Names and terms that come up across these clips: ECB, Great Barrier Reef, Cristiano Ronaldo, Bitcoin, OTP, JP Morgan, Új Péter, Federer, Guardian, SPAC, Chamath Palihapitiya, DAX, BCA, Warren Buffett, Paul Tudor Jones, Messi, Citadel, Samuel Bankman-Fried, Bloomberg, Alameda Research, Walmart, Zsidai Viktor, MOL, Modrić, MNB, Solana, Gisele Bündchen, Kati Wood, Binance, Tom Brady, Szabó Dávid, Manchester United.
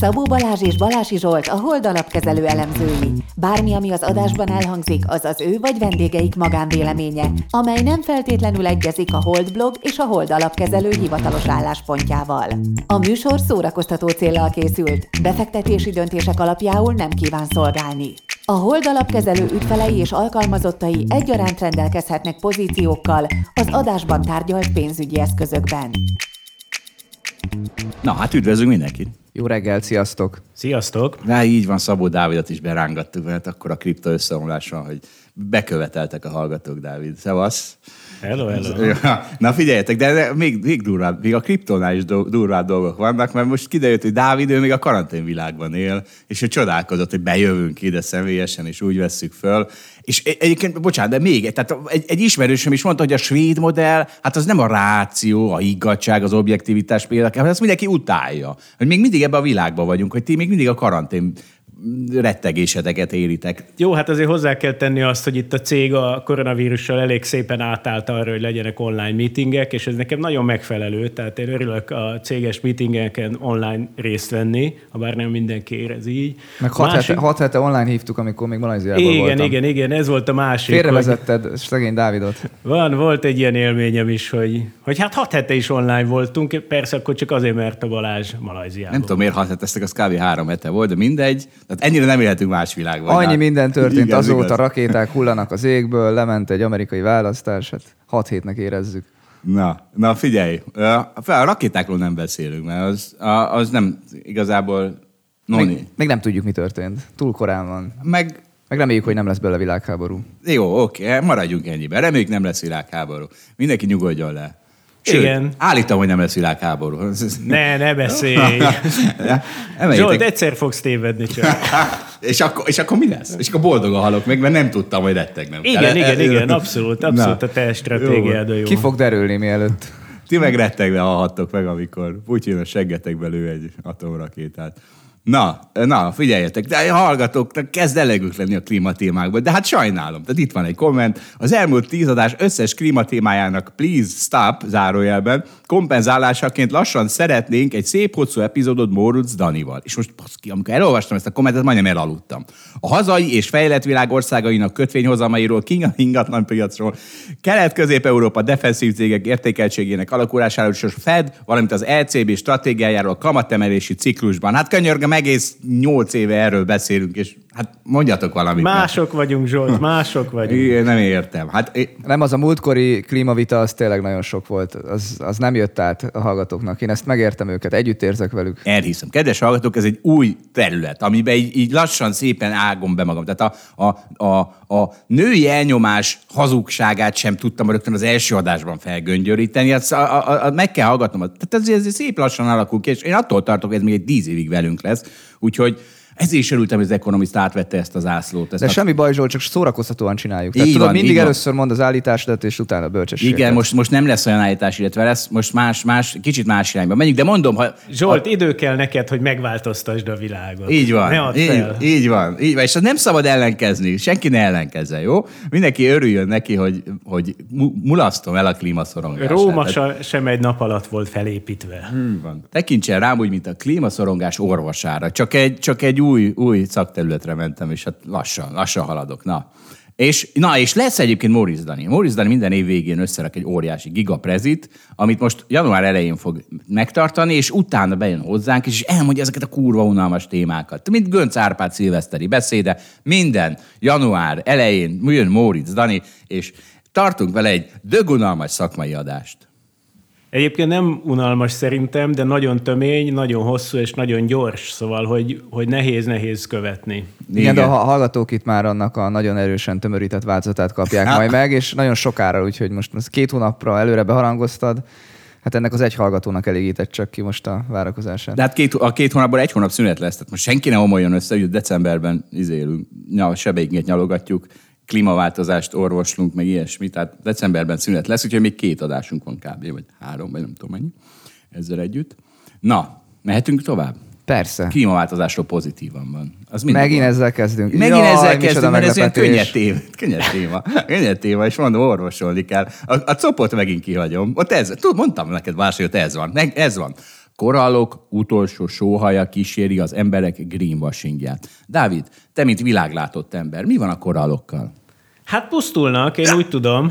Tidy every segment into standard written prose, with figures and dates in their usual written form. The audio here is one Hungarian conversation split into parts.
Szabó Balázs és Balázsi Zsolt a Hold alapkezelő elemzői. Bármi, ami az adásban elhangzik, az az ő vagy vendégeik magánvéleménye, amely nem feltétlenül egyezik a Hold blog és a Hold alapkezelő hivatalos álláspontjával. A műsor szórakoztató céllal készült, befektetési döntések alapjául nem kíván szolgálni. A Hold alapkezelő ügyfelei és alkalmazottai egyaránt rendelkezhetnek pozíciókkal az adásban tárgyalt pénzügyi eszközökben. Na hát üdvözlünk mindenkit! Jó reggel, sziasztok! Sziasztok! Na, így van, Szabó Dávidot is berángattuk, mert akkor a kripto összeomláson, hogy beköveteltek a hallgatók, Dávid. Szevasz! Hello, hello! Na figyeljetek, de még durvább, még a kriptónál is durvább dolgok vannak, mert most kiderült, hogy Dávid, ő még a karanténvilágban él, és ő csodálkozott, hogy bejövünk ide személyesen, és úgy vesszük föl. És egyébként, bocsánat, de még, tehát egy ismerősöm is mondta, hogy a svéd modell, hát az nem a ráció, a higgadság, az objektivitás például, hanem ezt mindenki utálja. Hogy még mindig ebben a világban vagyunk, hogy ti még mindig a karantén rettegéseteket éritek. Jó, hát azért hozzá kell tenni azt, hogy itt a cég a koronavírussal elég szépen átállt arra, hogy legyenek online meetingek, és ez nekem nagyon megfelelő, tehát én örülök a céges meetingeken online részt venni, ha bár nem mindenki érez így. Meg hat hete online hívtuk, amikor még Malajziában voltam. Igen, ez volt a másik. Félrevezetted szegény Dávidot. Volt egy ilyen élményem is, hogy hát 6 hete is online voltunk, persze akkor csak azért, mert a Balázs Malajziában. Nem tudom, miért 6 heteztek, az kb. 3 hete volt, de mindegy. Tehát ennyire nem élhetünk más világban. Annyi minden történt, igen, azóta igaz. Rakéták hullanak az égből, lement egy amerikai választás, hát 6 hétnek érezzük. Na figyelj, a rakétákról nem beszélünk, mert az nem igazából noni. Még nem tudjuk, mi történt. Túl korán van. Meg reméljük, hogy nem lesz belőle világháború. Jó, oké, maradjunk ennyiben. Reméljük, nem lesz világháború. Mindenki nyugodjon le. Sőt, igen. Állítom, hogy nem lesz világháború. Ne beszélj. Zsolt, egyszer fogsz tévedni csak. és akkor mi lesz? És akkor boldogan halok meg, mert nem tudtam, hogy rettegnem. Igen, abszolút a te stratégiád jó. Ki fog derülni mielőtt? Ti meg rettegve hallhattok meg, amikor Putyin a seggetekbe lő egy atomrakétát. Na, figyeljetek, de hallgatóknak kezd elegük lenni a klímatémákból, de hát sajnálom. Tehát itt van egy komment. Az elmúlt 10 adás összes klímatémájának please stop zárójelben kompenzálásaként lassan szeretnénk egy szép hosszú epizódot Móricz Danival. És most baszki, amikor elolvastam ezt a kommentet, majdnem elaludtam. A hazai és fejlett világ országainak kötvényhozamairól, ingatlanpiacról, Kelet-Közép-Európa defenszív cégek értékeltségének alakulásáról és a Fed, valamint az ECB stratégiájáról a kamatemelési ciklusban. Hát könyörgöm, egész 8 éve erről beszélünk, és hát mondjatok valamit. Mások vagyunk, Zsolt, mások vagyunk. Igen, nem értem. Hát, nem, az a múltkori klímavita, az tényleg nagyon sok volt. Az nem jött át a hallgatóknak. Én ezt megértem őket, együtt érzek velük. Elhiszem. Kedves hallgatók, ez egy új terület, amiben így lassan szépen ágom be magam. Tehát a női elnyomás hazugságát sem tudtam rögtön az első adásban felgöngyöríteni. Meg kell hallgatnom. Tehát ez szép lassan alakul ki, és én attól tartok, hogy ez még egy 10 évig velünk lesz. Úgyhogy ezért is örültem, hogy az Economist átvette ezt az ászlót. De semmi baj, Zsolt, csak szórakoztatóan csináljuk. Tehát tudod, mindig először mond az állításodat, és utána a bölcsességet. Igen, most nem lesz olyan állítás, illetve lesz most más, kicsit más irányba menjünk, de mondom, ha... Zsolt, idő kell neked, hogy megváltoztasd a világot. Így van. Ne add fel. Így van. És nem szabad ellenkezni. Senki ne ellenkezze, jó? Mindenki örüljön neki, hogy mulasztom el a klímaszorongást. Róma sem egy nap alatt volt felépítve. Van. Tekintsen rám úgy, mint a klímaszorongás orvosára. Csak egy új szakterületre mentem, és hát lassan haladok. És lesz egyébként Móricz Dani. Móricz Dani minden év végén összerak egy óriási gigaprezit, amit most január elején fog megtartani, és utána bejön hozzánk, és elmondja ezeket a kurva unalmas témákat. Mint Gönc Árpád szilveszteri beszéde, minden január elején jön Móricz Dani, és tartunk vele egy dögunalmas szakmai adást. Egyébként nem unalmas szerintem, de nagyon tömény, nagyon hosszú és nagyon gyors, szóval, hogy nehéz követni. Igen, de a hallgatók itt már annak a nagyon erősen tömörített változatát kapják majd meg, és nagyon sokára, úgyhogy most 2 hónapra előre beharangoztad, hát ennek az egy hallgatónak elégített csak ki most a várakozását. De hát a két hónapból 1 hónap szünet lesz, tehát most senki ne homoljon össze, hogy decemberben izélünk, sebeinket nyalogatjuk, klímaváltozást orvoslunk, meg ilyesmi, tehát decemberben szünet lesz, úgyhogy még 2 adásunk van kb. Vagy 3, vagy nem tudom mennyi ezzel együtt. Na, mehetünk tovább? Persze. Klímaváltozásról pozitívan van. Az megint ezzel kezdünk. Mert ez ilyen könnyed téma, és mondom, orvosolni kell. A copot megint kihagyom. Ott ez, mondtam neked máshogy, hogy ez van. Ez van. Korallok utolsó sóhaja kíséri az emberek greenwashingját. Dávid, te mint világlátott ember, mi van a korallokkal? Hát pusztulnak, én úgy tudom.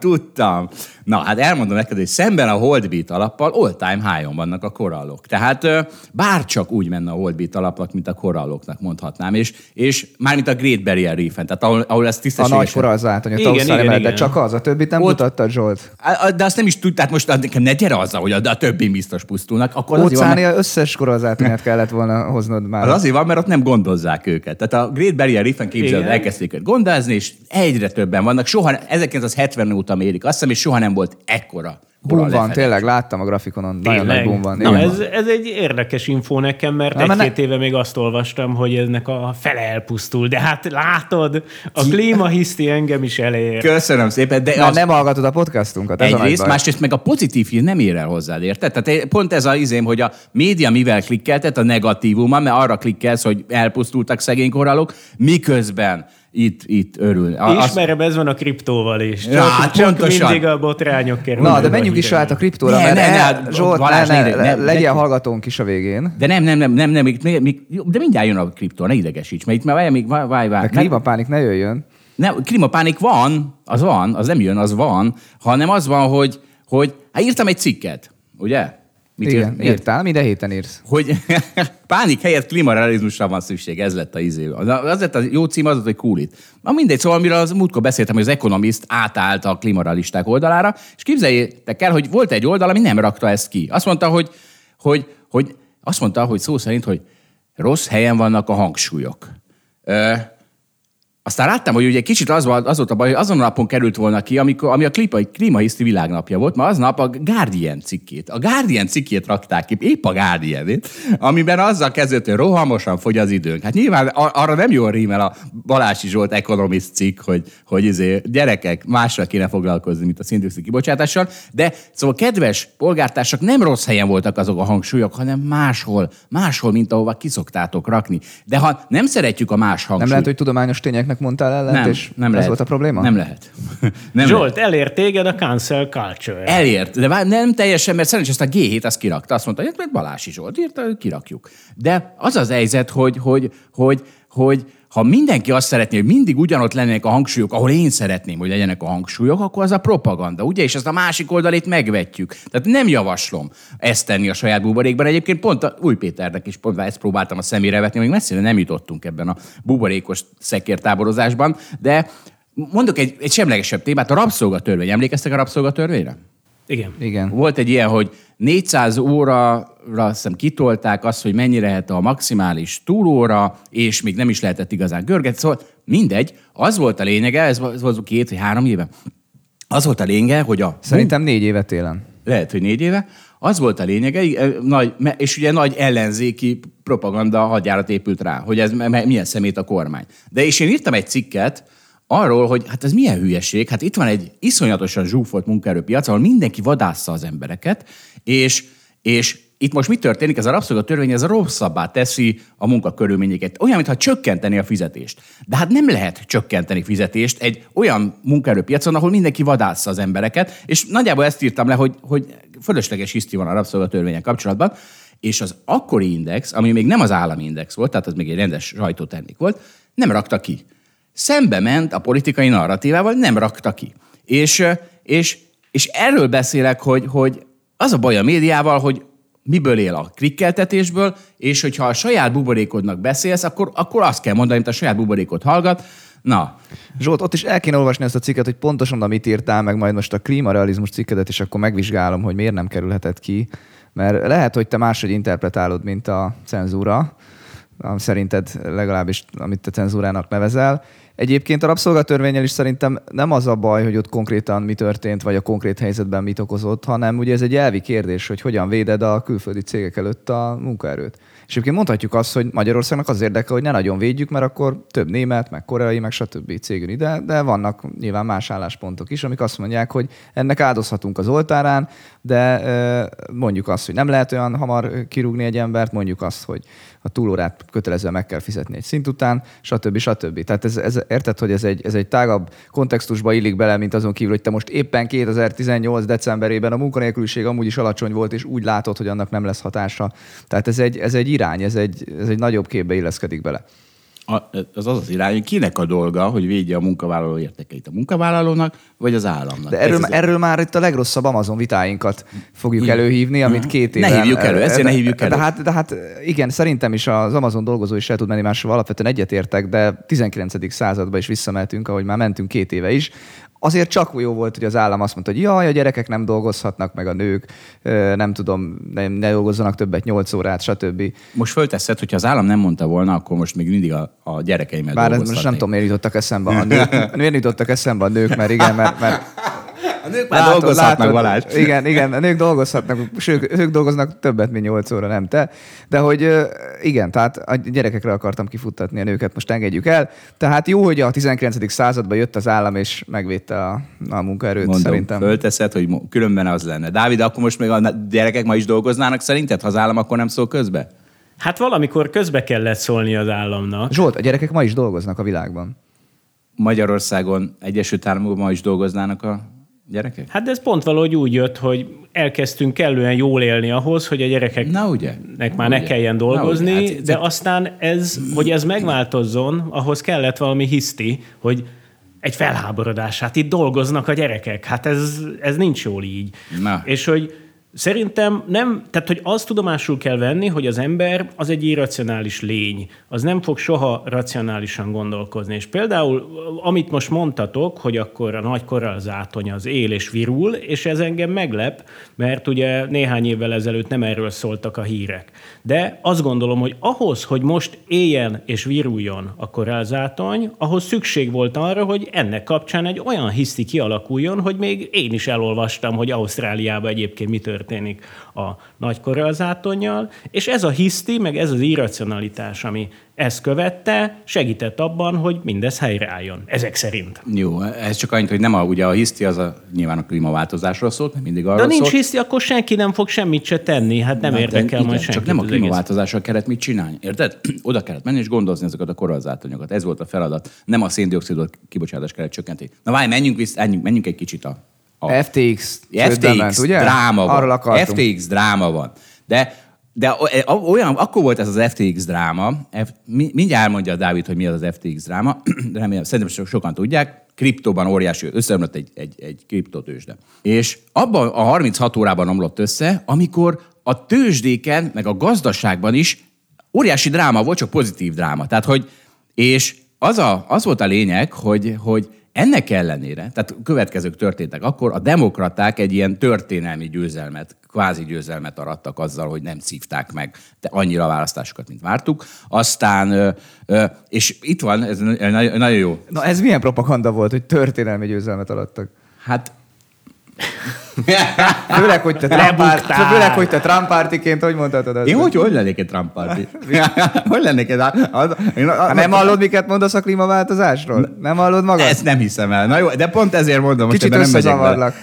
Tudtam. Na, hát elmondom neked, hogy szemben a holdbit alappal all-time high-on vannak a korallok. Tehát bárcsak úgy menne a holdbit alapnak, mint a koralloknak mondhatnám, és mármint a Great Barrier Reef-en, tehát ahol ez tisztességesen... A nagy korallzátony, a tauszal, de csak az, a többit nem mutatta, Zsolt. De azt nem is tudtad, most ne gyere azzal, hogy a többi biztos pusztulnak. Óceánia összes korallzátonyát kellett volna hoznod már. Az azért van, mert ott nem gondozzák őket. Tehát a Great Barrier Reef-en képzeled, elkezdték őket gondozni, és egyre többen vannak. Soha 1970 óta mérik. Azt hiszem, hogy soha nem volt ekkora. Boom van, tényleg láttam a grafikonon. Tényleg. Nagyon nagy boom van. Na, ez egy érdekes infó nekem, mert egy-két éve még azt olvastam, hogy ennek a fele elpusztul. De hát látod, a klímahiszti engem is elér. Köszönöm szépen. De nem hallgatod a podcastunkat. Egyrészt, másrészt meg a pozitív hír nem ér el hozzád, érted? Tehát pont ez az izém, hogy a média mivel klikkeltet, a negatívuma, mert arra klikkelsz, hogy elpusztultak szegény korallok, miközben itt örül. Ismerem, ez van a kriptóval is. Csak mindig a botrányok kerül. Na, de menjünk is át a kriptóra, mert Zsolt, legyen hallgatónk is a végén. De nem, de mindjárt jön a kriptó, ne idegesíts, mert itt már várj. A klímapánik ne jöjjön. Nem, klímapánik van, az nem jön, az van, hanem az van, hogy írtam egy cikket, ugye? Igen, írtál, minden héten írsz. Hogy pánik helyett klímarealizmusra van szükség, ez lett a izé. Az lett a jó cím, az lett, hogy cool it. Na mindegy, szóval amiről az múltkor beszéltem, hogy az Economist átállt a klímarealisták oldalára, és képzeljétek el, hogy volt egy oldal, ami nem rakta ezt ki. Azt mondta, hogy szó szerint, hogy rossz helyen vannak a hangsúlyok. Aztán láttam, hogy ugye kicsit az volt a baj, hogy azon a napon került volna ki, ami a klímahiszti világnapja volt, ma aznap a Guardian cikkét. A Guardian cikkét rakták ki, épp a Guardianét, amiben azzal kezdődött, hogy rohamosan fogy az időnk. Hát nyilván arra nem jól rímel a Balázsi Zsolt Economist cikk, hogy gyerekek, másra kéne foglalkozni, mint a szén-dioxid kibocsátással, de szóval kedves polgártársak, nem rossz helyen voltak azok a hangsúlyok, hanem máshol, mint ahova kiszoktátok rakni. De ha nem szeretjük a más hangsúlyt. Nem lehet, hogy tudományos tényeknek mondtál ellent, nem, és nem ez lehet. Volt a probléma? Nem lehet. Zsolt, elért téged a cancel culture. Elért, de nem teljesen, mert szerencsére ezt a G7 azt kirakta. Azt mondta, hogy Balázsi Zsolt írta, kirakjuk. De az az helyzet, hogy ha mindenki azt szeretné, hogy mindig ugyanott lennének a hangsúlyok, ahol én szeretném, hogy legyenek a hangsúlyok, akkor az a propaganda, ugye? És ezt a másik oldalét megvetjük. Tehát nem javaslom ezt tenni a saját buborékban. Egyébként pont a Új Péternek is pont ezt próbáltam a szemére vetni, még messzire nem jutottunk ebben a buborékos szekértáborozásban, de mondok egy semlegesebb témát, a rabszolgatörvény. Emlékeztek a rabszolgatörvényre? Igen. Volt egy ilyen, hogy 400 óra kitolták azt, hogy mennyi lehet a maximális túlóra, és még nem is lehetett igazán görgetni. Szóval mindegy, az volt a lényege, ez volt 2-3 éve. Az volt a lényege, hogy szerintem 4 éve télen. Lehet, hogy 4 éve. Az volt a lényege, és ugye nagy ellenzéki propaganda hadjárat épült rá, hogy ez milyen szemét a kormány. De és én írtam egy cikket, arról, hogy hát ez milyen hülyeség, hát itt van egy iszonyatosan zsúfolt munkaerőpiac, ahol mindenki vadásza az embereket, és itt most mi történik? Ez a rabszolgatörvény, ez rosszabbá teszi a munkakörülményeket. Olyan, mintha csökkenteni a fizetést. De hát nem lehet csökkenteni fizetést egy olyan munkaerőpiacon, ahol mindenki vadásza az embereket, és nagyjából ezt írtam le, hogy fölösleges hiszti van a rabszolgatörvényen kapcsolatban, és az akkori index, ami még nem az állami index volt, tehát az még egy rendes sajtótermék volt, nem rakta ki. Szembe ment a politikai narratívával, nem rakta ki. És erről beszélek, hogy az a baj a médiával, hogy miből él a klikkeltetésből, és hogyha a saját buborékodnak beszélsz, akkor azt kell mondani, mint a saját buborékod hallgat. Na. Zsolt, ott is el kéne olvasni ezt a cikket, hogy pontosan amit írtál, meg majd most a klímarealizmus cikkedet, és akkor megvizsgálom, hogy miért nem kerülhetett ki. Mert lehet, hogy te máshogy interpretálod, mint a cenzúra, szerinted legalábbis, amit te cenzúrának nevezel. Egyébként a rabszolgatörvénnyel is szerintem nem az a baj, hogy ott konkrétan mi történt, vagy a konkrét helyzetben mit okozott, hanem ugye ez egy elvi kérdés, hogy hogyan véded a külföldi cégek előtt a munkaerőt. És egyébként mondhatjuk azt, hogy Magyarországnak az érdeke, hogy ne nagyon védjük, mert akkor több német, meg koreai, meg stb. Cég jön ide, de vannak nyilván más álláspontok is, amik azt mondják, hogy ennek áldozhatunk az oltárán, de mondjuk azt, hogy nem lehet olyan hamar kirúgni egy embert, mondjuk azt, hogy a túlórát kötelezően meg kell fizetni egy szint után, stb. Stb. Tehát ez érted, hogy ez egy tágabb kontextusba illik bele, mint azon kívül, hogy te most éppen 2018 decemberében a munkanélküliség amúgy is alacsony volt, és úgy látod, hogy annak nem lesz hatása. Tehát ez egy irány, ez egy nagyobb képbe illeszkedik bele. Az irány, hogy kinek a dolga, hogy védje a munkavállaló érdekeit, a munkavállalónak, vagy az államnak. De erről már itt a legrosszabb Amazon vitáinkat fogjuk előhívni, amit 2 éve... Ne hívjuk elő. De hát igen, szerintem is az Amazon dolgozó is el tud menni máshova, alapvetően egyetértek, de 19. századba is visszamehetünk, ahogy már mentünk 2 éve is. Azért csak jó volt, hogy az állam azt mondta, hogy jaj, a gyerekek nem dolgozhatnak, meg a nők, nem tudom, ne dolgozzanak többet 8 órát, stb. Most fölteszed, hogyha az állam nem mondta volna, akkor most még mindig a gyerekeimet dolgoztatnék. Bár most nem tudom, miért jutottak eszembe a nők, mert a nők már dolgozhatnak, Balázs. Igen, a nők dolgozhatnak, sőt, ők dolgoznak többet, mint 8 óra, nem te. De hogy igen, tehát a gyerekekre akartam kifuttatni a nőket, most engedjük el. Tehát jó, hogy a 19. században jött az állam, és megvédte a munkaerőt, mondom, szerintem. Mondom, fölteszed, hogy különben az lenne. Dávid, akkor most még a gyerekek ma is dolgoznának, szerinted? Ha az állam akkor nem szól közbe? Hát valamikor közbe kellett szólni az államnak. Zsolt, a gyerekek ma is dolgoznak a világban. Magyarországon, Egyesült Államokban ma is dolgoznának a gyerekek? Hát ez pont valahogy úgy jött, hogy elkezdtünk kellően jól élni ahhoz, hogy a gyerekeknek már ne kelljen dolgozni, de aztán hogy ez megváltozzon, ahhoz kellett valami hiszti, hogy egy felháborodás, hát itt dolgoznak a gyerekek, hát ez nincs jól így. Na. És hogy szerintem nem, tehát hogy azt tudomásul kell venni, hogy az ember az egy irracionális lény, az nem fog soha racionálisan gondolkozni. És például, amit most mondtatok, hogy akkor a nagy korallzátony az él és virul, és ez engem meglep, mert ugye néhány évvel ezelőtt nem erről szóltak a hírek. De azt gondolom, hogy ahhoz, hogy most éljen és viruljon a korallzátony, ahhoz szükség volt arra, hogy ennek kapcsán egy olyan hiszti kialakuljon, hogy még én is elolvastam, hogy Ausztráliában egyébként mi történik a nagy korallzátonnyal, és ez a hiszti, meg ez az irracionalitás, ami ezt követte, segített abban, hogy mindez helyreálljon. Ezek szerint. Jó, ez csak annyit, hogy nem ugye a hiszti, az nyilván a klímaváltozásról szólt, nem mindig arról szólt. De nincs hiszti, akkor senki nem fog semmit se tenni, hát nem érdekel majd senkit. Csak nem a klímaváltozásra kellett mit csinálni, érted? Oda kellett menni és gondozni ezeket a korallzátonyokat. Ez volt a feladat. Nem a széndioxidot kibocsátás kellett csökkenteni. Na várj, menjünk egy kicsit a FTX dráma van. FTX dráma van. De olyan, akkor volt ez az FTX dráma, mindjárt mondja Dávid, hogy mi az FTX dráma, de remélem, szerintem sokan tudják, kriptóban óriási, összeomlott egy kriptotőzsde. És abban a 36 órában omlott össze, amikor a tőzsdéken, meg a gazdaságban is óriási dráma volt, csak pozitív dráma. Tehát, hogy, és az volt a lényeg, hogy ennek ellenére, tehát következők történtek, akkor a demokraták egy ilyen történelmi győzelmet, kvázi győzelmet arattak azzal, hogy nem szívták meg annyira választásokat, mint vártuk. Aztán, és itt van, ez nagyon jó. Na ez milyen propaganda volt, hogy történelmi győzelmet arattak? Hát... Főleg, hogy te Trump pártiként, hogy mondhatod ezt? Én hogy lennék egy Trump párti? Hogy lennék egy... Nem hallod, miket mondasz a klímaváltozásról? Nem hallod magad? Ezt nem hiszem el. Na jó, de pont ezért mondom, most kicsit összezavarlak.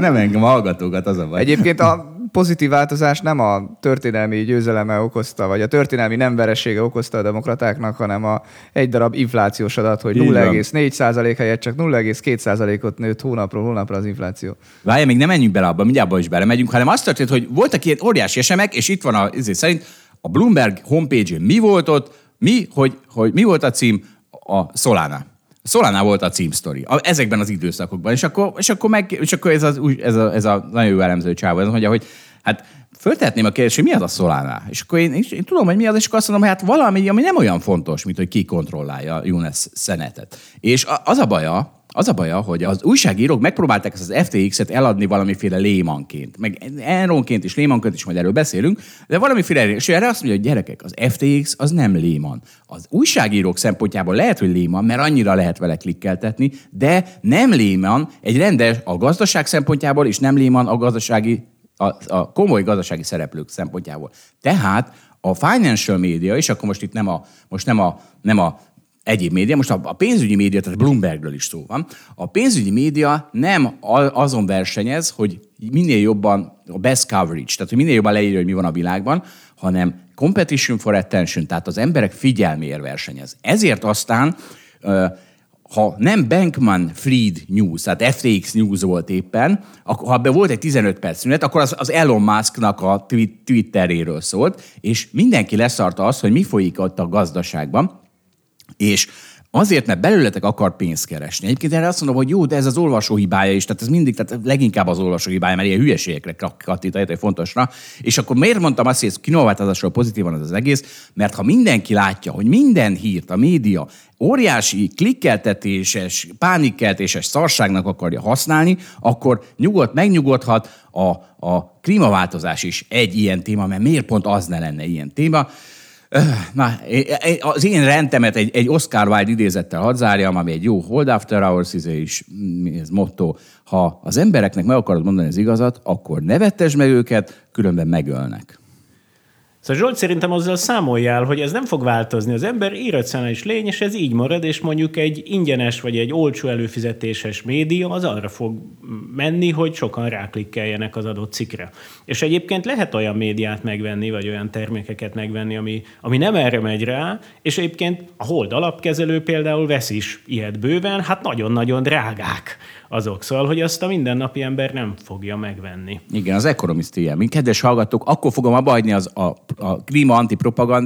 Nem engem hallgatókat, az a baj. Egyébként a pozitív változás nem a történelmi győzeleme okozta, vagy a történelmi nemveresége okozta a demokratáknak, hanem egy darab inflációs adat, hogy 0,4% helyett csak 0,2%-ot nőtt hónapról hónapra az infláció. Várjál, még nem menjünk bele abba, mindjárt abba is belemegyünk, hanem azt történt, hogy voltak ilyen óriási esemek, és itt van szerint a Bloomberg homepage-én mi volt ott, hogy mi volt a cím? A Solana. Solana volt a címsztori ezekben az időszakokban, és akkor ez a nagyon jó elemző csávó, ez mondja, hogy hát föltehetném a kérdést, hogy mi az a Solana? És akkor én tudom, hogy mi az, és akkor azt mondom, hogy hát valami, ami nem olyan fontos, mint hogy ki kontrollálja a UNES szenetet. És az a baja, hogy az újságírók megpróbálták ezt az FTX-et eladni valamiféle Lehmanként, meg Enronként és Lehmanként is, majd erről beszélünk, de valamiféle, és erre azt mondja, hogy gyerekek, az FTX az nem Lehman. Az újságírók szempontjából lehet, hogy Lehman, mert annyira lehet vele klikkeltetni, de nem Lehman egy rendes a gazdaság szempontjából, és nem Lehman a komoly gazdasági szereplők szempontjából. Tehát a financial média, és akkor most itt nem a egyéb média, most a pénzügyi média, tehát Bloombergről is szó van, a pénzügyi média nem azon versenyez, hogy minél jobban a best coverage, tehát hogy minél jobban leírja, hogy mi van a világban, hanem competition for attention, tehát az emberek figyelméért versenyez. Ezért aztán, ha nem Bankman-Fried news, tehát FTX news volt éppen, ha ebben volt egy 15 perc szünet, akkor az Elon Musknak a Twitteréről szólt, és mindenki leszarta azt, hogy mi folyik ott a gazdaságban, és azért, mert belőletek akar pénzt keresni. Egyébként erre azt mondom, hogy jó, de ez az olvasó hibája is, tehát ez mindig, tehát leginkább az olvasó hibája, mert ilyen hülyeségekre kattintani fontosra. És akkor miért mondtam azt, hogy ez kinováltozásról pozitívan az egész? Mert ha mindenki látja, hogy minden hírt a média óriási klikkeltetéses, pánikkeltéses szarságnak akarja használni, akkor megnyugodhat a klímaváltozás is egy ilyen téma, mert miért pont az ne lenne ilyen téma? Na, az én rendemet egy Oscar Wilde idézettel hadd zárjam, ami egy jó Hold After Hours is, ez motto, ha az embereknek meg akarod mondani az igazat, akkor ne vettesd meg őket, különben megölnek. Szóval Zsolt, szerintem azzal számoljál, hogy ez nem fog változni. Az ember irracionális lény, és ez így marad, és mondjuk egy ingyenes vagy egy olcsó előfizetéses média az arra fog menni, hogy sokan ráklikkeljenek az adott cikkre. És egyébként lehet olyan médiát megvenni, vagy olyan termékeket megvenni, ami nem erre megy rá, és egyébként a Hold alapkezelő például vesz is ilyet bőven, hát nagyon-nagyon drágák azok, szóval, hogy azt a mindennapi ember nem fogja megvenni. Igen, az Economist ilyen. Mint kedves hallgatók, akkor fogom abba hagyni a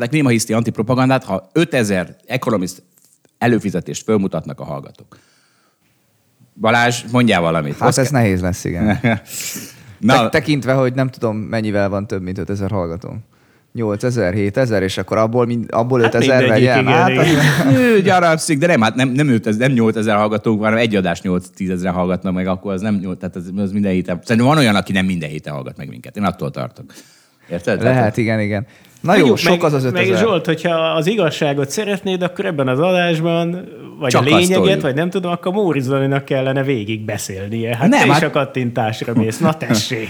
klímahiszti antipropagandát, ha 5000 Economist előfizetést fölmutatnak a hallgatók. Balázs, mondjál valamit. Hát ez nehéz lesz, igen. Na. Tekintve, hogy nem tudom, mennyivel van több, mint 5000 hallgató. 8000, 7000, és akkor abból 5000 vegyen át. Gyarapszik, de nem 8000 hallgatók van, hanem egy adás 8-10 ezeren hallgatnak meg, akkor az nem 8, tehát az minden héten. Szerintem van olyan, aki nem minden héten hallgat meg minket. Én attól tartok. Érted? Lehet, igen. Na jó, sok az 5000. Meg Zsolt, hogyha az igazságot szeretnéd, akkor ebben az adásban, vagy csak a lényeget, vagy nem tudom, akkor Móricz Daninak kellene végig beszélnie. Hát nem, te is a kattintásra mész. Na tessék.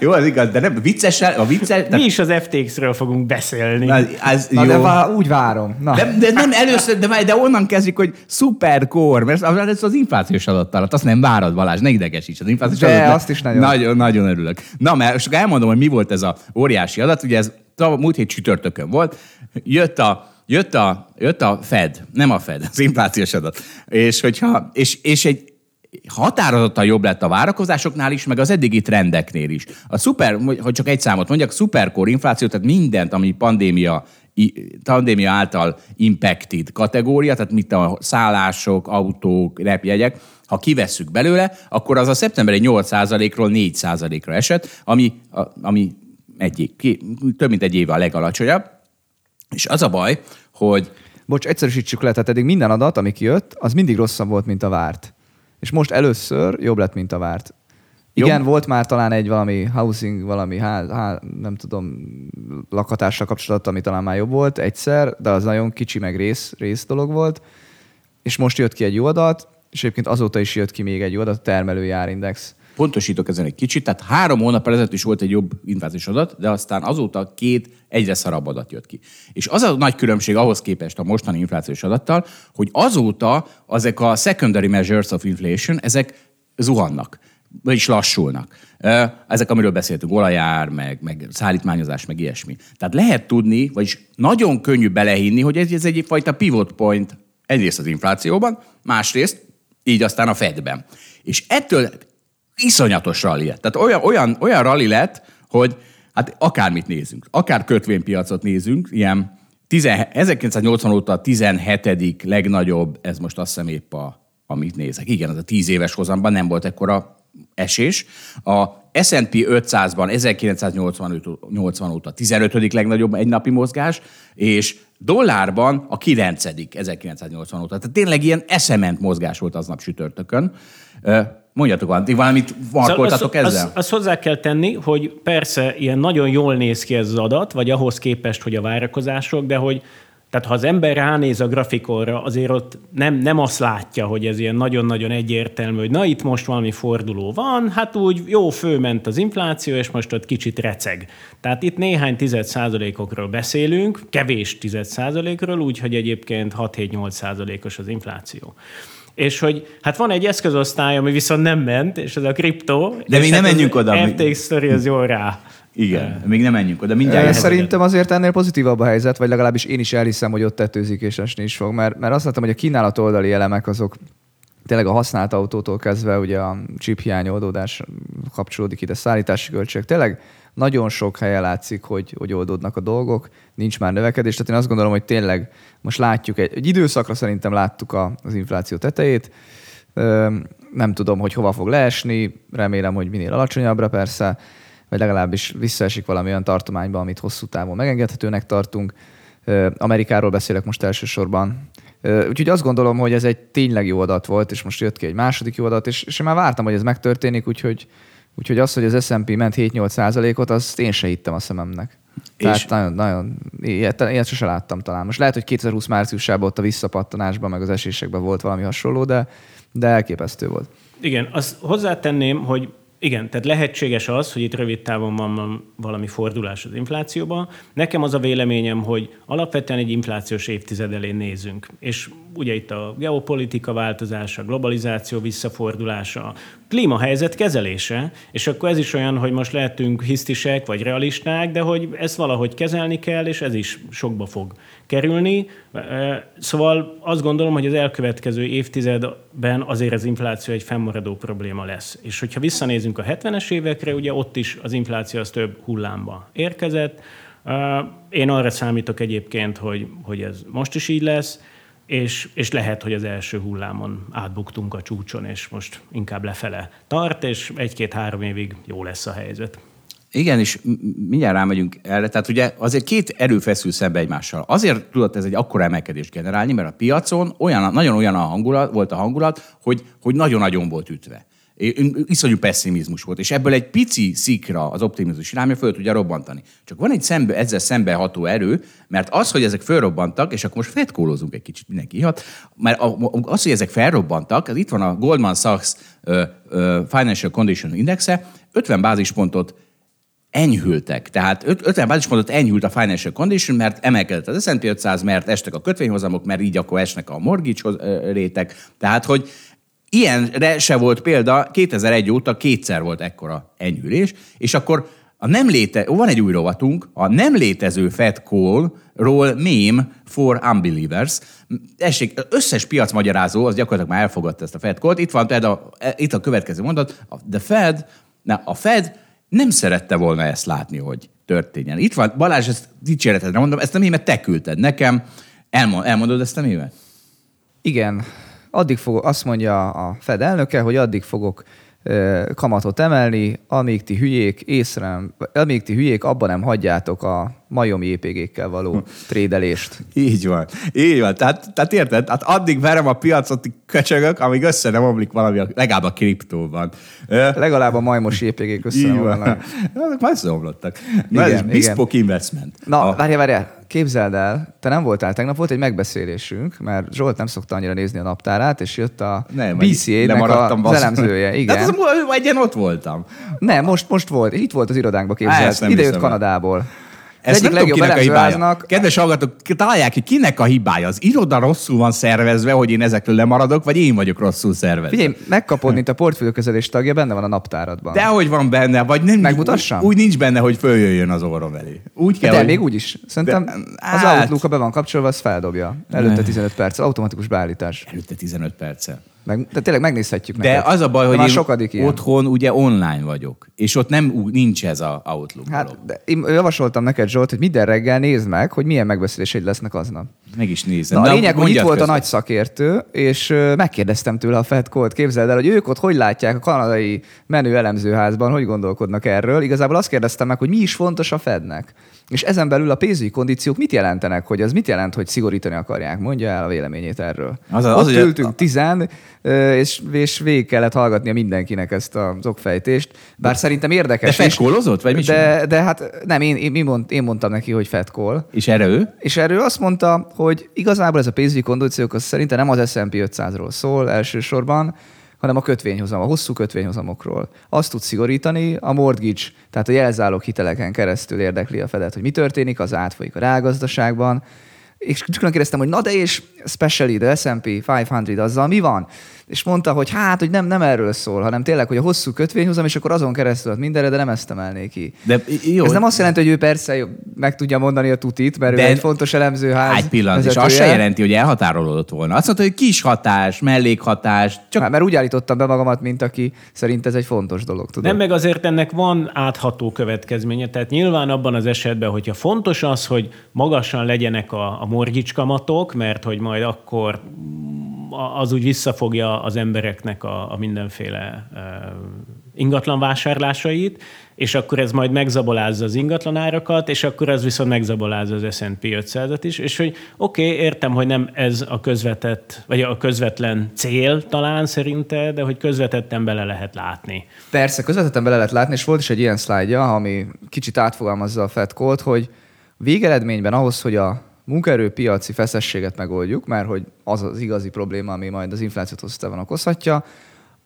Jó, az igaz, de nem viccesen. Mi is az FTX-ről fogunk beszélni. Na, de úgy várom. Na. De nem először, de onnan kezdjük, hogy szuperkor, mert ez az inflációs adat alatt. Azt nem várod, Balázs, ne idegesíts. Az inflációs adat, de azt is nagyon örülök. Na, mert csak elmondom, hogy mi volt ez a óriási adat. Ugye ez múlt hét csütörtökön volt, jött a Fed, nem a Fed, az inflációs adat. És egy határozottan jobb lett a várakozásoknál is, meg az eddigi trendeknél is. Hogy csak egy számot mondjak, szuperkor infláció, tehát mindent, ami pandémia által impacted kategória, tehát mit a szállások, autók, repjegyek, ha kivesszük belőle, akkor az a szeptemberi 8%-ról 4%-ra esett, ami több mint egy éve a legalacsonyabb, és az a baj, hogy... Bocs, egyszerűsítsük le, tehát eddig minden adat, ami kijött, az mindig rosszabb volt, mint a várt. És most először jobb lett, mint a várt. Igen, volt már talán egy valami housing, lakhatással kapcsolatban, ami talán már jobb volt egyszer, de az nagyon kicsi, meg rész dolog volt. És most jött ki egy jó adat, és egyébként azóta is jött ki még egy jó adat, a termelői árindex. Pontosítok ezen egy kicsit, tehát 3 hónap ezelőtt is volt egy jobb inflációs adat, de aztán azóta 2 egyre szarabb adat jött ki. És az a nagy különbség ahhoz képest a mostani inflációs adattal, hogy azóta ezek a secondary measures of inflation, ezek zuhannak, vagyis lassulnak. Ezek, amiről beszéltünk, olajár, meg szállítmányozás, meg ilyesmi. Tehát lehet tudni, vagyis nagyon könnyű belehinni, hogy ez egy fajta pivot point egyrészt az inflációban, másrészt így aztán a Fedben. És ettől iszonyatos rally lett. Tehát olyan rally lett, hogy hát akármit nézünk, akár kötvénypiacot nézünk, ilyen 1980 óta a 17. legnagyobb, ez most azt hiszem épp amit nézek. Igen, az a 10 éves hozamban nem volt ekkora esés. A S&P 500-ban 1985 óta 15. legnagyobb egynapi mozgás, és dollárban a 9. 1980 óta. Tehát tényleg ilyen eszement mozgás volt aznap csütörtökön. Mondjatok valamit varkoltatok ezzel? Azt hozzá kell tenni, hogy persze ilyen nagyon jól néz ki ez az adat, vagy ahhoz képest, hogy a várakozások, de hogy Tehát ha az ember ránéz a grafikonra, azért ott nem azt látja, hogy ez ilyen nagyon-nagyon egyértelmű, hogy na itt most valami forduló van, hát úgy jó, fölment az infláció, és most ott kicsit receg. Tehát itt néhány 10%-okról beszélünk, kevés 10%-ról, úgyhogy egyébként 6-7-8%-os az infláció. És hogy hát van egy eszközosztály, ami viszont nem ment, és ez a kriptó. De még nem menjünk oda. FTX sztori az jól rá. Igen, még nem menjünk oda. Szerintem azért ennél pozitívabb a helyzet, vagy legalábbis én is elhiszem, hogy ott tetőzik és esni is fog. Mert azt láttam, hogy a kínálat oldali elemek azok tényleg a használt autótól kezdve, ugye a chip hiány oldódás kapcsolódik ide, szállítási költség. Tényleg nagyon sok helyen látszik, hogy oldódnak a dolgok, nincs már növekedés. Tehát én azt gondolom, hogy tényleg most látjuk, egy időszakra szerintem láttuk az infláció tetejét. Nem tudom, hogy hova fog leesni, remélem, hogy minél alacsonyabbra persze, vagy legalábbis visszaesik valami olyan tartományba, amit hosszú távon megengedhetőnek tartunk. Amerikáról beszélek most elsősorban. Úgyhogy azt gondolom, hogy ez egy tényleg jó adat volt, és most jött ki egy második jó adat, és én már vártam, hogy ez megtörténik, úgyhogy az, hogy az S&P ment 7-8%-ot, azt én se hittem a szememnek. Tehát nagyon, ilyet sose láttam talán. Most lehet, hogy 2020 márciusában ott a visszapattanásban, meg az esésekben volt valami hasonló, de elképesztő volt. Igen, azt hozzátenném, hogy igen, tehát lehetséges az, hogy itt rövid távon van valami fordulás az inflációban. Nekem az a véleményem, hogy alapvetően egy inflációs évtized elé nézünk. És ugye itt a geopolitika változása, globalizáció visszafordulása, a klímahelyzet kezelése, és akkor ez is olyan, hogy most lehetünk hisztisek vagy realisták, de hogy ezt valahogy kezelni kell, és ez is sokba fog kerülni. Szóval azt gondolom, hogy az elkövetkező évtizedben azért az infláció egy fennmaradó probléma lesz. És hogyha visszanézünk a 70-es évekre, ugye ott is az infláció az több hullámba érkezett. Én arra számítok egyébként, hogy ez most is így lesz, és lehet, hogy az első hullámon átbuktunk a csúcson, és most inkább lefele tart, és 1-2-3 évig jó lesz a helyzet. Igen, és mindjárt rámegyünk erre. Tehát ugye azért két erő feszül szembe egymással. Azért tudott ez egy akkora emelkedést generálni, mert a piacon olyan a hangulat, hogy nagyon-nagyon volt ütve. Iszonyú pessimizmus volt, és ebből egy pici szikra az optimizmus irányja föl tudja robbantani. Csak van egy ezzel szembeható erő, mert az, hogy ezek fölrobbantak, és akkor most fetkólózunk egy kicsit, mindenki ihat, mert az, hogy ezek felrobbantak, az itt van a Goldman Sachs Financial Condition Indexe, 50 bázispontot enyhültek. Tehát 50 bázispontot enyhült a Financial Condition, mert emelkedett az S&P 500, mert estek a kötvényhozamok, mert így akkor esnek a mortgage rétek. Tehát, hogy ilyenre se volt példa, 2001 óta kétszer volt ekkora enyhülés, és akkor van egy új rovatunk, a nem létező Fed Call-ról meme for unbelievers. Esik, összes piacmagyarázó, az gyakorlatilag már elfogadta ezt a Fed Call-t. Itt van itt a következő mondat, a Fed nem szerette volna ezt látni, hogy történjen. Itt van, Balázs, ezt dicséretedre mondom, ezt a mémet te küldted nekem. Elmondod ezt a mémet? Igen. Addig fogok, azt mondja a Fed elnöke, hogy addig fogok kamatot emelni, amíg ti hülyék abban nem hagyjátok a majomi JPG-kkel való trédelést. Így van. Tehát érted? Hát addig verem a piacot, köcsögök, amíg össze nem omlik valami, legalább a kriptóban. Legalább a majmos JPG-k össze nem omlanak. Azok már összeomlottak. Na, ez bespoke investment. Na, várjál. Képzeld el, te nem voltál tegnap, volt egy megbeszélésünk, mert Zsolt nem szokta annyira nézni a naptárát, és jött a BCA-nek az elemzője. Igen. Hát egyen ott voltam. Nem, most volt. Itt volt az irodánkba, képzeld. Ide jött Kanadából. Ez nem tudom, kinek a hibája. Kedves hallgatók, találják ki, kinek a hibája. Az iroda rosszul van szervezve, hogy én ezekről lemaradok, vagy én vagyok rosszul szervezve. Figyelj, megkapod, mint a portfóliókezelés tagja, benne van a naptáradban. Dehogy van benne, vagy nem. Megmutassam? Úgy nincs benne, hogy följöjjön az orrom elé. Úgy kell, de még úgy is. Szerintem az Outlook-a be van kapcsolva, az feldobja. Előtte 15 perccel, automatikus beállítás. Előtte 15 perccel. De tényleg megnézhetjük meg. De az a baj, hogy én otthon ugye online vagyok, és ott nincs ez a Outlook. Hát, én javasoltam neked, Zsolt, hogy minden reggel nézd meg, hogy milyen megbeszéléseid lesznek aznap. Meg is nézem. Na, a lényeg, hogy itt volt a nagy szakértő, és megkérdeztem tőle a Fed Call-t. Képzeld el, hogy ők ott hogy látják a kanadai menő elemzőházban, hogy gondolkodnak erről. Igazából azt kérdeztem meg, hogy mi is fontos a Fednek. És ezen belül a pénzügyi kondíciók mit jelentenek, hogy az mit jelent, hogy szigorítani akarják? Mondja el a véleményét erről. Ott ültünk 10-en, és végig kellett hallgatnia mindenkinek ezt az okfejtést. Bár szerintem érdekes. De fedkólozott? Vagy de hát nem, én mondtam neki, hogy fedkól. És erre ő? És erre ő azt mondta, hogy igazából ez a pénzügyi kondíciók az szerintem nem az S&P 500-ról szól elsősorban, hanem a kötvényhozam, a hosszú kötvényhozamokról. Azt tud szigorítani, a mortgage, tehát a jelzálog hiteleken keresztül érdekli a Fedet, hogy mi történik, az átfolyik a reálgazdaságban. És külön kérdeztem, hogy na de és specially the S&P 500 azzal mi van? És mondta, hogy hát, hogy nem erről szól, hanem tényleg, hogy a hosszú kötvényhozam, és akkor azon keresztül mindenre, de nem ezt emelné ki. De jó. Ez nem azt jelenti, hogy ő persze meg tudja mondani a tutit, mert de ő egy fontos elemzőház. Egy pillanat, és azt se jelenti, hogy elhatárolódott volna. Azt mondta, hogy kis hatás, mellékhatás. Csak... Mert úgy állítottam be magamat, mint aki szerint ez egy fontos dolog. Tudod? Nem, meg azért ennek van átható következménye. Tehát nyilván abban az esetben, hogyha fontos az, hogy magasan legyenek a mortgage kamatok, mert hogy majd akkor az úgy visszafogja az embereknek a mindenféle ingatlan vásárlásait, és akkor ez majd megzabolázza az ingatlanárakat, és akkor ez viszont megzabolázza az S&P 500-at is, és hogy oké, értem, hogy nem ez a közvetett, vagy a közvetlen cél talán szerinte, de hogy közvetetten bele lehet látni. Persze, közvetetten bele lehet látni, és volt is egy ilyen szlájdja, ami kicsit átfogalmazza a Fed Call-t, hogy végeredményben ahhoz, hogy a munkaerőpiaci feszességet megoldjuk, mert hogy az az igazi probléma, ami majd az inflációt hosszú távon okozhatja,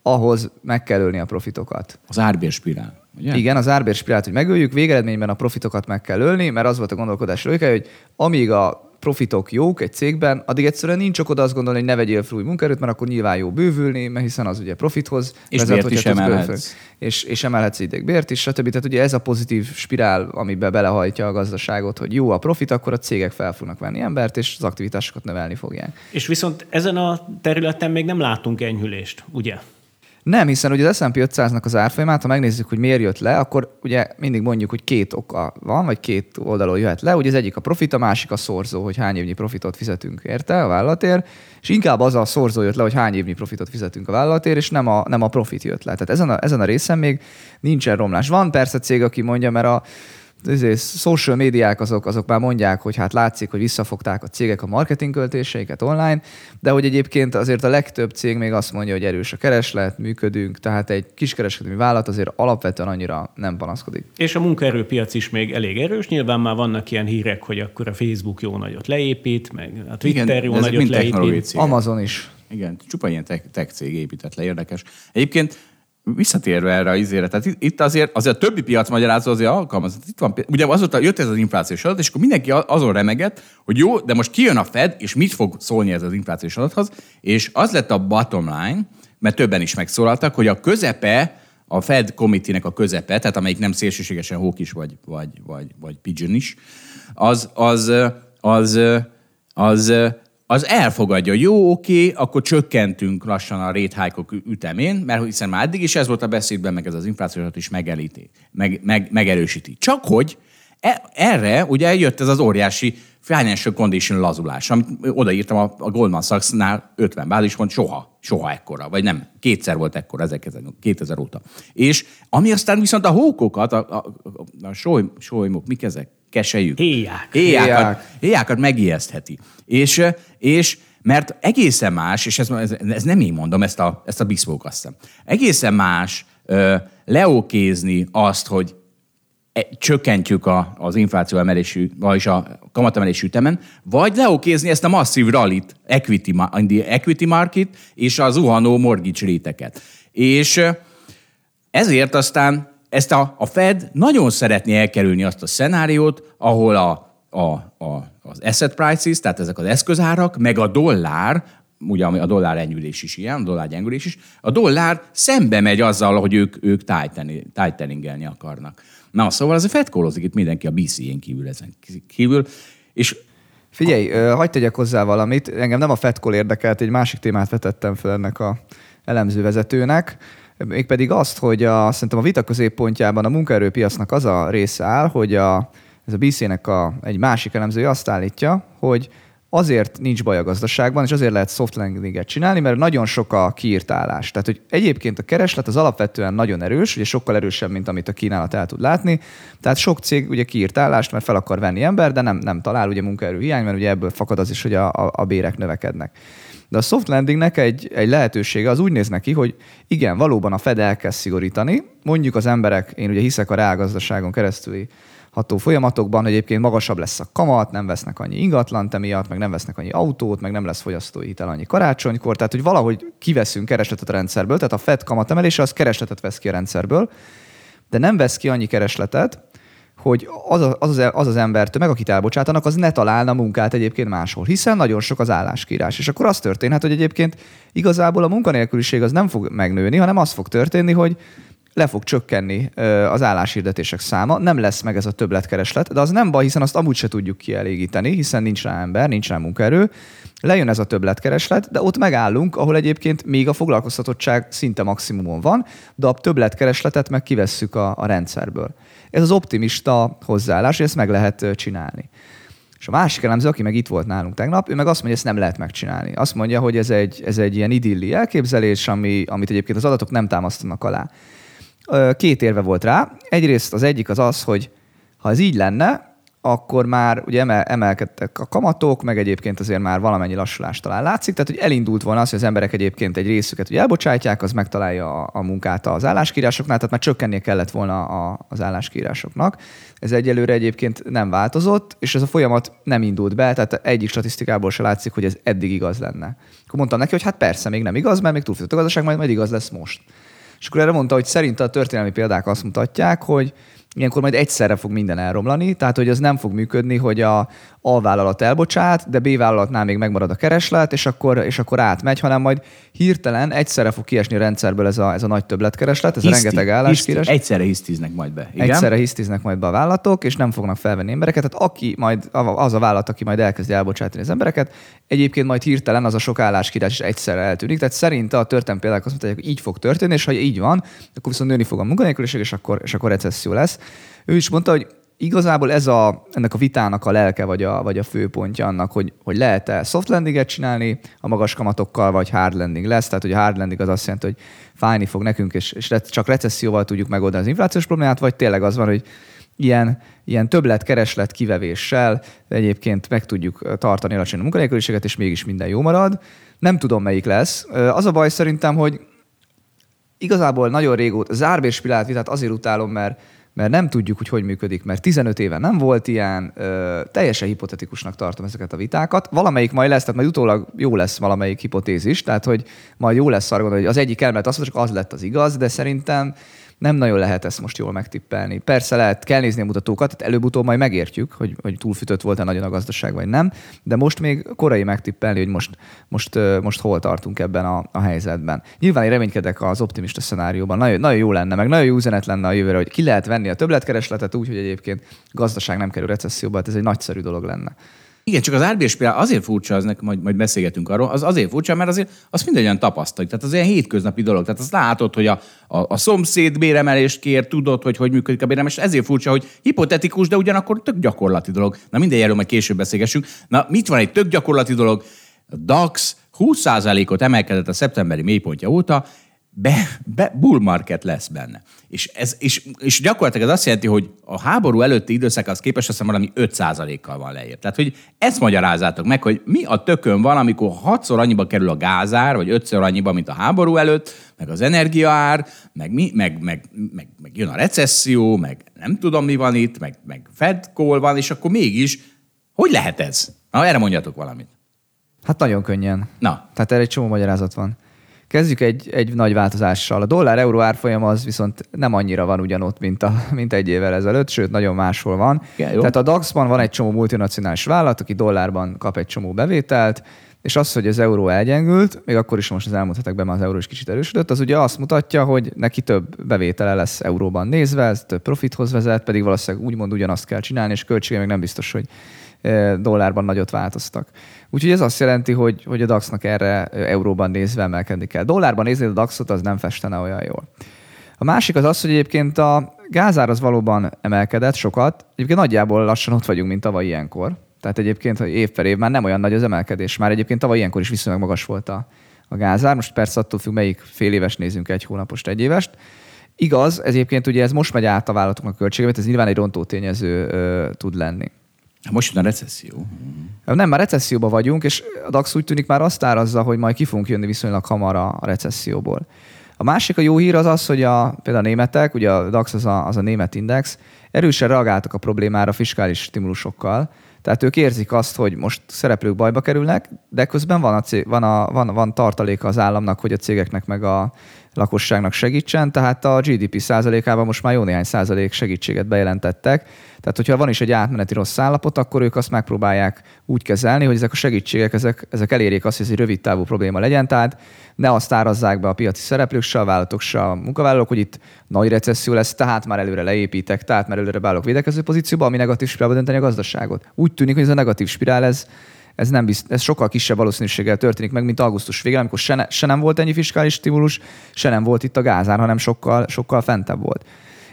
ahhoz meg kell ölni a profitokat. Az árbérspirál, ugye? Igen, az árbérsprirált, hogy megöljük, végeredményben a profitokat meg kell ölni, mert az volt a gondolkodás lőke, hogy amíg a profitok jók egy cégben, addig egyszerűen nincs csak oda azt gondolni, hogy ne vegyél fel új munkaerőt, mert akkor nyilván jó bővülni, mert hiszen az ugye profithoz. És vezet, bért is emelhetsz. És emelhetsz idegbért is, stb. Tehát ugye ez a pozitív spirál, amiben belehajtja a gazdaságot, hogy jó a profit, akkor a cégek fel fognak venni embert, és az aktivitásokat növelni fogják. És viszont ezen a területen még nem látunk enyhülést, ugye? Nem, hiszen ugye az S&P 500-nak az árfolyamát, ha megnézzük, hogy miért jött le, akkor ugye mindig mondjuk, hogy két oka van, vagy két oldalon jöhet le. Ugye az egyik a profit, a másik a szorzó, hogy hány évnyi profitot fizetünk érte a vállalatért, és inkább az a szorzó jött le, hogy hány évnyi profitot fizetünk a vállalatért, és nem a profit jött le. Tehát ezen a részen még nincsen romlás. Van persze cég, aki mondja, mert a social médiák azok már mondják, hogy hát látszik, hogy visszafogták a cégek a marketing költéseiket online, de hogy egyébként azért a legtöbb cég még azt mondja, hogy erős a kereslet, működünk, tehát egy kiskereskedelmi vállalat azért alapvetően annyira nem panaszkodik. És a munkaerőpiac is még elég erős, nyilván már vannak ilyen hírek, hogy akkor a Facebook jó nagyot leépít, meg a Twitter igen, jó nagyot leépít. Amazon is. Igen, csupa ilyen tech cég épített le, érdekes. Egyébként visszatérve erre az izére, tehát itt azért a többi piac magyarázó azért alkalmazott. Itt van, ugye azóta jött ez az inflációs adat, és akkor mindenki azon remegett, hogy jó, de most kijön a Fed, és mit fog szólni ez az inflációs adathoz, és az lett a bottom line, mert többen is megszólaltak, hogy a közepe, a Fed committee-nek a közepe, tehát amelyik nem szélsőségesen hawkish vagy pigeon is, az elfogadja, jó, oké, akkor csökkentünk lassan a rate hike-ok ütemén, mert hiszen már eddig is ez volt a beszédben, meg ez az inflációt is megerősíti. Csak hogy erre ugye jött ez az óriási financial condition lazulás, amit odaírtam a Goldman Sachs-nál 50 bázispont, soha ekkora, vagy nem, kétszer volt ekkora 2000 óta. És ami aztán viszont a hókokat, a solymok, mik ezek? Keselyük. Héjákat megijesztheti. És mert egészen más, és ez nem én mondom, ezt a biszmók azt hiszem, egészen más leokézni azt, hogy csökkentjük az infláció emelésű, vagyis a kamatemelésű ütemen, vagy leokézni ezt a masszív rallit, equity market és a zuhanó mortgage réteket. És ezért aztán ezt a Fed nagyon szeretné elkerülni azt a szenáriót, ahol az asset prices, tehát ezek az eszközárak, meg a dollár, ugye a dollár enyhülés is ilyen, a dollár gyengülés is, a dollár szembe megy azzal, hogy ők tighteningelni akarnak. Na, szóval az a Fed kólozik itt mindenki a BC-n kívül, ezen kívül, és... Figyelj, hagyd tegyek hozzá valamit, engem nem a Fed call érdekelt, egy másik témát vetettem fel ennek az elemzővezetőnek, mégpedig azt, hogy szerintem a vita középpontjában a munkaerőpiacnak az a része áll, hogy ez a BC-nek egy másik elemzője azt állítja, hogy azért nincs baj a gazdaságban, és azért lehet soft landinget csinálni, mert nagyon sok a kiírtálás. Tehát, hogy egyébként a kereslet az alapvetően nagyon erős, ugye sokkal erősebb, mint amit a kínálat el tud látni. Tehát sok cég ugye kiírtálást, mert fel akar venni ember, de nem talál ugye munkaerőhiány, mert ugye ebből fakad az is, hogy a bérek növekednek. De a soft landingnek egy lehetősége az úgy néz neki, hogy igen, valóban a Fed elkezd szigorítani, mondjuk az emberek, én ugye hiszek a reálgazdaságon keresztüli ható folyamatokban, hogy egyébként magasabb lesz a kamat, nem vesznek annyi ingatlant emiatt, meg nem vesznek annyi autót, meg nem lesz fogyasztói hitel annyi karácsonykor, tehát hogy valahogy kiveszünk keresletet a rendszerből, tehát a Fed kamatemelése az keresletet vesz ki a rendszerből, de nem vesz ki annyi keresletet, hogy az embertömeg, akit elbocsátanak, az ne találna munkát egyébként máshol, hiszen nagyon sok az álláskírás. És akkor az történhet, hogy egyébként igazából a munkanélküliség az nem fog megnőni, hanem az fog történni, hogy le fog csökkenni az álláshirdetések száma, nem lesz meg ez a többletkereslet, de az nem baj, hiszen azt amúgy se tudjuk kielégíteni, hiszen nincs rá ember, nincs rá munkaerő. Lejön ez a többletkereslet, de ott megállunk, ahol egyébként még a foglalkoztatottság szinte maximumon van, de a többletkeresletet meg kivesszük a rendszerből. Ez az optimista hozzáállás, és ezt meg lehet csinálni. És a másik elemző, aki meg itt volt nálunk tegnap, ő meg azt mondja, hogy ezt nem lehet megcsinálni. Azt mondja, hogy ez egy ilyen idilli elképzelés, amit egyébként az adatok nem támasztanak alá. Két érve volt rá. Egyrészt az egyik az, hogy ha ez így lenne, akkor már ugye emelkedtek a kamatok, meg egyébként azért már valamennyi lassulás talán látszik. Tehát, hogy elindult volna az, hogy az emberek egyébként egy részüket ugye elbocsátják, az megtalálja a munkát az álláskírásoknál, tehát már csökkennie kellett volna az álláskírásoknak. Ez egyelőre egyébként nem változott, és ez a folyamat nem indult be, tehát egyik statisztikából se látszik, hogy ez eddig igaz lenne. Akkor mondtam neki, hogy hát persze, még nem igaz, mert még túlfűtött a gazdaság, majd igaz lesz most. És akkor erre mondta, hogy szerinte a történelmi példák azt mutatják, hogy ilyenkor majd egyszerre fog minden elromlani, tehát hogy az nem fog működni, hogy A vállalat elbocsát, de B vállalatnál még megmarad a kereslet, és akkor átmegy, hanem majd hirtelen egyszerre fog kiesni a rendszerből ez a nagy többletkereslet, ez a rengeteg álláskírás. Egyszerre hisztiznek majd be. Igen? Egyszerre hisztiznek majd be a vállalatok, és nem fognak felvenni embereket. Tehát az a vállalat, aki majd elkezdi elbocsátani az embereket, egyébként majd hirtelen az a sok álláskírás is egyszerre eltűnik. Tehát szerinte a történelmi példák azt mondták, hogy így fog történni, és ha így van, akkor viszont nőni fog a munkanélküliség, és akkor recesszió lesz. Ő is mondta, hogy igazából ennek a vitának a lelke vagy a főpontja annak, hogy lehet-e soft landinget csinálni a magas kamatokkal, vagy hard landing lesz. Tehát, hogy a hard landing az azt jelenti, hogy fájni fog nekünk, és csak recesszióval tudjuk megoldani az inflációs problémát, vagy tényleg az van, hogy ilyen többletkereslet kivevéssel egyébként meg tudjuk tartani alacsony a munkanélküliséget, és mégis minden jó marad. Nem tudom, melyik lesz. Az a baj szerintem, hogy igazából nagyon régóta az árbérspirált vitát azért utálom, mert nem tudjuk, hogy működik, mert 15 éve nem volt ilyen, teljesen hipotetikusnak tartom ezeket a vitákat. Valamelyik majd lesz, tehát majd utólag jó lesz valamelyik hipotézis, tehát hogy majd jó lesz arra gondolni, hogy az egyik elmélet az, csak az lett az igaz, de szerintem nem nagyon lehet ezt most jól megtippelni. Persze kell nézni a mutatókat, tehát előbb-utóbb majd megértjük, hogy túlfűtött volt-e nagyon a gazdaság, vagy nem, de most még korai megtippelni, hogy most hol tartunk ebben a helyzetben. Nyilván én reménykedek az optimista szenárióban. Nagyon, nagyon jó lenne, meg nagyon jó üzenet lenne a jövőre, hogy ki lehet venni a többletkeresletet úgy, hogy egyébként gazdaság nem kerül recesszióba, hát ez egy nagyszerű dolog lenne. Igen, csak az árbérspirált azért furcsa, az nekünk, majd beszélgetünk arról, az azért furcsa, mert azért azt mindannyian tapasztaljuk. Tehát az ilyen hétköznapi dolog. Tehát azt látod, hogy a szomszéd béremelést kér, tudod, hogy működik a béremelés. Ezért furcsa, hogy hipotetikus, de ugyanakkor tök gyakorlati dolog. Na minden jelöl, majd később beszélgessünk. Na mit van egy tök gyakorlati dolog? A DAX 20%-ot emelkedett a szeptemberi mélypontja óta, bull market lesz benne. És gyakorlatilag ez azt jelenti, hogy a háború előtti időszakhoz képest azt hiszem valami 5%-kal van leírt. Tehát, hogy ezt magyarázzátok meg, hogy mi a tökön van, amikor 6-szor annyiba kerül a gázár, vagy 5-ször annyiba, mint a háború előtt, meg az energiaár, meg jön a recesszió, meg nem tudom mi van itt, meg Fed call van, és akkor mégis, hogy lehet ez? Na, erre mondjatok valamit. Hát nagyon könnyen. Na. Tehát erre egy csomó magyarázat van. Kezdjük egy nagy változással. A dollár-euró árfolyam az viszont nem annyira van ugyanott, mint egy évvel ezelőtt, sőt, nagyon máshol van. Yeah, tehát a DAX-ban van egy csomó multinacionális vállalat, aki dollárban kap egy csomó bevételt, és az, hogy az euró elgyengült, még akkor is most az elmúlt hetekben már az euró is kicsit erősödött, az ugye azt mutatja, hogy neki több bevétele lesz euróban nézve, ez több profithoz vezet, pedig valószínűleg úgymond ugyanazt kell csinálni, és költsége még nem biztos, hogy dollárban nagyot változtak. Úgyhogy ez azt jelenti, hogy a DAX-nak erre euróban nézve emelkedni kell. Dollárban nézni a DAX-ot, az nem festene olyan jól. A másik az, hogy egyébként a gázár az valóban emelkedett sokat. Egyébként nagyjából lassan ott vagyunk, mint tavaly ilyenkor. Tehát egyébként év per év már nem olyan nagy az emelkedés. Már egyébként tavaly ilyenkor is viszonylag magas volt a gázár. Most persze attól függ, melyik fél éves nézünk, egy hónapost, egy évest. Igaz, egyébként ugye ez most megy át a vállalatoknak a költségébe, ez nyilván egy rontó tényező tud lenni. Most jön a recesszió. Nem, már recesszióban vagyunk, és a DAX úgy tűnik már azt árazza, hogy majd ki fogunk jönni viszonylag hamar a recesszióból. A másik a jó hír az az, hogy például a németek, ugye a DAX az a német index, erősen reagáltak a problémára a fiskális stimulusokkal. Tehát ők érzik azt, hogy most szereplők bajba kerülnek, de közben van tartaléka az államnak, hogy a cégeknek meg a lakosságnak segítsen, tehát a GDP százalékában most már jó néhány százalék segítséget bejelentettek. Tehát, hogyha van is egy átmeneti rossz állapot, akkor ők azt megpróbálják úgy kezelni, hogy ezek a segítségek, ezek elérjék azt, hogy ez egy rövid távú probléma legyen. Tehát ne azt árazzák be a piaci szereplők, se a vállalatok, se a munkavállalók, hogy itt nagy recesszió lesz, tehát már előre leépítek, tehát már előre beállok védekező pozícióba, ami negatív spirálba dönteni a gazdaságot. Úgy tűnik, hogy ez a negatív spirál, ez sokkal kisebb valószínűséggel történik meg, mint augusztus végén, amikor se nem volt ennyi fiskális stimulus, se nem volt itt a gázár, hanem sokkal, sokkal fentebb volt.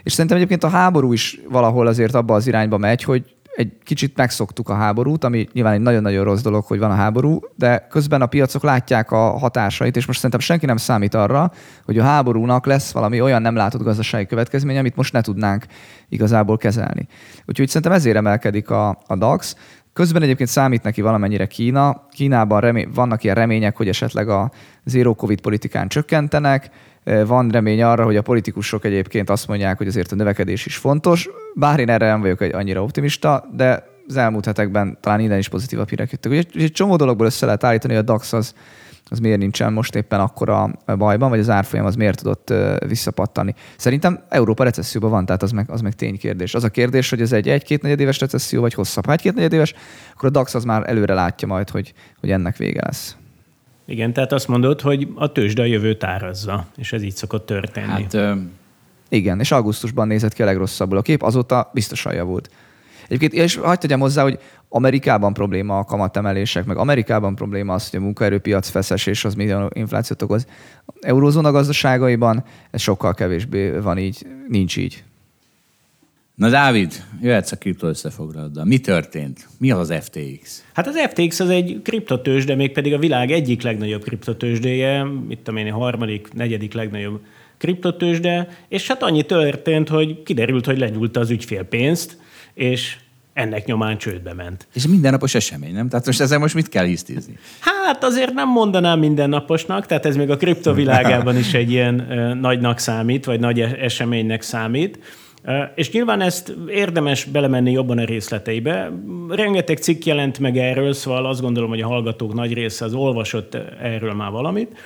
És szerintem egyébként a háború is valahol azért abba az irányba megy, hogy egy kicsit megszoktuk a háborút, ami nyilván egy nagyon-nagyon rossz dolog, hogy van a háború, de közben a piacok látják a hatásait, és most szerintem senki nem számít arra, hogy a háborúnak lesz valami olyan nem látott gazdasági következménye, amit most ne tudnánk igazából kezelni. Úgyhogy szerintem ezért emelkedik a DAX. Közben egyébként számít neki valamennyire Kína. Kínában vannak ilyen remények, hogy esetleg a zero covid politikán csökkentenek. Van remény arra, hogy a politikusok egyébként azt mondják, hogy azért a növekedés is fontos. Bár én erre nem vagyok annyira optimista, de az elmúlt hetekben talán innen is pozitívabb hírek jöttek. Úgyhogy egy csomó dologból össze lehet állítani, hogy a DAX az miért nincsen most éppen akkora bajban, vagy az árfolyam az miért tudott visszapattani. Szerintem Európa recesszióban van, tehát az meg ténykérdés. Az a kérdés, hogy ez egy 1-2 negyedéves recesszió, vagy hosszabb. Ha 1-2 negyedéves, akkor a DAX az már előre látja majd, hogy ennek vége lesz. Igen, tehát azt mondod, hogy a tőzsde a jövőt árazza, és ez így szokott történni. Hát, igen, és augusztusban nézett ki a legrosszabbul a kép, azóta biztosan javult. Egyébként, és hagyd tegyem hozzá, hogy Amerikában probléma a kamatemelések, meg Amerikában probléma az, hogy a munkaerőpiac feszesés, az millió inflációt okoz. Eurózóna gazdaságaiban ez sokkal kevésbé van így, nincs így. Na Dávid, jöhetsz a kripto összefoglalóddal. Mi történt? Mi az FTX? Hát az FTX az egy kriptotőzsde, mégpedig a világ egyik legnagyobb kriptotőzsdéje, mit tudom én, a 3., 4. legnagyobb kriptotőzsde, és hát annyi történt, hogy kiderült, hogy lenyúlta az ügyfél pénzt, és ennek nyomán csődbe ment. És mindennapos esemény, nem? Tehát most ezzel most mit kell hisztizni? Hát azért nem mondanám mindennaposnak, tehát ez még a kriptovilágában is egy ilyen nagynak számít, vagy nagy eseménynek számít. És nyilván ezt érdemes belemenni jobban a részleteibe. Rengeteg cikk jelent meg erről, szóval azt gondolom, hogy a hallgatók nagy része az olvasott erről már valamit.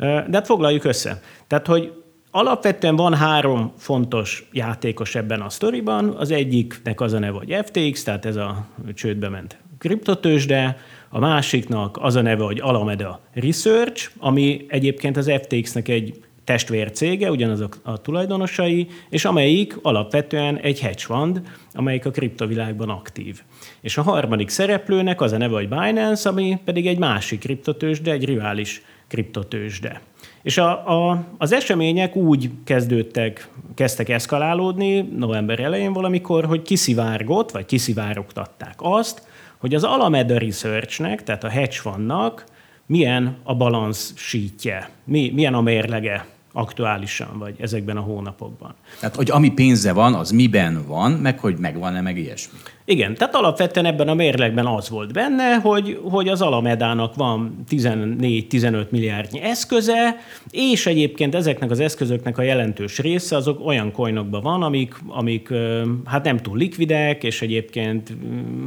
De hát foglaljuk össze. Tehát, hogy alapvetően van 3 fontos játékos ebben a sztoriban. Az egyiknek az a neve, hogy FTX, tehát ez a csődbe ment kriptotőzsde. A másiknak az a neve, hogy Alameda Research, ami egyébként az FTX-nek egy testvércége, ugyanazok a tulajdonosai, és amelyik alapvetően egy hedge fund, amelyik a kriptovilágban aktív. És a 3. szereplőnek az a neve, hogy Binance, ami pedig egy másik kriptotőzsde, egy rivális kriptotőzsde. És az események úgy kezdtek eszkalálódni november elején valamikor, hogy kiszivárogtatták azt, hogy az Alameda Researchnek, tehát a hedge fundnak milyen a balance sheetje, milyen a mérlege aktuálisan, vagy ezekben a hónapokban. Tehát, hogy ami pénze van, az miben van, meg hogy megvan-e, meg ilyesmi. Igen, tehát alapvetően ebben a mérlegben az volt benne, hogy az Alamedának van 14-15 milliárdnyi eszköze, és egyébként ezeknek az eszközöknek a jelentős része azok olyan coinokban van, amik hát nem túl likvidek, és egyébként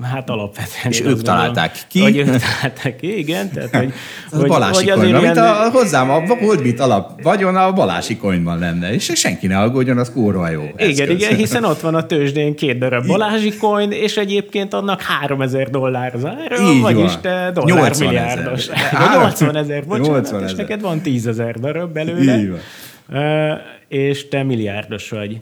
hát alapvetően... És ők találták ki. Hogy ők találták ki, igen. Tehát, hogy Balázsi coin, amit hozzám a Holdbit alap vagyon a Balázsi coinban lenne, és senki ne aggódjon, az kurva jó eszköz. Igen, hiszen ott van a tőzsdén 2 darab Balázsi coin, és egyébként annak $3000 az ára, vagyis te dollármilliárdos. 80 ezer, bocsánat, és neked van 10 000 darab belőle, és te milliárdos vagy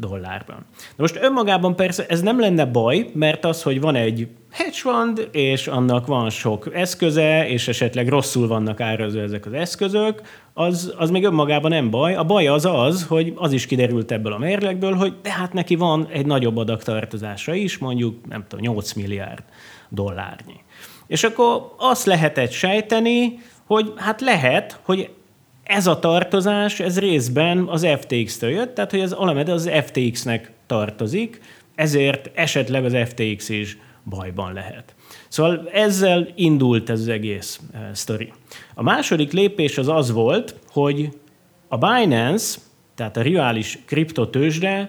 dollárban. Na most önmagában persze ez nem lenne baj, mert az, hogy van egy hedge fund, és annak van sok eszköze, és esetleg rosszul vannak árazva ezek az eszközök, az még önmagában nem baj. A baj az, hogy az is kiderült ebből a mérlegből, hogy de hát neki van egy nagyobb adagtartozása is, mondjuk nem tudom, 8 milliárd dollárnyi. És akkor azt lehetett sejteni, hogy hát lehet, hogy ez a tartozás, ez részben az FTX-től jött, tehát hogy az Alameda az FTX-nek tartozik, ezért esetleg az FTX is bajban lehet. Szóval ezzel indult ez az egész sztori. A második lépés az az volt, hogy a Binance, tehát a rivális kriptotőzsdének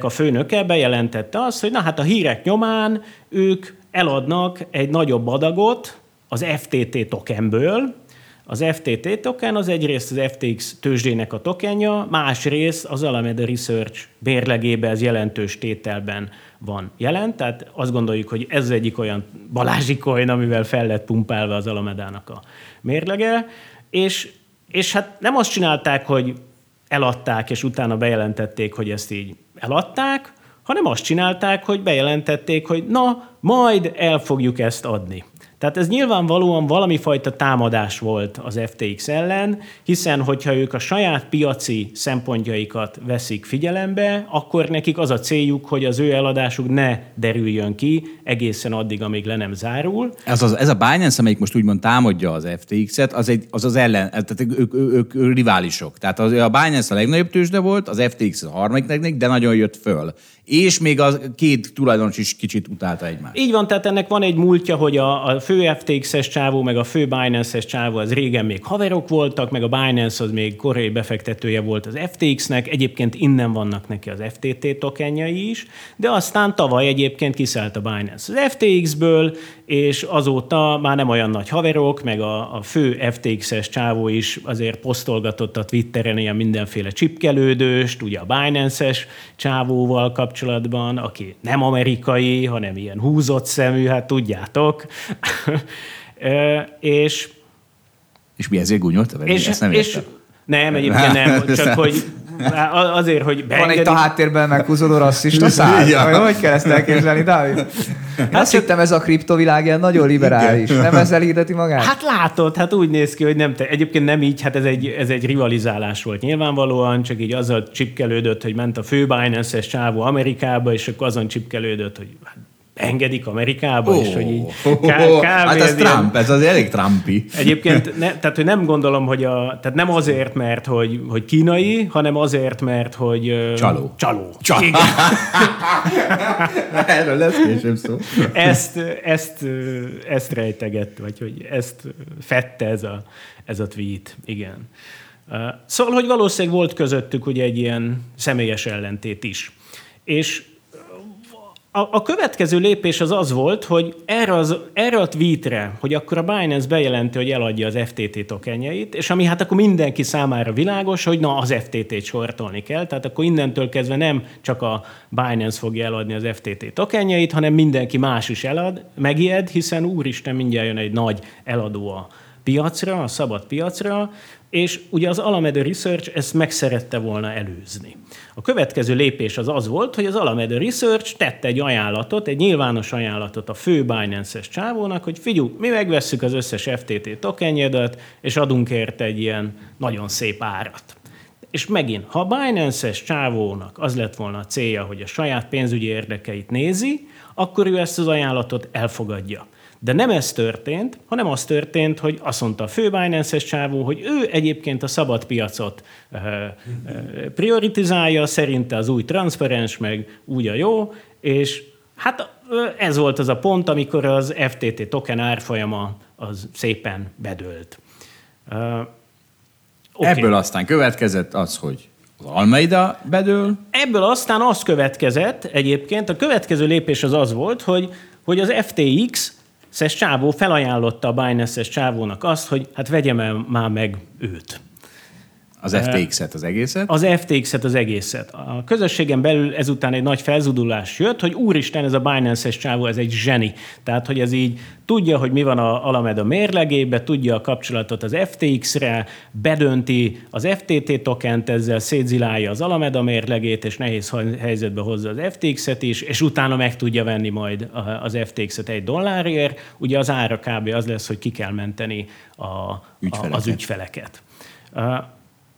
a főnöke bejelentette azt, hogy na hát a hírek nyomán ők eladnak egy nagyobb adagot az FTT tokenből. Az FTT token az egyrészt az FTX tőzsdének a tokenja, másrészt az Alameda Research bérlegében ez jelentős tételben van jelent, tehát azt gondoljuk, hogy ez egyik olyan Balázsi coin, amivel fel lett pumpálva az Alamedának a mérlege, és hát nem azt csinálták, hogy eladták, és utána bejelentették, hogy ezt így eladták, hanem azt csinálták, hogy bejelentették, hogy na, majd el fogjuk ezt adni. Tehát ez nyilvánvalóan valami fajta támadás volt az FTX ellen, hiszen hogyha ők a saját piaci szempontjaikat veszik figyelembe, akkor nekik az a céljuk, hogy az ő eladásuk ne derüljön ki egészen addig, amíg le nem zárul. Ez a Binance, amelyik most úgymond támadja az FTX-et, az ellen, tehát ők riválisok. Tehát a Binance a legnagyobb tőzsde volt, az FTX a harmadiknek, de nagyon jött föl. És még a két tulajdonos is kicsit utálta egymást. Így van, tehát ennek van egy múltja, hogy a fő FTX-es csávó, meg a fő Binance-es csávó, az régen még haverok voltak, meg a Binance az még korai befektetője volt az FTX-nek, egyébként innen vannak neki az FTT tokenjai is, de aztán tavaly egyébként kiszállt a Binance az FTX-ből, és azóta már nem olyan nagy haverok, meg a fő FTX-es csávó is azért posztolgatott a Twitteren ilyen mindenféle csipkelődőst, ugye a Binance-es csávóval kapcsolatban, aki nem amerikai, hanem ilyen húzott szemű, hát tudjátok. És mi ezért gúnyolta? Ezt nem értem. Nem, egyébként nem, csak hogy azért, hogy beengedik. Van itt a háttérben meghúzódó rasszista száll. Ja. Hogy kell ezt elképzelni, Dávid? Azt hittem, ez a kriptovilág ilyen nagyon liberális. Nem ezzel hirdeti magát? Hát látod, hát úgy néz ki, hogy nem. Egyébként nem így, hát ez egy rivalizálás volt nyilvánvalóan, csak így azzal csipkelődött, hogy ment a fő Binance-es csávó Amerikába, és akkor azon csipkelődött, hogy engedik Amerikába, és hogy így hát ez ilyen... Trump, ez az elég Trumpi. Egyébként, tehát hogy nem gondolom, hogy tehát nem azért, mert hogy kínai, hanem azért, mert hogy... Csaló. Erről lesz később szó. Ezt rejtegett, vagy hogy ezt fette ez a tweet, igen. Szóval, hogy valószínűleg volt közöttük ugye egy ilyen személyes ellentét is. És a következő lépés az volt, hogy erre a tweetre, hogy akkor a Binance bejelenti, hogy eladja az FTT tokenjeit, és ami hát akkor mindenki számára világos, hogy na, az FTT-t sortolni kell, tehát akkor innentől kezdve nem csak a Binance fogja eladni az FTT tokenjeit, hanem mindenki más is megijed, hiszen úristen, mindjárt jön egy nagy eladó a piacra, a szabad piacra, és ugye az Alameda Research ezt meg szerette volna előzni. A következő lépés az volt, hogy az Alameda Research tette egy ajánlatot, egy nyilvános ajánlatot a fő Binance-es csávónak, hogy figyelj, mi megvesszük az összes FTT tokenjedet, és adunk érte egy ilyen nagyon szép árat. És megint, ha a Binance-es csávónak az lett volna a célja, hogy a saját pénzügyi érdekeit nézi, akkor ő ezt az ajánlatot elfogadja. De nem ez történt, hanem az történt, hogy azt mondta a fő Binance-es csávó, hogy ő egyébként a szabad piacot prioritizálja, szerinte az új transzparens, meg úgy a jó, és hát ez volt az a pont, amikor az FTT token árfolyama az szépen bedőlt. Okay. Ebből aztán következett az, hogy az Alameda bedől. Ebből aztán az következett egyébként, a következő lépés az volt, hogy az FTX-es csávó felajánlotta a Binance-es csávónak azt, hogy hát vegyem már meg őt. Az FTX-et, az egészet? Az FTX-et, az egészet. A közösségen belül ezután egy nagy felzudulás jött, hogy úristen, ez a Binance-es csávó, ez egy zseni. Tehát, hogy ez így tudja, hogy mi van az Alameda mérlegébe, tudja a kapcsolatot az FTX-re, bedönti az FTT tokent, ezzel szétzilálja az Alameda mérlegét, és nehéz helyzetbe hozza az FTX-et is, és utána meg tudja venni majd az FTX-et $1. Ugye az ára kb. Az lesz, hogy ki kell menteni az ügyfeleket.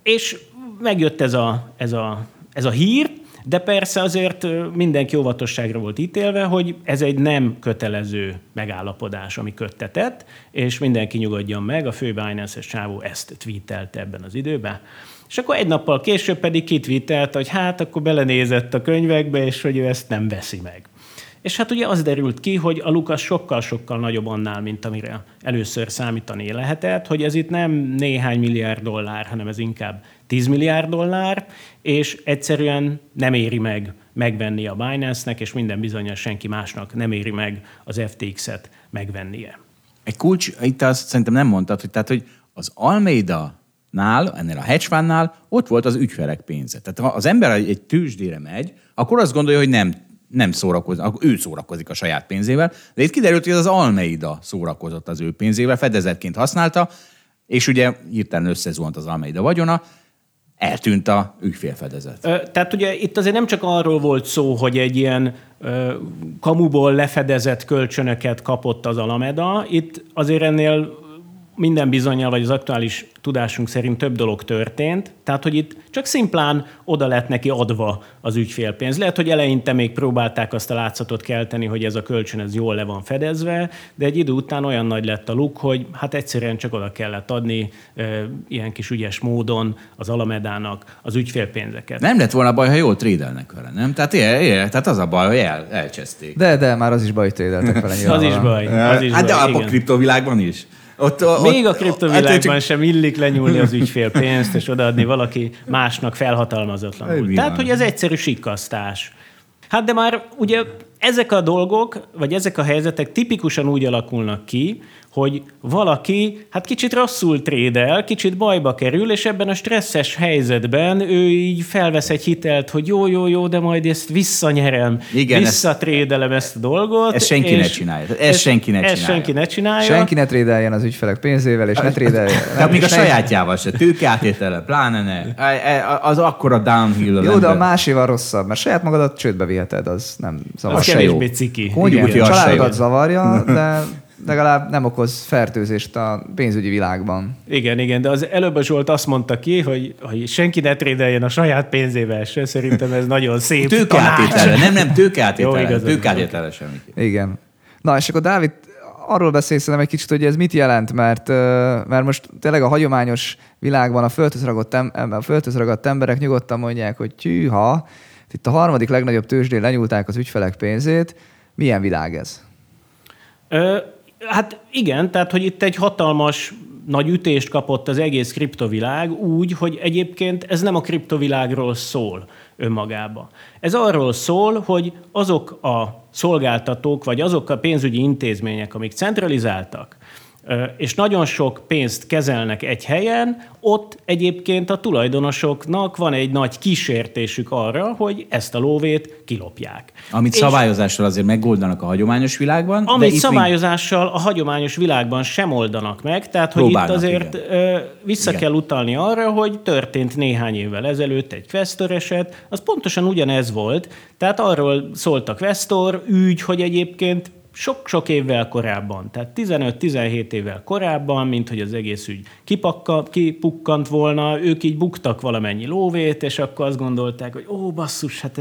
És megjött ez a hír, De persze azért mindenki óvatosságra volt ítélve, hogy ez egy nem kötelező megállapodás, ami köttetett, és mindenki nyugodjon meg, a fő Binance-es csávó ezt tweetelte ebben az időben. És akkor egy nappal később pedig kitweetelt, hogy hát akkor belenézett a könyvekbe, és hogy ő ezt nem veszi meg. És hát ugye az derült ki, hogy a Lukasz sokkal-sokkal nagyobb annál, mint amire először számítani lehetett, hogy ez itt nem néhány milliárd dollár, hanem ez inkább 10 milliárd dollár, és egyszerűen nem éri meg megvenni a Binance-nek, és minden bizonnyos senki másnak nem éri meg az FTX-et megvennie. Egy kulcs, itt azt szerintem nem mondtad, hogy, tehát, hogy az Almeida-nál, ennél a hedge fundnál ott volt az ügyfelek pénze. Tehát ha az ember egy tűzsdére megy, akkor azt gondolja, hogy nem szórakozik, ő szórakozik a saját pénzével, de itt kiderült, hogy az Almeida szórakozott az ő pénzével, fedezetként használta, és ugye hirtelen összezuhant az Almeida vagyona, eltűnt a ügyfélfedezet. Tehát ugye itt azért nem csak arról volt szó, hogy egy ilyen kamuból lefedezett kölcsönöket kapott az Alameda, itt azért ennél minden bizonnyal, vagy az aktuális tudásunk szerint több dolog történt, tehát hogy itt csak szimplán oda lett neki adva az ügyfélpénz. Lehet, hogy eleinte még próbálták azt a látszatot kelteni, hogy ez a kölcsön ez jól le van fedezve, de egy idő után olyan nagy lett a luk, hogy hát egyszerűen csak oda kellett adni ilyen kis ügyes módon az Alamedának az ügyfélpénzeket. Nem lett volna baj, ha jól trédelnek vele, nem? Tehát, tehát az a baj, hogy elcseszték. De már az is baj, hogy trédeltek vele. Az is baj. Hát de a kriptovilágban is. Még a kriptovilágban hát, sem illik lenyúlni az ügyfélpénzt, és odaadni valaki másnak felhatalmazatlanul. Tehát, hogy ez egyszerű sikkasztás. Hát de már ugye ezek a dolgok, vagy ezek a helyzetek tipikusan úgy alakulnak ki, hogy valaki hát kicsit rosszul trédel, kicsit bajba kerül, és ebben a stresszes helyzetben ő így felvesz egy hitelt, hogy jó, de majd ezt visszanyerem, visszatrédelem ezt a dolgot. Ezt senki ne csinálja. Senki ne trédeljen az ügyfelek pénzével, és ne trédeljen. Hát még a sajátjával se. Tőkeáttétele, pláne ne. Az akkora downhill. Jó, de a máséval rosszabb, mert saját magadat csődbe viheted, az nem zavar. Az kevésbé ciki. Családodat zavarja, de legalább nem okoz fertőzést a pénzügyi világban. Igen, de az előbb a Zsolt azt mondta ki, hogy senki ne trédeljen a saját pénzével se. Szerintem ez nagyon szép. Tőkeáttétele, nem tőkeáttétele. Tőkeáttétele semmi. Igen. Na, és akkor Dávid, arról beszélsz szerintem egy kicsit, hogy ez mit jelent, mert most tényleg a hagyományos világban a földhözragadt emberek nyugodtan mondják, hogy tűha, itt a harmadik legnagyobb tőzsdén lenyúlták az ügyfelek pénzét. Milyen világ ez? Hát igen, tehát hogy itt egy hatalmas nagy ütést kapott az egész kriptovilág úgy, hogy egyébként ez nem a kriptovilágról szól önmagában. Ez arról szól, hogy azok a szolgáltatók, vagy azok a pénzügyi intézmények, amik centralizáltak, és nagyon sok pénzt kezelnek egy helyen, ott egyébként a tulajdonosoknak van egy nagy kísértésük arra, hogy ezt a lóvét kilopják. Amit és szabályozással azért megoldanak a hagyományos világban. Amit szabályozással a hagyományos világban sem oldanak meg, tehát hogy itt azért kell utalni arra, hogy történt néhány évvel ezelőtt egy Questor eset, az pontosan ugyanez volt, tehát arról szólt a Questor ügy, hogy egyébként sok-sok évvel korábban, tehát 15-17 évvel korábban, mint hogy az egész ügy kipukkant volna, ők így buktak valamennyi lóvét, és akkor azt gondolták, hogy basszus, hát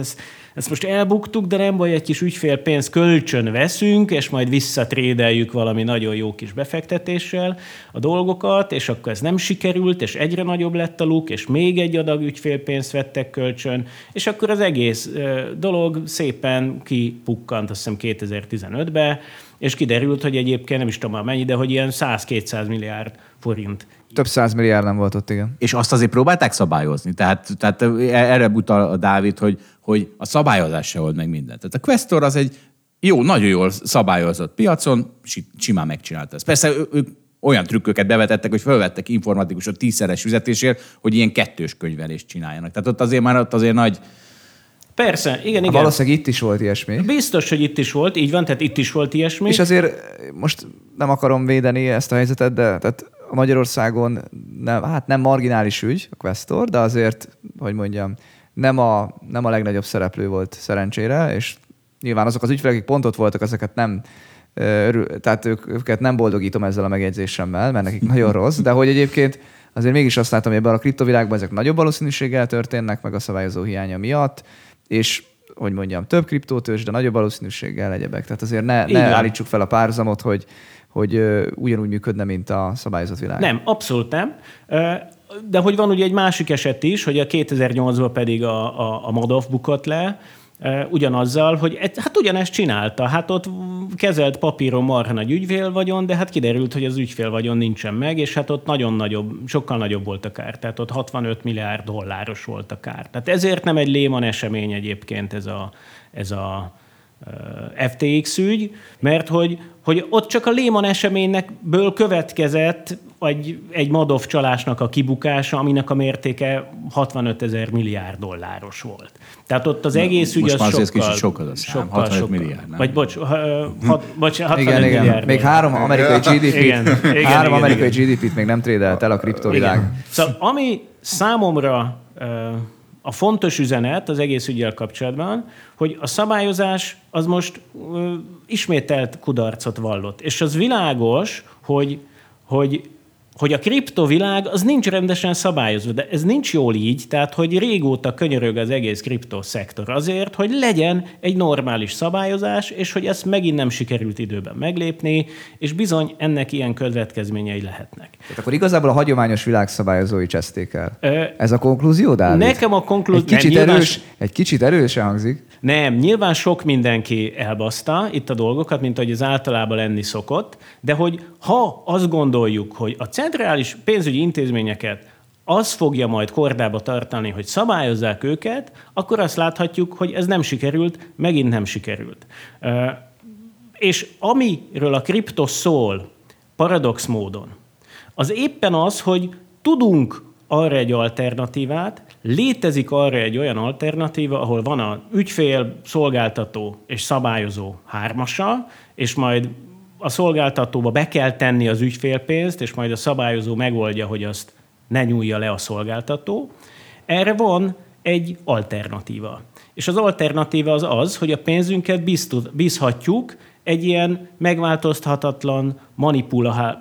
ezt most elbuktuk, de nem baj, egy kis ügyfélpénz kölcsön veszünk, és majd visszatrédeljük valami nagyon jó kis befektetéssel a dolgokat, és akkor ez nem sikerült, és egyre nagyobb lett a luk, és még egy adag ügyfélpénzt vettek kölcsön, és akkor az egész dolog szépen kipukkant, azt hiszem 2015-ben, és kiderült, hogy egyébként nem is tudom már mennyi, de hogy ilyen 100-200 milliárd forint. Több 100 milliárd nem volt ott, igen. És azt azért próbálták szabályozni. Tehát erre utal a Dávid, hogy a szabályozás se old meg mindent. Tehát a Questor az egy nagyon jól szabályozott piacon, simán megcsinálta ezt. Persze ők olyan trükköket bevetettek, hogy felvettek informatikusot 10-szeres fizetésért, hogy ilyen kettős könyvelést csináljanak. Tehát ott azért nagy. Persze, igen. Valószínűleg itt is volt ilyesmi. Biztos, hogy itt is volt, így van, tehát itt is volt ilyesmi. És azért most nem akarom védeni ezt a helyzetet, de tehát Magyarországon nem marginális ügy a Questor, de azért, hogy mondjam, nem a legnagyobb szereplő volt szerencsére, és nyilván azok az ügyfelek, akik pont ott voltak, ezeket nem tehát őket nem boldogítom ezzel a megjegyzésemmel, mert nekik nagyon rossz, de hogy egyébként azért mégis azt látom, hogy ebben a kriptovilágban ezek nagyobb valószínűséggel történnek, meg a szabályozó hiánya miatt. és hogy mondjam, több kriptótős, de nagyobb valószínűséggel egyebek. Tehát azért ne állítsuk fel a párhuzamot, hogy ugyanúgy működne, mint a szabályozott világ. Nem, abszolút nem. De hogy van ugye egy másik eset is, hogy a 2008-ban pedig a Madoff bukott le, ugyanazzal, hogy hát ugyanezt csinálta. Hát ott kezelt papíron marha nagy ügyfélvagyon, de hát kiderült, hogy az ügyfélvagyon nincsen meg, és hát ott sokkal nagyobb volt a kár. Tehát ott 65 milliárd dolláros volt a kár. Tehát ezért nem egy Lehman esemény egyébként ez a FTX ügy, mert hogy ott csak a Lehman eseményekből következett egy Madoff csalásnak a kibukása, aminek a mértéke $65 billion volt. Tehát ott az egész ügy most az sokkal... Most már azért sok az a szám, 65 milliárd, nem? Vagy bocs, 65 igen. milliárd. Még három amerikai GDP-t még nem trédelt el a kriptovilág. Szóval ami számomra a fontos üzenet az egész ügyel kapcsolatban, hogy a szabályozás az most ismételt kudarcot vallott. És az világos, hogy a kriptovilág az nincs rendesen szabályozva, de ez nincs jól így, tehát hogy régóta könyörög az egész kriptoszektor azért, hogy legyen egy normális szabályozás, és hogy ezt megint nem sikerült időben meglépni, és bizony ennek ilyen következményei lehetnek. Tehát akkor igazából a hagyományos világ szabályozói cseszték el. Ez a konklúzió, Dávid? Nekem a konklúzió... Egy kicsit erősen hangzik. Nem, nyilván sok mindenki elbaszta itt a dolgokat, mint ahogy ez általában lenni szokott, de hogy ha azt gondoljuk, hogy a centrális pénzügyi intézményeket az fogja majd kordába tartani, hogy szabályozzák őket, akkor azt láthatjuk, hogy ez nem sikerült, megint nem sikerült. És amiről a kripto szól paradox módon, az éppen az, hogy tudunk arra egy alternatívát, létezik arra egy olyan alternatíva, ahol van az ügyfél, szolgáltató és szabályozó hármasa, és majd a szolgáltatóba be kell tenni az ügyfélpénzt, és majd a szabályozó megoldja, hogy azt ne nyúlja le a szolgáltató. Erre van egy alternatíva. És az alternatíva az az, hogy a pénzünket bízhatjuk egy ilyen megváltoztathatatlan,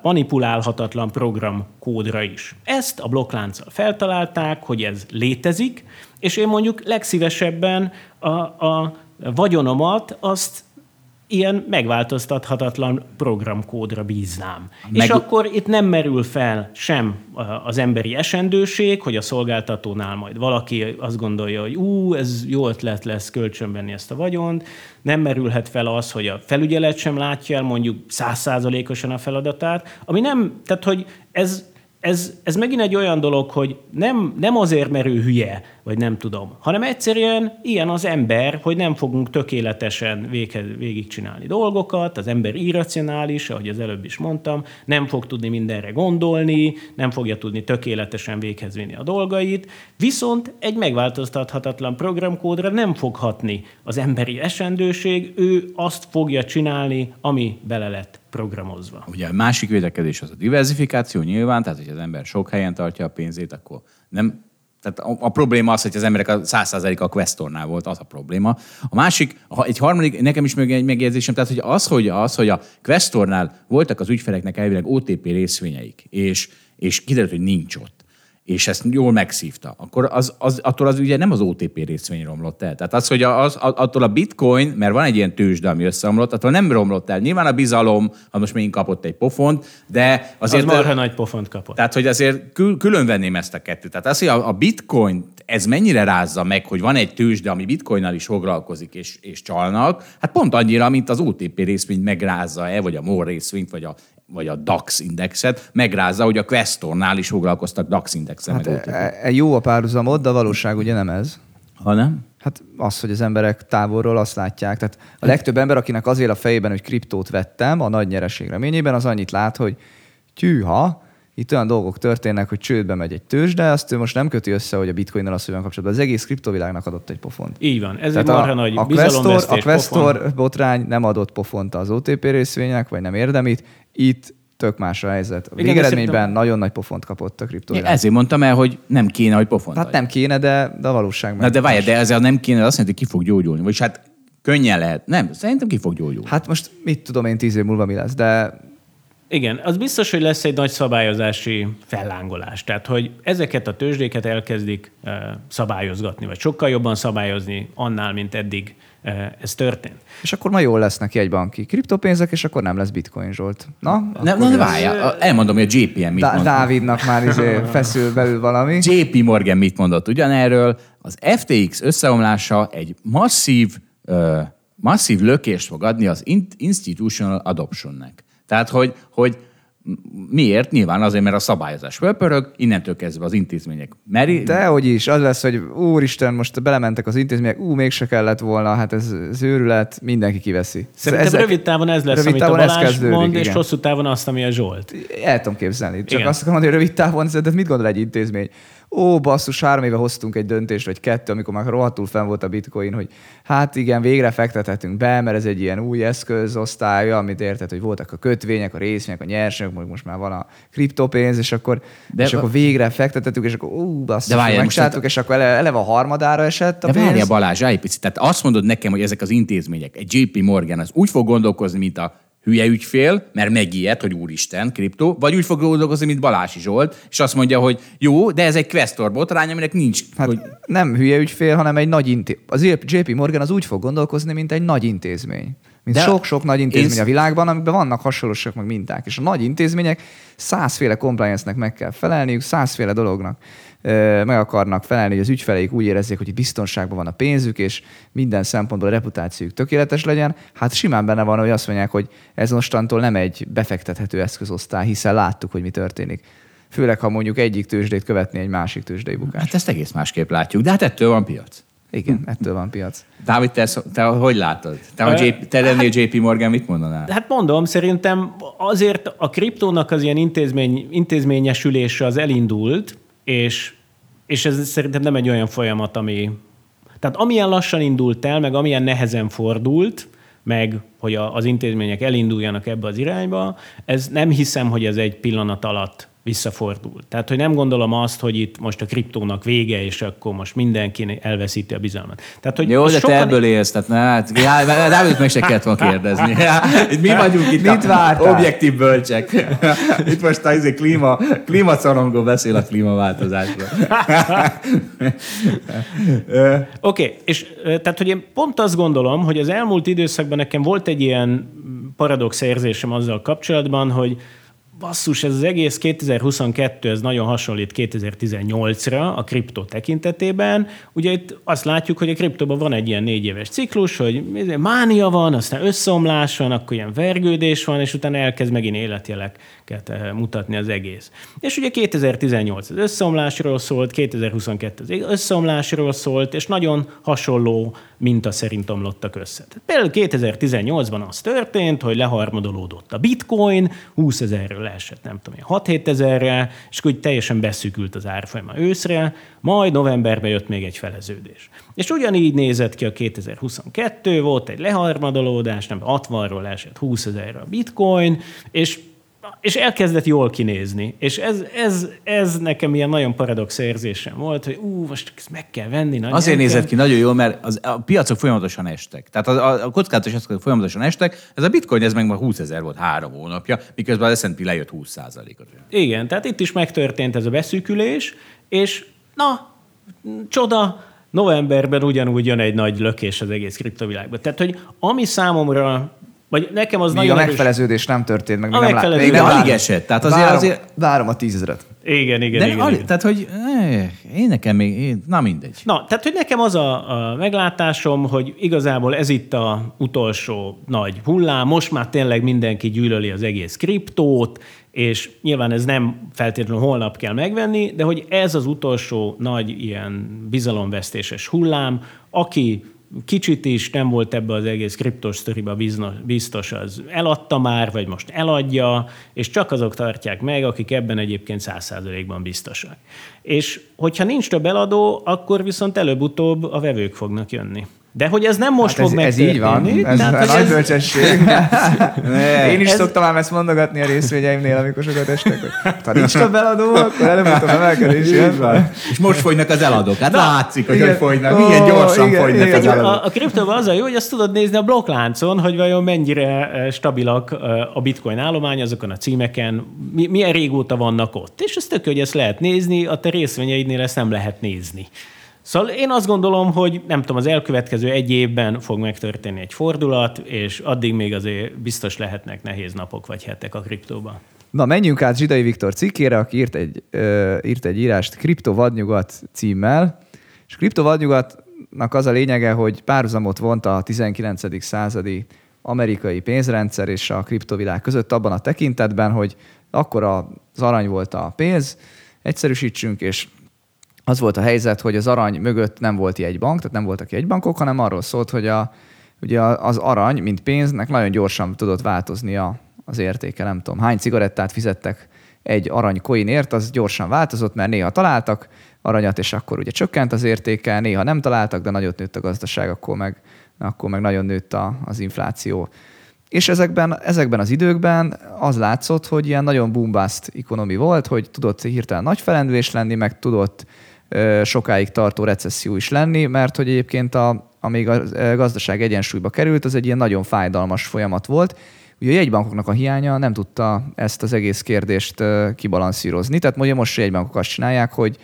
manipulálhatatlan programkódra is. Ezt a blokklánccal feltalálták, hogy ez létezik, és én mondjuk legszívesebben a vagyonomat azt ilyen megváltoztathatatlan programkódra bíznám. És akkor itt nem merül fel sem az emberi esendőség, hogy a szolgáltatónál majd valaki azt gondolja, hogy ez jó ötlet lesz kölcsönvenni ezt a vagyont. Nem merülhet fel az, hogy a felügyelet sem látja el mondjuk 100%-osan a feladatát, ami nem, tehát hogy ez megint egy olyan dolog, hogy nem azért, mert ő hülye, vagy nem tudom, hanem egyszerűen ilyen az ember, hogy nem fogunk tökéletesen végigcsinálni dolgokat, az ember irracionális, ahogy az előbb is mondtam, nem fog tudni mindenre gondolni, nem fogja tudni tökéletesen véghez vinni a dolgait, viszont egy megváltoztathatatlan programkódra nem fog hatni az emberi esendőség, ő azt fogja csinálni, ami bele lett programozva. Ugye a másik védekezés az a diversifikáció nyilván, tehát hogy az ember sok helyen tartja a pénzét, akkor nem... Tehát a probléma az, hogy az emberek a 100%-a a Questornál volt, az a probléma. A másik, egy harmadik, nekem is még egy megjegyzésem, tehát hogy az, hogy a Questornál voltak az ügyfeleknek elvileg OTP részvényeik, és kiderült, hogy nincs ott, és ezt jól megszívta, akkor attól az ugye nem az OTP részvény romlott el. Tehát az, hogy attól a bitcoin, mert van egy ilyen tőzsde, ami összeomlott, attól nem romlott el. Nyilván a bizalom, az most megint kapott egy pofont, de azért... Az marha nagy pofont kapott. Tehát, hogy azért külön venném ezt a kettőt. Tehát az, hogy a bitcoin, ez mennyire rázza meg, hogy van egy tőzsde, ami bitcoinnal is foglalkozik és csalnak, hát pont annyira, mint az OTP részvényt megrázza-e, vagy a MOL részvényt, vagy a DAX indexet, megrázza, hogy a Questornál is foglalkoztak DAX indexen. Hát jó a párhuzamod, de a valóság ugye nem ez. Ha nem? Hát az, hogy az emberek távolról azt látják. Tehát a legtöbb ember, akinek az él a fejében, hogy kriptót vettem a nagy nyereség reményében, az annyit lát, hogy tűha, itt olyan dolgok történnek, hogy csődbe megy egy tőzsde, de azt ő most nem köti össze, hogy a bitcoinnal az olyan kapcsolatban. Az egész kriptovilágnak adott egy pofont. Így van. Ez egy marha nagy bizalomvesztés. A Questor botrány nem adott pofont az OTP részvények, vagy nem érdemít. Itt tök más a helyzet. A végeredményben nagyon nagy pofont kapott a kriptovilág. Ezért mondtam el, hogy nem kéne, hogy pofont. Hát nem kéne, de a valóság. Na de várj, de ezzel nem kéne, azt jelenti, hogy ki fog gyógyulni. Vagyis hát könnyen lehet. Nem, szerintem ki fog gyógyulni. Hát most mit tudom én 10 év múlva mi lesz, de Igen, az biztos, hogy lesz egy nagy szabályozási fellángolás. Tehát, hogy ezeket a tőzsdéket elkezdik szabályozgatni, vagy sokkal jobban szabályozni annál, mint eddig ez történt. És akkor ma jól lesznek jegybanki kriptopénzek, és akkor nem lesz bitcoin, Zsolt. Na? Na várjál, elmondom, hogy a JPM mit mondott. Dávidnak már feszül belül valami. JP Morgan mit mondott ugyanerről? Az FTX összeomlása egy masszív lökést fog adni az institutional adoptionnek. Tehát, hogy miért? Nyilván azért, mert a szabályozás fölpörög, innentől kezdve az intézmények meri. Dehogy is, az lesz, hogy úristen, most belementek az intézmények, mégse kellett volna, hát ez őrület, mindenki kiveszi. Szerintem rövid távon ez lesz, amit a Balázs mond, és hosszú távon azt, ami a Zsolt. El tudom képzelni. Csak igen. Azt akarom mondani, hogy rövid távon, de mit gondol egy intézmény? Ó, basszus, 3 éve hoztunk egy döntést, vagy 2, amikor már rohadtul fenn volt a bitcoin, hogy hát igen, végre fektethetünk be, mert ez egy ilyen új eszközosztálya, amit érted, hogy voltak a kötvények, a részvények, a nyersanyagok, most már van a kriptopénz, és akkor végre fektetettünk, és akkor basszus, megcsáltuk, és akkor eleve a harmadára esett a pénz. De várja, Balázs, állj picit, tehát azt mondod nekem, hogy ezek az intézmények, egy JP Morgan, az úgy fog gondolkozni, mint a hülye ügyfél, mert megijed, hogy úristen, kriptó, vagy úgy fog dolgozni, mint Balázsi Zsolt, és azt mondja, hogy jó, de ez egy Questor botrány, aminek nincs. Hát hogy... Nem hülye ügyfél, hanem egy nagy intézmény. Az JP Morgan az úgy fog gondolkozni, mint egy nagy intézmény. Mint sok-sok nagy intézmény a világban, amiben vannak hasonlósak meg minták. És a nagy intézmények 100-féle compliance-nek meg kell felelniük, 100-féle dolognak meg akarnak felelni, hogy az ügyfeleik úgy érezzék, hogy biztonságban van a pénzük, és minden szempontból a reputációjuk tökéletes legyen. Hát simán benne van, hogy azt mondják, hogy ez mostantól nem egy befektethető eszközosztály, hiszen láttuk, hogy mi történik. Főleg, ha mondjuk egyik tőzsdét követni egy másik tőzsdei bukás. Hát ezt egész másképp látjuk, de hát ettől van piac. Igen, ettől van piac. Dávid, te hogy látod? Te lennél JP Morgan, mit mondanál? Hát mondom, szerintem azért a kriptónak az ilyen intézményesülése az elindult, és ez szerintem nem egy olyan folyamat, ami... Tehát amilyen lassan indult el, meg amilyen nehezen fordult, meg hogy az intézmények elinduljanak ebbe az irányba, ez nem hiszem, hogy ez egy pillanat alatt visszafordul. Tehát, hogy nem gondolom azt, hogy itt most a kriptónak vége, és akkor most mindenki elveszíti a bizalmat. Tehát, hogy jó, de te ebből élsz, tehát Dávid meg se kellett volna kérdezni. Mi vagyunk itt objektív bölcsek. Itt most a klímacorongó beszél a klímaváltozásról. Oké, és tehát, hogy én pont azt gondolom, hogy az elmúlt időszakban nekem volt egy ilyen paradox érzésem azzal kapcsolatban, hogy basszus, ez az egész 2022, ez nagyon hasonlít 2018-ra a kriptó tekintetében. Ugye itt azt látjuk, hogy a kriptóban van egy ilyen 4 éves ciklus, hogy mánia van, aztán összeomlás van, akkor ilyen vergődés van, és utána elkezd megint életjeleket mutatni az egész. És ugye 2018 az összeomlásról szólt, 2022 az összeomlásról szólt, és nagyon hasonló minta szerint omlottak össze. Tehát például 2018-ban az történt, hogy leharmadolódott a bitcoin, 20 000-ről leesett, nem tudom én, 6-7 ezerre, és úgy teljesen beszűkült az árfolyama őszre, majd novemberben jött még egy feleződés. És ugyanígy nézett ki a 2022, volt egy leharmadolódás, nem 60-ról leesett 20 ezerre a bitcoin, és elkezdett jól kinézni. És ez nekem ilyen nagyon paradox érzésem volt, hogy most ezt meg kell venni. Azért nézett ki nagyon jól, mert a piacok folyamatosan estek. Tehát a kockázatos eszközök folyamatosan estek. Ez a bitcoin, ez meg már 20 000 volt 3 hónapja, miközben az S&P lejött 20%-ot. Igen, tehát itt is megtörtént ez a beszűkülés, és na, csoda, novemberben ugyanúgy jön egy nagy lökés az egész kriptovilágban. Tehát, hogy ami számomra... Vagy nekem az még nagyon a megfeleződés nem történt, meg még nem alig esett. Tehát azért várom a 10 000-et. Igen. Tehát, hogy én nekem még, na mindegy. Na, tehát, hogy nekem az a meglátásom, hogy igazából ez itt az utolsó nagy hullám, most már tényleg mindenki gyűlöli az egész kriptót, és nyilván ez nem feltétlenül holnap kell megvenni, de hogy ez az utolsó nagy ilyen bizalomvesztéses hullám, aki kicsit is nem volt ebbe az egész kriptos sztoriba biztos, az eladta már, vagy most eladja, és csak azok tartják meg, akik ebben egyébként 100%-ban biztosak. És hogyha nincs több eladó, akkor viszont előbb-utóbb a vevők fognak jönni. De hogy ez nem most hát fog megtörténni. Ez így van. Ez nagy bölcsesség. Én is szoktam ám ezt mondogatni a részvényeimnél, amikor sokat estek, hogy tanítsd a beladó, akkor előbb a emelkedés. És most fogynak az eladók. Hát látszik, hogy fogynak. Milyen gyorsan fogynak az eladók. A kriptóban az a jó, hogy azt tudod nézni a blokkláncon, hogy vajon mennyire stabilak a bitcoin állomány azokon a címeken, milyen régóta vannak ott. És ez tök, hogy ezt lehet nézni, a te részvényeidnél ezt nem lehet nézni. Szóval én azt gondolom, hogy nem tudom, az elkövetkező egy évben fog megtörténni egy fordulat, és addig még azért biztos lehetnek nehéz napok vagy hetek a kriptóban. Na, menjünk át Zsidai Viktor cikkére, aki írt egy írást Kriptovadnyugat címmel, és Kriptovadnyugatnak az a lényege, hogy párhuzamot vont a 19. századi amerikai pénzrendszer és a kriptovilág között abban a tekintetben, hogy akkor az arany volt a pénz, egyszerűsítsünk, és az volt a helyzet, hogy az arany mögött nem volt jegybank, tehát nem voltak jegybankok, hanem arról szólt, hogy ugye az arany, mint pénznek nagyon gyorsan tudott változni az értéke. Nem tudom, hány cigarettát fizettek egy arany coinért, az gyorsan változott, mert néha találtak aranyat, és akkor ugye csökkent az értéke, néha nem találtak, de nagyot nőtt a gazdaság, akkor meg nagyon nőtt az infláció. És ezekben az időkben az látszott, hogy ilyen nagyon boom-bust economy volt, hogy tudott hirtelen nagy felendülés lenni, meg tudott sokáig tartó recesszió is lenni, mert hogy egyébként amíg a gazdaság egyensúlyba került, az egy ilyen nagyon fájdalmas folyamat volt. Ugye a jegybankoknak a hiánya nem tudta ezt az egész kérdést kibalanszírozni. Tehát mondja, most a jegybankok azt csinálják, hogy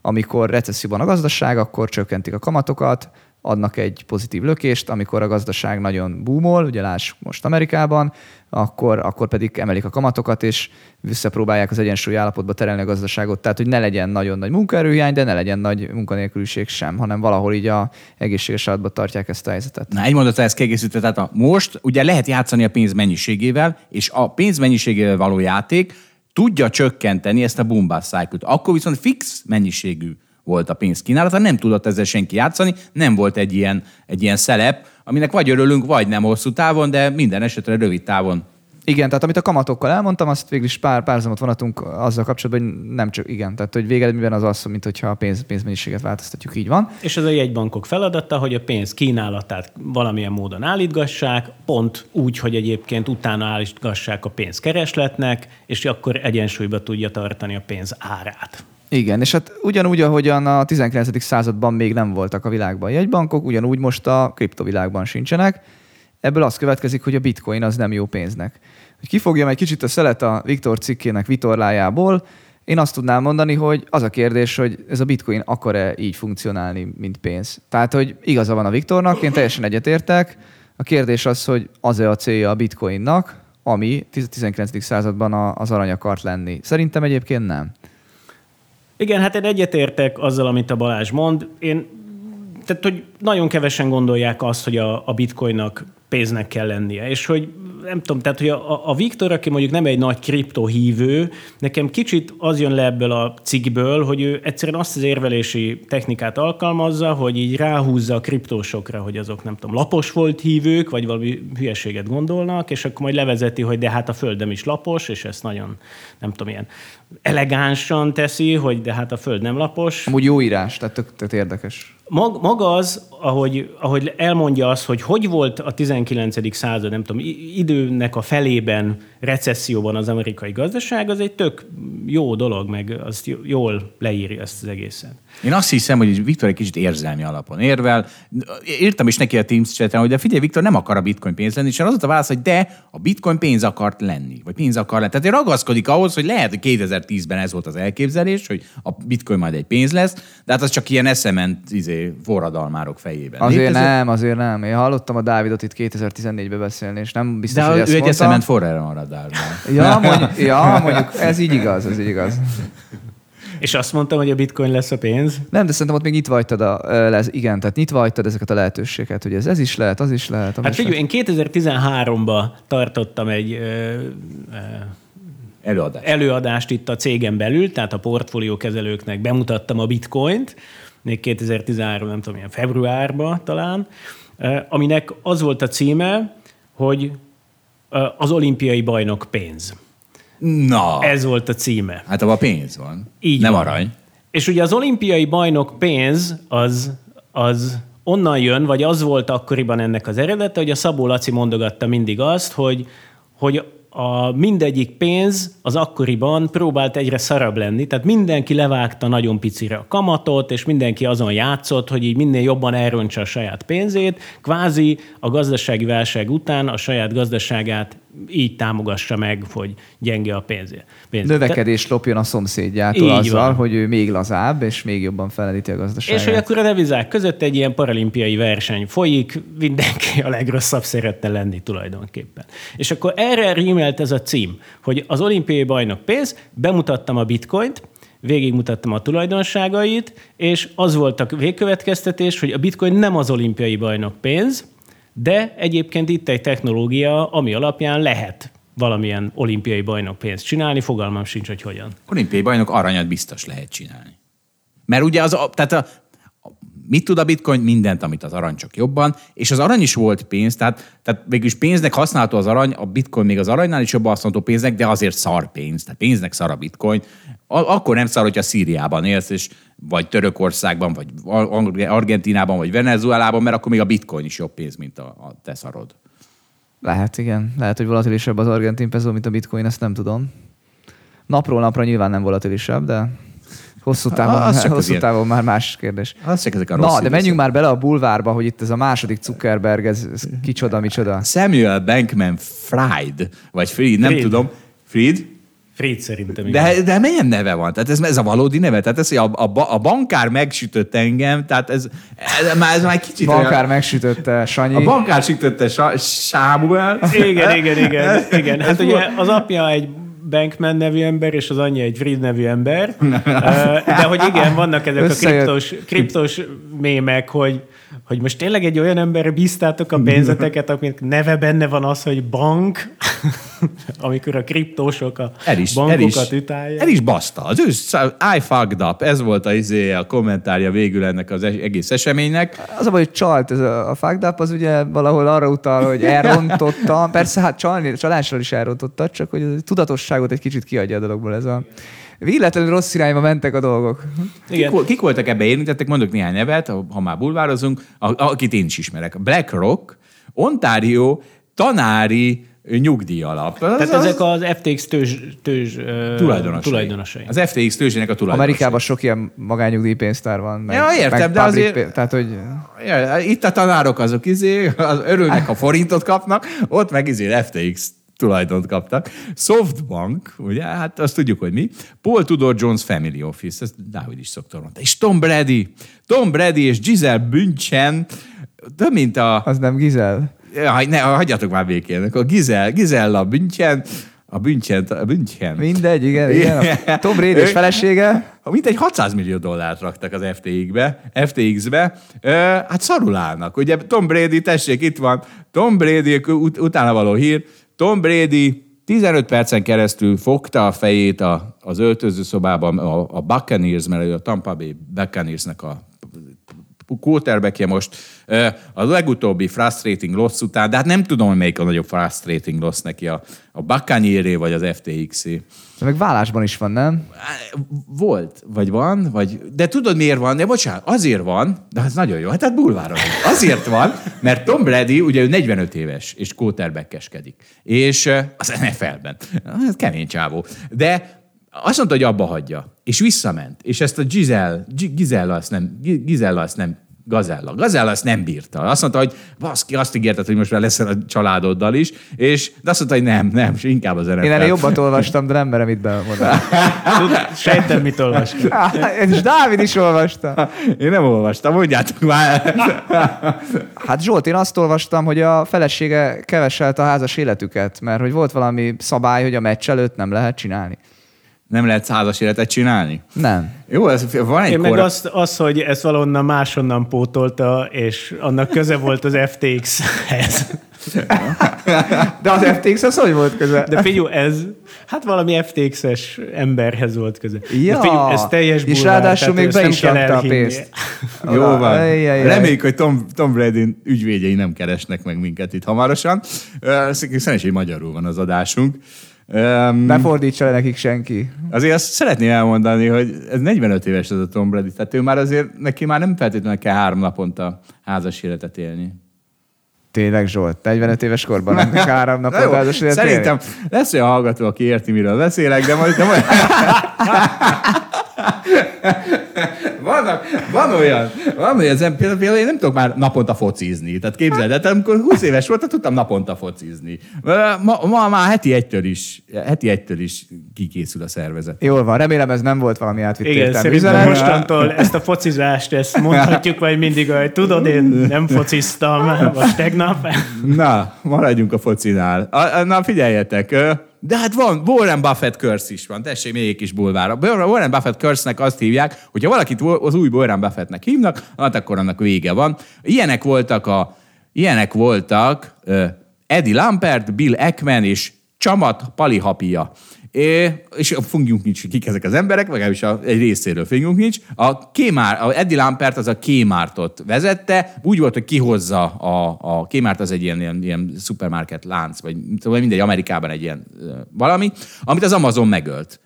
amikor recesszióban a gazdaság, akkor csökkentik a kamatokat, adnak egy pozitív lökést, amikor a gazdaság nagyon boomol, ugye lássuk most Amerikában, akkor pedig emelik a kamatokat, és visszapróbálják az egyensúlyi állapotba terelni a gazdaságot. Tehát, hogy ne legyen nagyon nagy munkaerőhiány, de ne legyen nagy munkanélküliség sem, hanem valahol így a egészséges állapotban tartják ezt a helyzetet. Na, egy mondat ezt kiegészítve, tehát most ugye lehet játszani a pénz mennyiségével, és a pénz mennyiségével való játék tudja csökkenteni ezt a boom-bust cycle-t. Akkor viszont fix mennyiségű volt a pénzkínálata, nem tudott ezzel senki játszani, nem volt egy ilyen szelep, aminek vagy örülünk, vagy nem hosszú távon, de minden esetre rövid távon. Igen, tehát amit a kamatokkal elmondtam, azt végül is párhuzamot vonatunk azzal kapcsolatban, hogy nem csak igen, tehát hogy végeredményben az az, mint hogyha a pénzmennyiséget változtatjuk, így van. És ez a jegybankok feladata, hogy a pénz kínálatát valamilyen módon állítgassák, pont úgy, hogy egyébként utána állítgassák a pénzkeresletnek, és akkor egyensúlyba tudja tartani a pénz árát. Igen, és hát ugyanúgy, ahogyan a 19. században még nem voltak a világban jegybankok, ugyanúgy most a kriptovilágban sincsenek. Ebből az következik, hogy a bitcoin az nem jó pénznek. Hogy kifogjam egy kicsit a szelet a Viktor cikkének vitorlájából, én azt tudnám mondani, hogy az a kérdés, hogy ez a bitcoin akar-e így funkcionálni, mint pénz. Tehát, hogy igaza van a Viktornak, én teljesen egyetértek. A kérdés az, hogy az-e a célja a bitcoinnak, ami 19. században az arany akart lenni. Szerintem egyébként nem. Igen, hát én egyetértek azzal, amit a Balázs mond. Tehát, hogy nagyon kevesen gondolják azt, hogy a bitcoinnak pénznek kell lennie. És hogy nem tudom, tehát, hogy a Viktor, aki mondjuk nem egy nagy kriptohívő, nekem kicsit az jön le ebből a cikkből, hogy ő egyszerűen azt az érvelési technikát alkalmazza, hogy így ráhúzza a kriptósokra, hogy azok nem tudom, lapos volt hívők, vagy valami hülyeséget gondolnak, és akkor majd levezeti, hogy de hát a földem is lapos, és ezt nagyon, nem tudom, ilyen elegánsan teszi, hogy de hát a föld nem lapos. Amúgy jó írás, tehát érdekes. Maga az, ahogy elmondja azt, hogy volt a 19. század, nem tudom, időnek a felében recesszióban az amerikai gazdaság, az egy tök jó dolog, meg azt jól leírja ezt az egészet. Én azt hiszem, hogy Viktor egy kicsit érzelmi alapon érvel. Írtam is neki a Teams chaten, hogy de figyelj, Viktor nem akar a bitcoin pénz lenni, és az a válasz, hogy de a bitcoin pénz akart lenni, vagy pénz akar lenni. Tehát ragaszkodik ahhoz, hogy lehet, hogy 2010-ben ez volt az elképzelés, hogy a bitcoin majd egy pénz lesz, de hát az csak ilyen eszement forradalmárok fejében. Azért nem. Én hallottam a Dávidot itt 2014-ben beszélni, és nem biztos, de hogy ezt mondta. De ő egy eszement forradalmár. Mondjuk ez így igaz. És azt mondtam, hogy a bitcoin lesz a pénz? Nem, de szerintem ott még nyitva hagytad igen, tehát nyitva hagytad ezeket a lehetőségeket, hogy ez is lehet, az is lehet. Hát figyelj, én 2013-ban tartottam egy előadást itt a cégen belül, tehát a portfóliókezelőknek bemutattam a bitcoint, még 2013, nem tudom, ilyen februárban talán, aminek az volt a címe, hogy az olimpiai bajnok pénz. Na. Ez volt a címe. Hát abban pénz van. Így nem van. Arany. És ugye az olimpiai bajnok pénz az onnan jön, vagy az volt akkoriban ennek az eredete, hogy a Szabó Laci mondogatta mindig azt, hogy a mindegyik pénz az akkoriban próbált egyre szarabb lenni, tehát mindenki levágta nagyon picire a kamatot, és mindenki azon játszott, hogy így minél jobban elrontsa a saját pénzét, kvázi a gazdasági válság után a saját gazdaságát így támogassa meg, hogy gyenge a pénzét. Növekedés lopjon a szomszédjától azzal, hogy ő még lazább, és még jobban feledíti a gazdaságát. És hogy akkor a devizák között egy ilyen paralimpiai verseny folyik, mindenki a legrosszabb szeretne lenni tulajdonképpen. És akkor erre rímelt ez a cím, hogy az olimpiai bajnok pénz, bemutattam a bitcoint, végigmutattam a tulajdonságait, és az volt a végkövetkeztetés, hogy a bitcoin nem az olimpiai bajnok pénz, de egyébként itt egy technológia, ami alapján lehet valamilyen olimpiai bajnok pénzt csinálni, fogalmam sincs, hogy hogyan. Olimpiai bajnok aranyat biztos lehet csinálni. Mert ugye mit tud a bitcoin? Mindent, amit az arany, csak jobban, és az arany is volt pénz, tehát végülis pénznek használható az arany, a bitcoin még az aranynál is jobban használható pénznek, de azért szar pénz, tehát pénznek szar a bitcoin. Akkor nem szar, hogyha Szíriában élsz, és vagy Törökországban, vagy Argentínában, vagy Venezuelában, mert akkor még a bitcoin is jobb pénz, mint a te szarod. Lehet, igen. Lehet, hogy volatilisebb az argentin peso, mint a bitcoin, ezt nem tudom. Napról napra nyilván nem volatilisebb, de... Hosszú távon már más kérdés. De menjünk már bele a bulvárba, hogy itt ez a második Zuckerberg, ez kicsoda. Samuel Bankman-Fried, vagy Fried, nem tudom. Fried szerintem. De milyen neve van? Tehát ez a valódi neve? Tehát ez, hogy a bankár megsütött engem, tehát ez már kicsit... Bankár megsütötte Sanyi. A bankár sütötte Samuel. Igen. Hát ugye az apja egy Bankman nevű ember, és az anyja egy Fried nevű ember. De hogy igen, vannak ezek a kriptos mémek, hogy most tényleg egy olyan emberre bíztátok a pénzeteket, akinek neve benne van az, hogy bank, amikor a kriptósok a bankokat utálják. El is baszta. Az I fucked up. Ez volt a kommentárja végül ennek az egész eseménynek. Az a baj, hogy csalt. Ez a fucked up az ugye valahol arra utal, hogy elrontotta. Persze, hát csalásról is elrontotta, csak hogy a tudatosságot egy kicsit kiadja a dologból ez a... Véletlenül rossz irányba mentek a dolgok. Kik voltak ebbe érintettek? Mondok néhány nevet, ha már bulvározunk, akit én is ismerek. BlackRock, Ontario, tanári nyugdíjalap. Tehát ezek az FTX tőzs tulajdonosai. Az FTX tőzsének a tulajdonosai. Amerikában sok ilyen magányugdíjpénztár van. Ja, értem, de azért... Tehát, hogy... Ja, itt a tanárok azok az örülnek, ha forintot kapnak, ott meg FTX tulajdont kaptak. Softbank, ugye, hát azt tudjuk, hogy mi. Paul Tudor Jones Family Office, ezt Dávid is szokta mondani. És Tom Brady és Gisele Bündchen, több mint a... Az nem Gisele. Ne, hagyjatok már békén. A Gisela Bündchen, a Bündchen. Mindegy, igen. A Tom Brady és felesége. Mintegy $600 millió raktak az FTX-be. Hát szarulálnak. Ugye Tom Brady, tessék, itt van. Tom Brady, utána való hír, Tom Brady 15 percen keresztül fogta a fejét az öltözőszobában a Buccaneers, mert a Tampa Bay Buccaneersnek a quarterbackje most, a legutóbbi frustrating loss után, de hát nem tudom, hogy melyik a nagyobb frustrating loss neki, a Buccaneers-é vagy az FTX-é. De meg vállásban is van, nem? Volt, vagy van, vagy... De tudod, miért van? De bocsánat, azért van, de az nagyon jó, hát bulváron. Azért van, mert Tom Brady, ugye ő 45 éves, és quarterbackeskedik. És az NFL-ben. Kemény csávó. De azt mondta, hogy abba hagyja, és visszament. És ezt a Gazella azt nem bírta. Azt mondta, hogy baszki, azt ígérted, hogy most már leszel a családoddal is, de azt mondta, hogy nem, és inkább az NFL. Én erre jobbat olvastam, de nem merem itt bemondani. Sejtem, mit olvastam. És Dávid is olvasta. Én nem olvastam, mondjátok már. Hát Zsolt, én azt olvastam, hogy a felesége keveselte a házas életüket, mert hogy volt valami szabály, hogy a meccs előtt nem lehet csinálni. Nem lehet házas életet csinálni? Nem. Jó, van egy meg az, hogy ezt valahonnan máshonnan pótolta, és annak köze volt az FTX-hez. De az FTX-hez hogy volt köze? De figyelj, ez... Hát valami FTX-es emberhez volt köze. Ja. De figyelj, ez teljes burvány. És ráadásul még be is rakta a pénzt. Jó van. Reméljük, hogy Tom Brady ügyvédjei nem keresnek meg minket itt hamarosan. Szerintem is, hogy magyarul van az adásunk. Ne fordítsa le nekik senki. Azért azt szeretném elmondani, hogy ez 45 éves az a Tom Brady, tehát ő már azért, neki már nem feltétlenül kell 3 naponta házas életet élni. Tényleg, Zsolt, 45 éves korban nem kell 3 naponta házas életet élni? Szerintem lesz olyan hallgató, aki érti, miről beszélek, de majd... Van olyan, például én nem tudok már naponta focizni. Tehát képzeld, de amikor 20 éves voltam, tudtam naponta focizni. Ma már heti egytől is kikészül a szervezet. Jól van, remélem ez nem volt valami átvitt értelműzelet. Mostantól ezt a focizást, ezt mondhatjuk majd mindig, hogy tudod, én nem fociztam most tegnap. Na, maradjunk a focinál. Na, figyeljetek! De hát van, Warren Buffett curse is van, tessék még egy kis bulvára. Warren Buffett curse-nek azt hívják, hogyha valakit az új Warren Buffettnek hívnak, akkor annak vége van. Ilyenek voltak Eddie Lampert, Bill Ackman és Chamath Palihapitiya. És a fingunk nincs, kik ezek az emberek, legalábbis egy részéről fingunk nincs. A Eddie Lampert az a Kmart-ot vezette, úgy volt, hogy kihozza a Kmart, az egy ilyen szupermarket lánc, vagy mindegy, Amerikában egy ilyen valami, amit az Amazon megölt.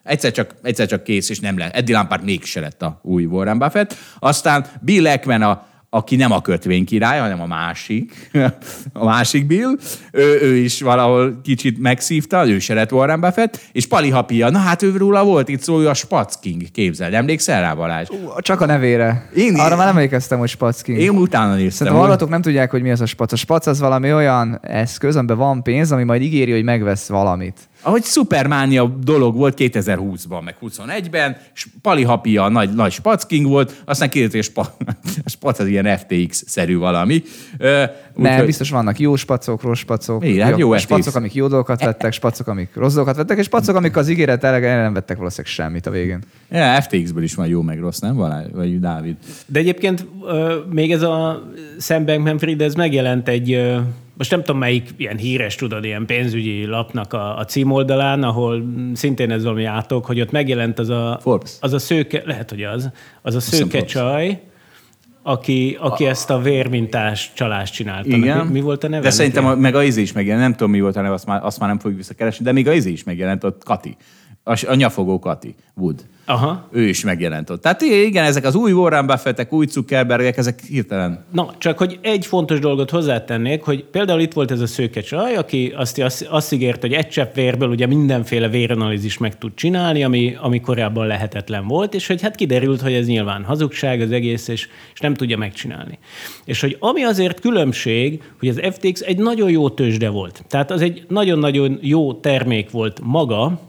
Egyszer csak kész, és nem lett. Eddie Lampert mégse lett a új Warren Buffett. Aztán Bill Ackman aki nem a kötvénykirály, hanem a másik Bill, ő is valahol kicsit megszívta, ő se lett Warren Buffett, és Palihapitiya, na hát őróla volt itt szó, ő a SPAC King, képzeld, emlékszel rá, Balázs? Csak a nevére. Arra már nem emlékeztem, hogy SPAC King. Én utána néztem. Szerintem a hallgatók nem tudják, hogy mi az a SPAC. A SPAC az valami olyan eszköz, amiben van pénz, ami majd ígéri, hogy megvesz valamit. Ahogy szupermánia dolog volt 2020-ban, meg 2021-ben, Palihapitiya nagy spacking volt, aztán kérdezett, hogy a spac az ilyen FTX-szerű valami. Nem, biztos vannak jó spacok, rossz spacok. Jó spacok, amik jó dolgokat vettek, spacok, amik rossz dolgokat vettek, és spacok, amik az ígéret ellenére nem vettek valószínűleg semmit a végén. Ja, FTX-ből is van jó meg rossz, nem? Vagy Dávid. De egyébként még ez a Sam Bankman-Fried, ez megjelent egy... Most nem tudom, melyik ilyen híres, tudod, ilyen pénzügyi lapnak a címoldalán, ahol szintén ez valami átok, hogy ott megjelent az a szőke, lehet, hogy az a szőke csaj, aki ezt a vérmintás csalást csinálta. Igen. Mi volt a neve? De szerintem meg a izé is megjelent, nem tudom, mi volt a neve, azt már nem fogjuk visszakeresni, de még a izé is megjelent, ott Kati, a nyafogó Kati Wood. Aha. Ő is megjelent ott. Tehát igen, ezek az új Warren Buffettek, új Zuckerbergek, ezek hirtelen. Na, csak hogy egy fontos dolgot hozzátennék, hogy például itt volt ez a szőke csaj, aki azt ígért, hogy egy csepp vérből ugye mindenféle véranalízis meg tud csinálni, ami korábban lehetetlen volt, és hogy hát kiderült, hogy ez nyilván hazugság az egész, és nem tudja megcsinálni. És hogy ami azért különbség, hogy az FTX egy nagyon jó tőzsde volt. Tehát az egy nagyon-nagyon jó termék volt maga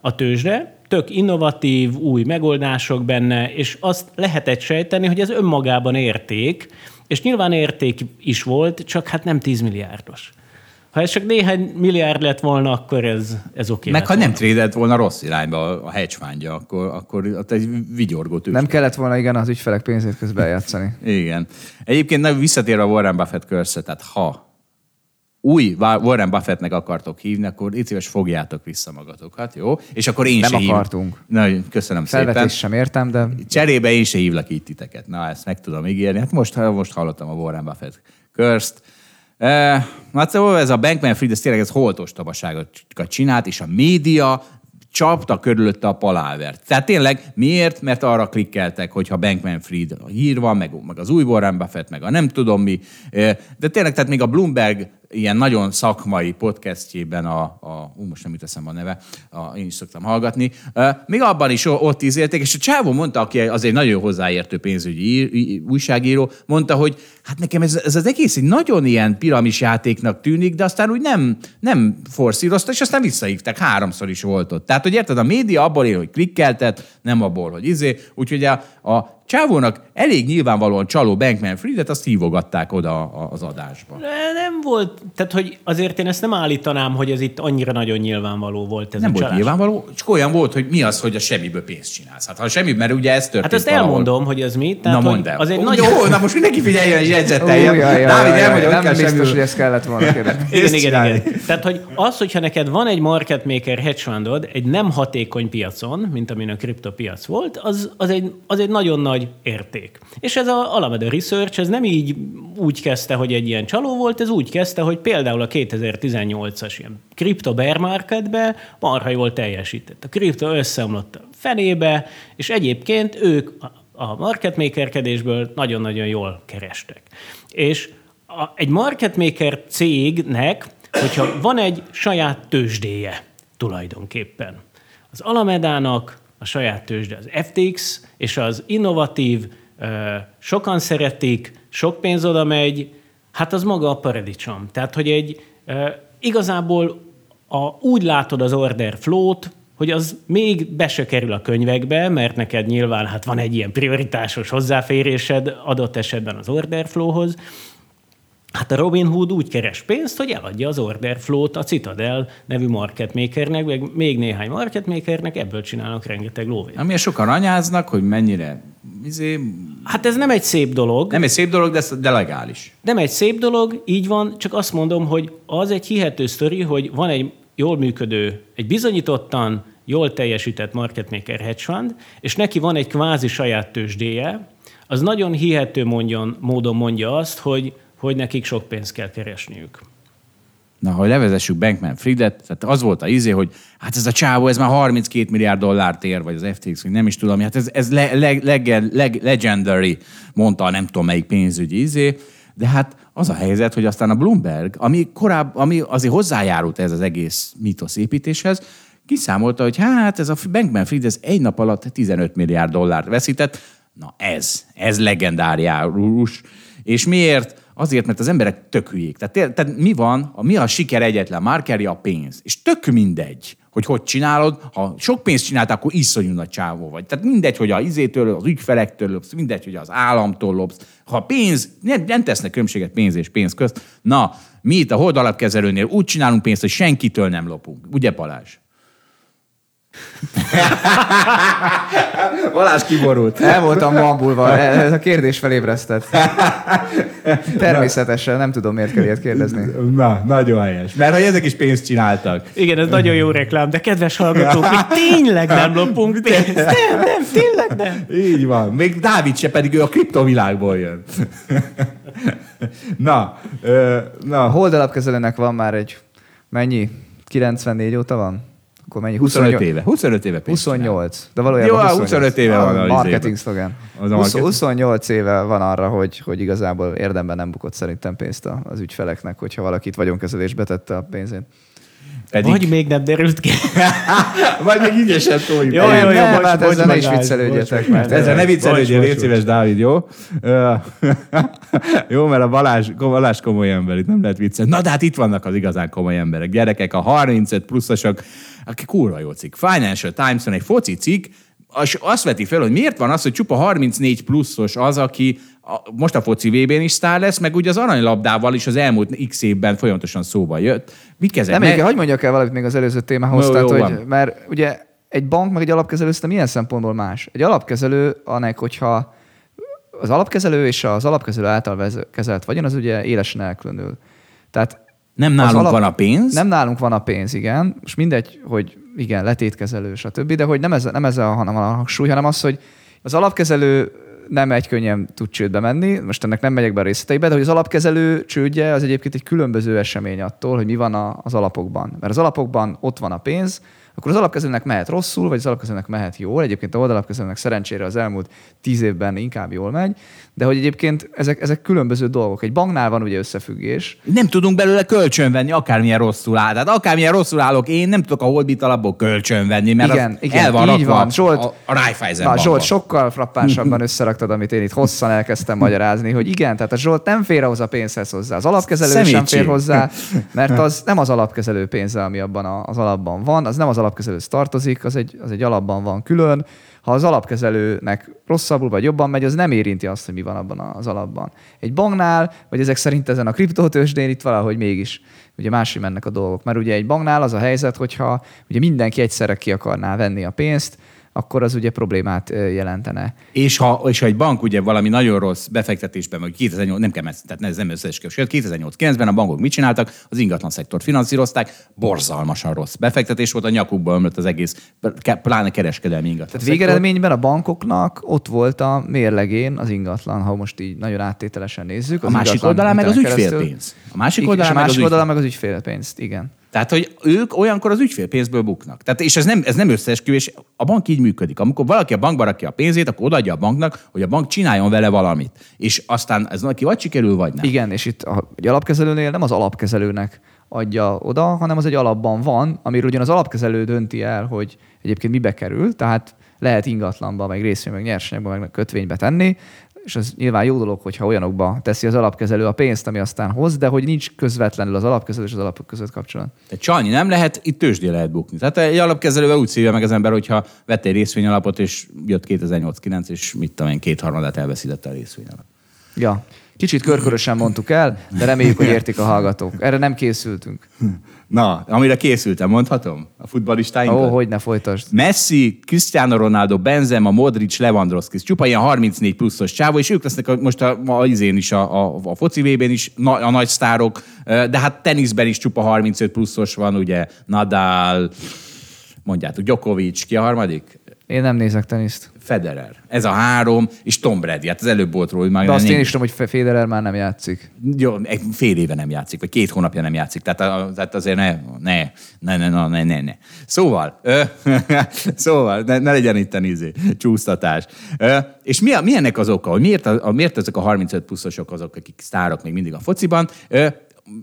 a tőzsde, tök innovatív, új megoldások benne, és azt lehetett sejteni, hogy ez önmagában érték, és nyilván érték is volt, csak hát nem 10 milliárdos. Ha ez csak néhány milliárd lett volna, akkor ez oké. Meg ha volna. Nem trédelt volna rossz irányba a hedge fundja, akkor egy vigyorgó tőzsde. Nem kellett volna, igen, az ügyfelek pénzét közben játszani. Igen. Egyébként visszatérve a Warren Buffett körsze, tehát ha új Warren Buffettnek akartok hívni, akkor itt szíves fogjátok vissza magatokat, jó? És akkor én sem akartunk. Na, köszönöm szépen. Felvetés sem értem, de... Cserébe én se hívlak itt titeket. Na, ezt meg tudom ígérni. Hát most hallottam a Warren Buffett curse-t. Szóval ez a Bankman-Fried, ez tényleg ez holtos tabaságokat csinált, és a média csapta körülötte a palávert. Tehát tényleg miért? Mert arra klikkeltek, hogyha Bankman-Fried hír van, meg az új Warren Buffett, meg a nem tudom mi. De tényleg, tehát még a Bloomberg ilyen nagyon szakmai podcastjében most nem jut eszembe a neve, én is szoktam hallgatni, még abban is ott ízélték, és a csávó mondta, aki az egy nagyon hozzáértő pénzügyi újságíró, mondta, hogy hát nekem ez az egész egy nagyon ilyen piramisjátéknak tűnik, de aztán úgy nem forszírozta, és aztán visszahívták, 3-szor is volt ott. Tehát, hogy érted, a média abból él, hogy klikkeltet, nem abból, hogy úgyhogy a csávónak elég nyilvánvalóan csaló Bankman-Friedet, azt hívogatták oda az adásba. Nem volt, tehát hogy azért én ezt nem állítanám, hogy ez itt annyira nagyon nyilvánvaló volt ez nem a csalás. Nem volt nyilvánvaló, csak olyan volt, hogy mi az, hogy a semmiből pénzt csinálsz. Hát ha semmi, mert ugye ez történt. Hát ezt valahol. Elmondom, hogy ez mi. Tehát, na mondd el. Azért jó, na most mindenki figyeljen, hogy jegyzeteljen. Dávid elmondja, hogy kell semmiből. Nem biztos, hogy ezt kellett volna kérdezni. Igen. Tehát, hogy az, hogyha neked van egy market maker hedge fundod egy nem hatékony piacon, mint amin a kriptopiac volt, az egy nagyon nagy nagy érték. És ez a Alameda Research, ez nem így úgy kezdte, hogy egy ilyen csaló volt, ez úgy kezdte, hogy például a 2018-as ilyen kripto bear marketbe marha jól teljesített. A kripto összeomlott a fenébe, és egyébként ők a marketmakerkedésből nagyon-nagyon jól kerestek. És egy marketmaker cégnek, hogyha van egy saját tőzsdéje tulajdonképpen, az Alamedának a saját tőzsde az FTX, és az innovatív, sokan szeretik, sok pénz oda megy, hát az maga a paradicsom. Tehát, hogy igazából úgy látod az order flow-t, hogy az még be se kerül a könyvekbe, mert neked nyilván hát van egy ilyen prioritásos hozzáférésed adott esetben az order flow-hoz. Hát a Robinhood úgy keres pénzt, hogy eladja az order flow-t a Citadel nevű marketmakernek, meg még néhány marketmakernek, ebből csinálnak rengeteg lóvét. Amilyen sokan anyáznak, hogy mennyire... Hát ez nem egy szép dolog. Nem egy szép dolog, de legális. Nem egy szép dolog, így van, csak azt mondom, hogy az egy hihető sztori, hogy van egy jól működő, egy bizonyítottan jól teljesített marketmaker hedge fund, és neki van egy kvázi saját tőzsdéje, az nagyon hihető módon mondja azt, hogy nekik sok pénzt kell keresniük. Na, hogy levezessük Bankman-Friedet, tehát az volt a izé, hogy hát ez a csávó, ez már $32 milliárd ér, vagy az FTX, vagy nem is tudom, hát ez legendary, mondta a nem tudom melyik pénzügyi izé, de hát az a helyzet, hogy aztán a Bloomberg, ami azért hozzájárult ez az egész mítosz építéshez, kiszámolta, hogy hát ez a Bankman-Fried ez egy nap alatt $15 milliárd veszített, na ez legendáriárus. És miért? Azért, mert az emberek tök hülyék. Tehát mi van, mi a siker egyetlen márkerje? A pénz. És tök mindegy, hogy csinálod. Ha sok pénzt csináltál, akkor iszonyú nagy csávó vagy. Tehát mindegy, hogy az izétől, az ügyfelektől lopsz, mindegy, hogy az államtól lopsz. Ha pénz, nem tesznek különbséget pénz és pénz közt. Na, mi itt a Hold alapkezelőnél úgy csinálunk pénzt, hogy senkitől nem lopunk. Ugye, Balázs? Balázs kiborult. El voltam bambulva, ez a kérdés felébresztett. Természetesen, nem tudom, miért kell ilyet kérdezni. Na, nagyon helyes. Mert hogy ezek is pénzt csináltak. Igen, ez nagyon jó reklám, de kedves hallgatók, mi tényleg nem lopunk pénzt. Nem, tényleg nem. Így van. Még Dávid se, pedig ő a kriptovilágból jön. Na. Hold alapkezelőnek van már egy, mennyi? 94 óta van? Akkor mennyi? 25 éve. 28. De valójában jó, 25 éve van a marketing szlogán. 28 éve van arra, hogy igazából érdemben nem bukott szerintem pénzt az ügyfeleknek, hogyha valakit vagyonkezelésbe tette a pénzét. Pedig... Vagy még nem derült ki. Vagy még ügyesen toljuk. Jó, hát ezzel ne is viccelődjetek. Ezzel ne viccelődjél, légy szíves, Dávid, jó? Jó, mert a Balázs komoly ember, itt nem lehet viccelni. Na, de hát itt vannak az igazán komoly emberek. Gyerekek, a 35 pluszosok, aki kurva jó cikk. Financial Times-on egy foci cikk, és azt veti fel, hogy miért van az, hogy csupa 34 pluszos az, aki most a foci VB-n is sztár lesz, meg ugye az aranylabdával is az elmúlt x évben folyamatosan szóba jött. Mit kezdem? Nem, hogy mondjak el valamit még az előző témához, mert ugye egy bank meg egy alapkezelő szerintem ilyen szempontból más. Egy alapkezelő, annak, hogyha az alapkezelő és az alapkezelő által kezelt vagyon, az ugye élesen elkülönül. Tehát nem nálunk van a pénz? Nem nálunk van a pénz, igen. És mindegy, hogy igen, letétkezelő, stb. De hogy nem ez a hangsúly, hanem az, hogy az alapkezelő nem egy könnyen tud csődbe menni, most ennek nem megyek be a részleteibe, de hogy az alapkezelő csődje az egyébként egy különböző esemény attól, hogy mi van az alapokban. Mert az alapokban ott van a pénz, akkor az alapkezelőnek mehet rosszul, vagy az alapkezelőnek mehet jól. Egyébként a oldalapkezelőnek szerencsére az elmúlt 10 évben inkább jól megy, de hogy egyébként ezek különböző dolgok. Egy banknál van ugye összefüggés. Nem tudunk belőle kölcsönvenni, akármilyen rosszul áll. Tehát akármilyen rosszul állok, én nem tudok a Holbit alapból kölcsönvenni, mert igen, el van rakva van. Zsolt, a Raiffeisen bankban. Zsolt, sokkal frappánsabban összeraktad, amit én itt hosszan elkezdtem magyarázni, hogy igen, tehát a Zsolt nem fér hozzá a pénzhez hozzá. Az alapkezelő sem fér hozzá, mert az nem az alapkezelő pénze, ami abban az alapban van, az nem az alapkezelőhöz tartozik, az egy alapban van külön. Ha az alapkezelőnek rosszabbul vagy jobban megy, az nem érinti azt, hogy mi van abban az alapban. Egy banknál, vagy ezek szerint ezen a kriptótőzsdén itt valahogy mégis ugye máshogy mennek a dolgok. Mert ugye egy banknál az a helyzet, hogyha ugye mindenki egyszerre ki akarná venni a pénzt, akkor az ugye problémát jelentene. És ha egy bank ugye valami nagyon rossz befektetésben, vagy 2008, nem kell, tehát ez nem összeesküvés, 2008-9-ben a bankok mit csináltak? Az ingatlan szektort finanszírozták, borzalmasan rossz befektetés volt, a nyakukba ömlött az egész, pláne kereskedelmi ingatlan. Tehát végeredményben a bankoknak ott volt a mérlegén az ingatlan, ha most így nagyon áttételesen nézzük. A másik oldalán meg az ügyfélpénz. A másik oldalán meg az ügyfélpénzt, igen. Tehát, hogy ők olyankor az ügyfélpénzből buknak. Tehát, és ez nem összeesküvés, a bank így működik. Amikor valaki a bankba rakja a pénzét, akkor odaadja a banknak, hogy a bank csináljon vele valamit. És aztán ez neki vagy sikerül, vagy nem. Igen, és itt egy alapkezelőnél nem az alapkezelőnek adja oda, hanem az egy alapban van, amiről ugyan az alapkezelő dönti el, hogy egyébként mibe kerül, tehát lehet ingatlanba, meg részvény, meg nyersanyagba, meg kötvénybe tenni, és az nyilván jó dolog, hogyha olyanokba teszi az alapkezelő a pénzt, ami aztán hoz, de hogy nincs közvetlenül az alapkezelő és az alapok között kapcsolat. Tehát Csanyi nem lehet, itt tőzsdén lehet bukni. Tehát egy alapkezelővel úgy szívja meg az ember, hogyha vett egy részvényalapot, és jött 2008-9, és mit tudom én, 2/3 elveszítette a részvényalap. Ja, kicsit körkörösen mondtuk el, de reméljük, hogy értik a hallgatók. Erre nem készültünk. Na, amire készültem, mondhatom? A futballistáinkat? Ó, hogyne, folytasd. Messi, Cristiano Ronaldo, Benzema, Modric, Lewandowski, csupa ilyen 34 pluszos csávó, és ők lesznek most a izén is, a foci VB-n is a nagy sztárok, de hát teniszben is csupa 35 pluszos van, ugye Nadal, mondjátok, Djokovic, ki a harmadik? Én nem nézek teniszt. Federer. Ez a három, és Tom Brady. Hát az előbb volt róla. De azt én is tudom, hogy Federer már nem játszik. Jó, fél éve nem játszik, vagy 2 hónapja nem játszik. Tehát azért ne. Szóval, ne legyen itt teniszi, csúsztatás. És mi ennek az oka? Miért ezek a 35 pluszosok azok, akik sztárok még mindig a fociban?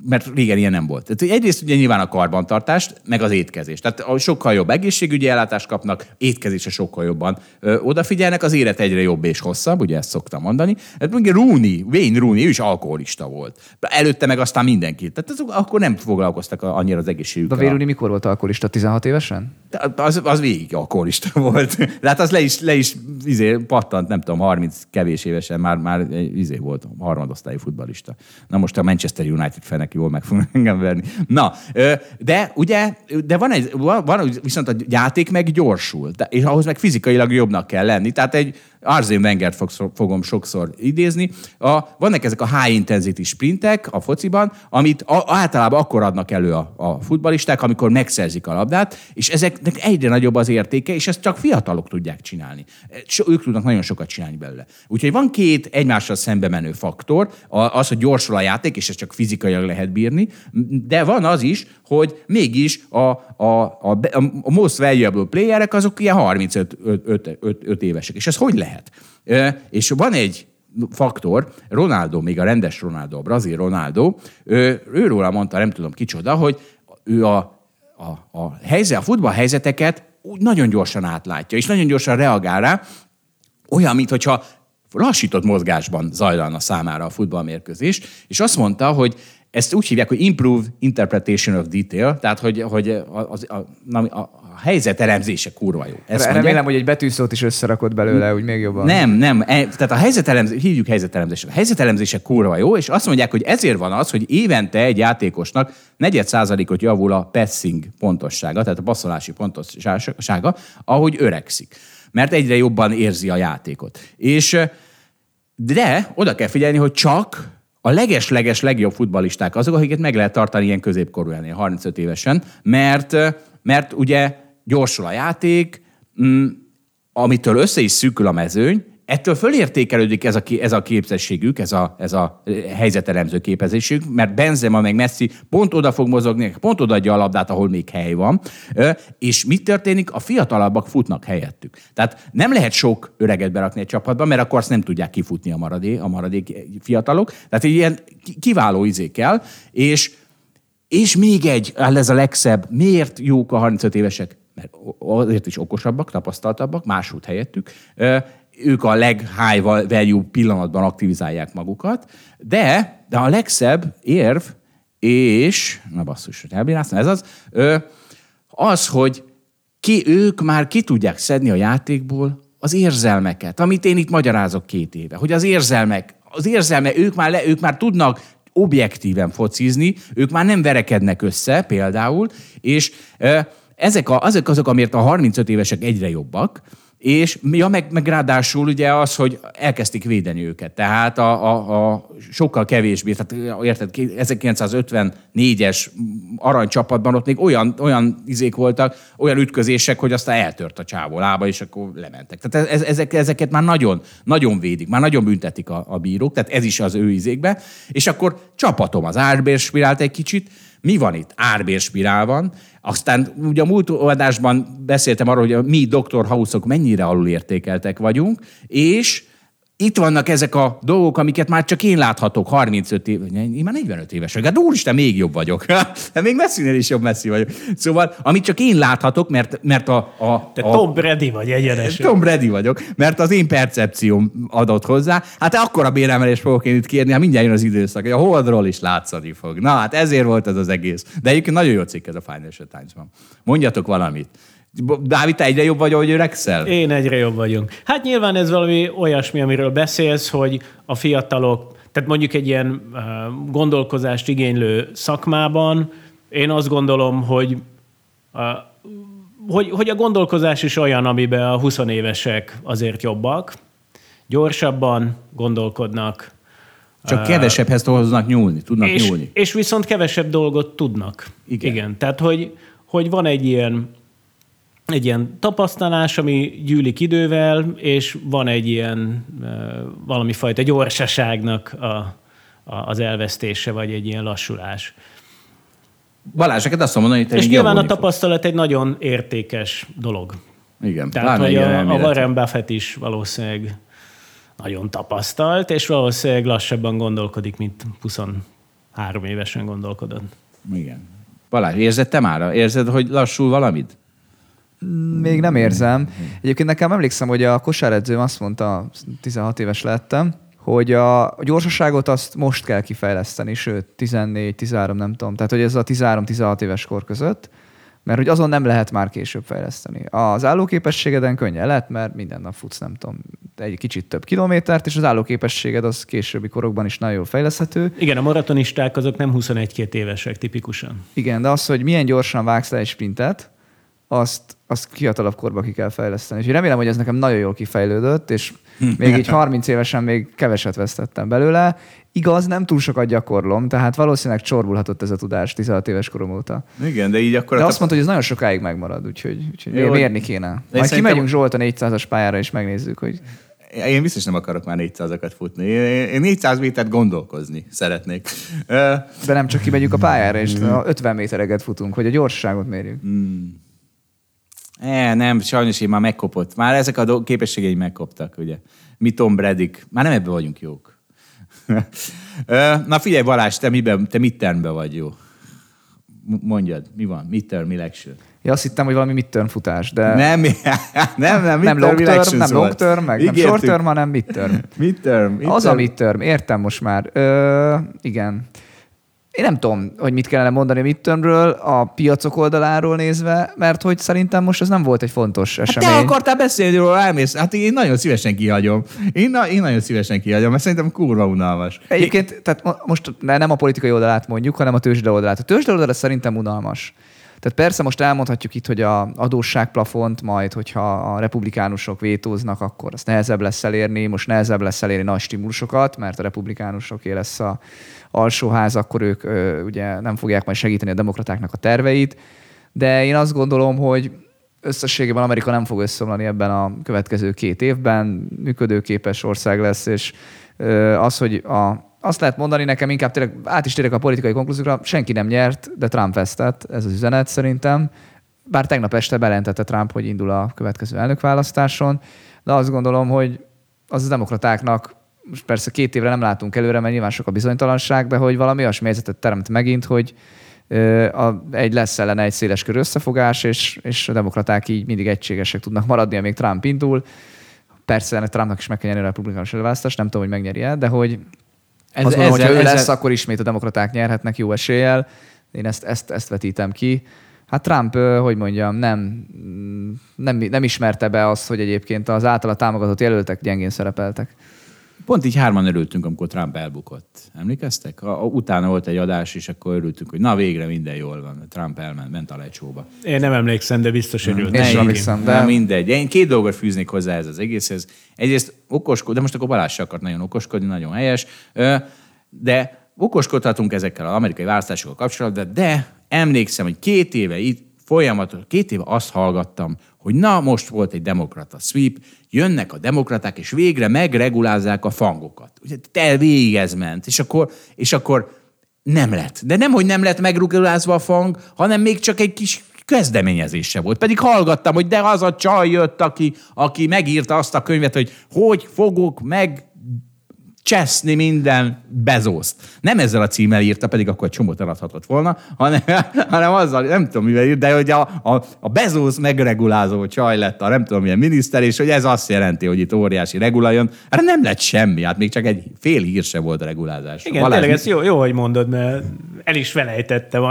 Mert régen ilyen nem volt. Tehát egyrészt ugye nyilván a karbantartást, meg az étkezést. Tehát sokkal jobb egészségügyi ellátást kapnak, étkezése sokkal jobban odafigyelnek, az élet egyre jobb és hosszabb, ugye ezt szoktam mondani. Hát mondjuk Wayne Rooney, ő is alkoholista volt. Előtte meg aztán mindenki. Tehát akkor nem foglalkoztak annyira az egészségükkel. De Wayne Rooney mikor volt alkoholista? 16 évesen? Az végig alkoholista volt. De hát az le is pattant, nem tudom, 30 kevés évesen már volt harmadosztályú futballista. Na most a Manchester United neki jól meg fognak engem verni. Na, de ugye, de van viszont a játék meg gyorsul, és ahhoz meg fizikailag jobbnak kell lenni. Tehát egy Arsène Wengert fogom sokszor idézni. Vannak ezek a high intensity sprintek a fociban, amit általában akkor adnak elő a futballisták, amikor megszerzik a labdát, és ezeknek egyre nagyobb az értéke, és ezt csak fiatalok tudják csinálni. Ők tudnak nagyon sokat csinálni belőle. Úgyhogy van 2 egymással szembe menő faktor, az, hogy gyorsul a játék, és ez csak fizikailag lehet bírni, de van az is, hogy mégis a most valuable playerek azok ilyen 35-5 évesek. És ez hogy lehet? És van egy faktor, Ronaldo, még a rendes Ronaldo, a brazil Ronaldo, őróla mondta, nem tudom kicsoda, hogy ő a futballhelyzeteket úgy nagyon gyorsan átlátja, és nagyon gyorsan reagál rá, olyan, mintha lassított mozgásban zajlana számára a futballmérkőzés, és azt mondta, hogy ezt úgy hívják, hogy improve interpretation of detail, tehát hogy a helyzet elemzése kurva jó. Remélem, hogy egy betűszót is összerakott belőle, úgy még jobban. Nem. Tehát a helyzetelemzés, hívjuk helyzetelemzésre. A helyzetelemzése kurva jó, és azt mondják, hogy ezért van az, hogy évente egy játékosnak 4% javul a passing pontossága, tehát a passzolási pontossága, ahogy öregszik. Mert egyre jobban érzi a játékot. De oda kell figyelni, hogy csak a leges-leges legjobb futballisták azok, akiket meg lehet tartani ilyen középkorújánél, 35 évesen, mert ugye gyorsul a játék, amitől össze is szűkül a mezőny, ettől fölértékelődik ez a képességük, ez a helyzeteremző képességük, mert Benzema meg Messi pont oda fog mozogni, pont odaadja a labdát, ahol még hely van, és mit történik? A fiatalabbak futnak helyettük. Tehát nem lehet sok öreget berakni egy csapatba, mert akkor azt nem tudják kifutni a maradék fiatalok. Tehát ilyen kiváló izé kell, és még egy, ez a legszebb, miért jók a 35 évesek? Mert azért is okosabbak, tapasztaltabbak, máshogy helyettük, ők a leg-high value pillanatban aktivizálják magukat, de a legszebb érv, és, na basszus, hogy elbírálszom, ez az, hogy ők már ki tudják szedni a játékból az érzelmeket, amit én itt magyarázok 2 éve, hogy az érzelmek, ők már tudnak objektíven focizni, ők már nem verekednek össze például, és ezek azok, amiért a 35 évesek egyre jobbak, És ja, meg ráadásul ugye az, hogy elkezdték védeni őket. Tehát a sokkal kevésbé, tehát érted, 1954-es aranycsapatban ott még olyan izék voltak, olyan ütközések, hogy aztán eltört a csávó lába, és akkor lementek. Tehát ezeket már nagyon, nagyon védik, már nagyon büntetik a bírók, tehát ez is az ő izékbe. És akkor csapatom az árbérspirált egy kicsit. Mi van itt? Árbérspirál van. Aztán ugye a múlt adásban beszéltem arról, hogy a mi Dr. House-ok mennyire alulértékeltek vagyunk, és itt vannak ezek a dolgok, amiket már csak én láthatok 35 év, én már 45 éves vagyok, de úristen, még jobb vagyok. Még Messinél is jobb Messi vagyok. Szóval, amit csak én láthatok, mert Te Tom Brady vagy egyenesen. Tom Brady vagyok, mert az én percepcióm adott hozzá. Hát akkora béremelést fogok én itt kérni, hát mindjárt jön az időszak, hogy a Holdról is látszani fog. Na hát ezért volt ez az egész. De egyébként nagyon jó cikk ez a Financial Times-ban. Mondjatok valamit. Dávid, te egyre jobb vagy, ahogy öregszel? Én egyre jobb vagyok. Hát nyilván ez valami olyasmi, amiről beszélsz, hogy a fiatalok, tehát mondjuk egy ilyen gondolkozást igénylő szakmában, én azt gondolom, hogy a gondolkozás is olyan, amiben a 20 évesek azért jobbak, gyorsabban gondolkodnak. Csak kevesebbhez tudnak nyúlni, nyúlni. És viszont kevesebb dolgot tudnak. Igen. Tehát, hogy van egy ilyen tapasztalás, ami gyűlik idővel, és van egy ilyen valami fajta gyorsaságnak az elvesztése, vagy egy ilyen lassulás. Balázs, neked azt mondani, hogy te és nyilván a tapasztalat egy nagyon értékes dolog. Igen. Tehát, hogy a Warren Buffett is valószínűleg nagyon tapasztalt, és valószínűleg lassabban gondolkodik, mint 23 évesen gondolkodott. Igen. Balázs, érzed te már? Érzed, hogy lassul valamit? Még nem érzem. Egyébként nekem emlékszem, hogy a kosáredzőm azt mondta, 16 éves lettem, hogy a gyorsaságot azt most kell kifejleszteni, sőt, 14-13, nem tudom. Tehát, hogy ez a 13-16 éves kor között, mert hogy azon nem lehet már később fejleszteni. Az állóképességeden könnyen lehet, mert minden nap futsz, nem tudom, egy kicsit több kilométert, és az állóképességed az későbbi korokban is nagyon jól fejleszthető. Igen, a maratonisták azok nem 21-22 évesek tipikusan. Igen, de az, hogy milyen gyorsan vágsz le egy sprintet, azt fiatalabb korba ki kell fejleszteni. És remélem, hogy ez nekem nagyon jól kifejlődött, és még így 30 évesen még keveset vesztettem belőle. Igaz, nem túl sokat gyakorlom, tehát valószínűleg csorbulhatott ez a tudás 16 éves korom óta. Igen, de így akkor... De azt mondta, hogy ez nagyon sokáig megmarad, úgyhogy jó, mérni kéne. Majd kimegyünk Zsolt a 400-as pályára, és megnézzük, hogy... Én biztos nem akarok már 400-akat futni. Én 400 métert gondolkozni szeretnék. De nem csak kimegyünk a pályára, és 50 métereget futunk, hogy a gyorsaságot mérjük. Nem, sajnos én már megkopott. Már ezek a képességeim megkoptak, ugye. Mi Tom Bradyk. Már nem ebben vagyunk jók. Na figyelj, Balázs, te midtermben vagy jó. Mondjad, mi van? Midterm election. Ja, azt hittem, hogy valami midterm futás, de... Nem long term, meg nem short term, hanem midterm. Az a midterm, értem most már. Igen. Én nem tudom, hogy mit kellene mondani a midtermről, a piacok oldaláról nézve, mert hogy szerintem most ez nem volt egy fontos esemény. Hát te akartál beszélni róla, elmész. Hát én nagyon szívesen kihagyom. Én nagyon szívesen kihagyom, mert szerintem kurva unalmas. Egyébként, tehát most nem a politikai oldalát mondjuk, hanem a tőzsde oldalát. A tőzsde oldala szerintem unalmas. Tehát persze most elmondhatjuk itt, hogy az adósságplafont majd, hogyha a republikánusok vétóznak, akkor azt nehezebb lesz elérni, most nehezebb lesz elérni nagy stimulusokat, mert a republikánusoké lesz az alsóház, akkor ők ugye nem fogják majd segíteni a demokratáknak a terveit. De én azt gondolom, hogy összességében Amerika nem fog összeomlani ebben a következő 2 évben, működőképes ország lesz, és az, hogy azt lehet mondani nekem, inkább tényleg át is térek a politikai konklúziókra, senki nem nyert, de Trump vesztett, ez az üzenet szerintem. Bár tegnap este bejelentette Trump, hogy indul a következő elnökválasztáson, de azt gondolom, hogy az a demokratáknak, most persze 2 évre nem látunk előre, mert nyilván sok a bizonytalanság, de hogy valami olyasmi helyzetet teremt megint, hogy lesz ellene egy széles körű összefogás, és a demokraták így mindig egységesek tudnak maradni, amíg Trump indul. Persze Trumpnak is meg kell nyerni a republikánus előválasztást, nem tudom, hogy megnyeri-e, de hogy azt mondom, hogyha ő lesz, akkor ismét a demokraták nyerhetnek jó eséllyel. Én ezt vetítem ki. Hát Trump, hogy mondjam, nem ismerte be azt, hogy egyébként az általa támogatott jelöltek gyengén szerepeltek. Pont így hárman örültünk, amikor Trump elbukott. Emlékeztek? Utána volt egy adás, és akkor örültünk, hogy na végre minden jól van. Trump ment a lecsóba. Én nem emlékszem, de biztos örültem. Nem emlékszem, de mindegy. Én két dolgot fűznék hozzá ez az egészhez. Egyrészt okoskodni, de most akkor Balázs akart nagyon okoskodni, nagyon helyes, de okoskodhatunk ezekkel az amerikai választásokkal kapcsolatban, de emlékszem, hogy 2 éve itt folyamatosan, 2 éve azt hallgattam, hogy na, most volt egy demokrata sweep, jönnek a demokraták, és végre megregulázzák a fangokat. Ugye te végez ment, és akkor nem lett. De nem, hogy nem lett megregulázva a fang, hanem még csak egy kis kezdeményezés sem volt. Pedig hallgattam, hogy de az a csaj jött, aki megírta azt a könyvet, hogy fogok meg cseszni minden Bezoszt. Nem ezzel a címmel írta, pedig akkor egy csomót eladhatott volna, hanem azzal, nem tudom, mivel írt, de hogy a Bezos megregulázó csaj lett a nem tudom milyen miniszter, és hogy ez azt jelenti, hogy itt óriási regula jön. Erre nem lett semmi, hát még csak egy fél hír se volt regulázás. Igen, Balázs, tényleg ez jó, hogy mondod, mert el is felejtettem,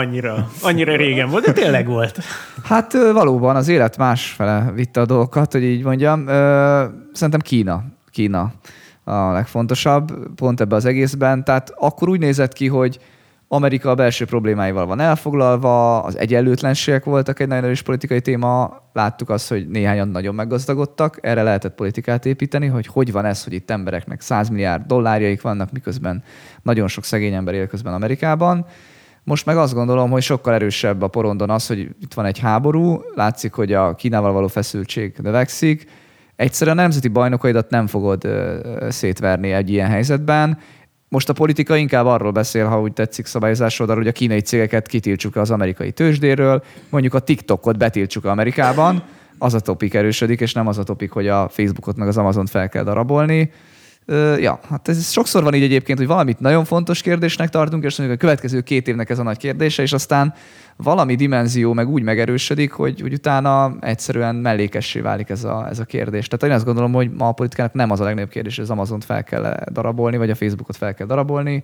annyira régen volt, de tényleg volt. Hát valóban az élet másfele vitte a dolgokat, hogy így mondjam. Szerintem Kína a legfontosabb pont ebben az egészben. Tehát akkor úgy nézett ki, hogy Amerika a belső problémáival van elfoglalva, az egyenlőtlenségek voltak egy nagyon erős politikai téma, láttuk azt, hogy néhányan nagyon meggazdagodtak, erre lehetett politikát építeni, hogy van ez, hogy itt embereknek 100 milliárd dollárjaik vannak, miközben nagyon sok szegény ember él közben Amerikában. Most meg azt gondolom, hogy sokkal erősebb a porondon az, hogy itt van egy háború, látszik, hogy a Kínával való feszültség növekszik, egyszerűen a nemzeti bajnokaidat nem fogod szétverni egy ilyen helyzetben. Most a politika inkább arról beszél, ha úgy tetszik szabályozás oldalra, hogy a kínai cégeket kitiltsuk az amerikai tőzsdéről, mondjuk a TikTokot betiltsuk Amerikában, az a topik erősödik, és nem az a topik, hogy a Facebookot meg az Amazont fel kell darabolni. Ja, hát ez sokszor van így egyébként, hogy valamit nagyon fontos kérdésnek tartunk, és mondjuk a következő 2 évnek ez a nagy kérdése, és aztán valami dimenzió meg úgy megerősödik, hogy utána egyszerűen mellékessé válik ez a kérdés. Tehát én azt gondolom, hogy ma a politikának nem az a legnagyobb kérdés, hogy az Amazont fel kell darabolni, vagy a Facebookot fel kell darabolni,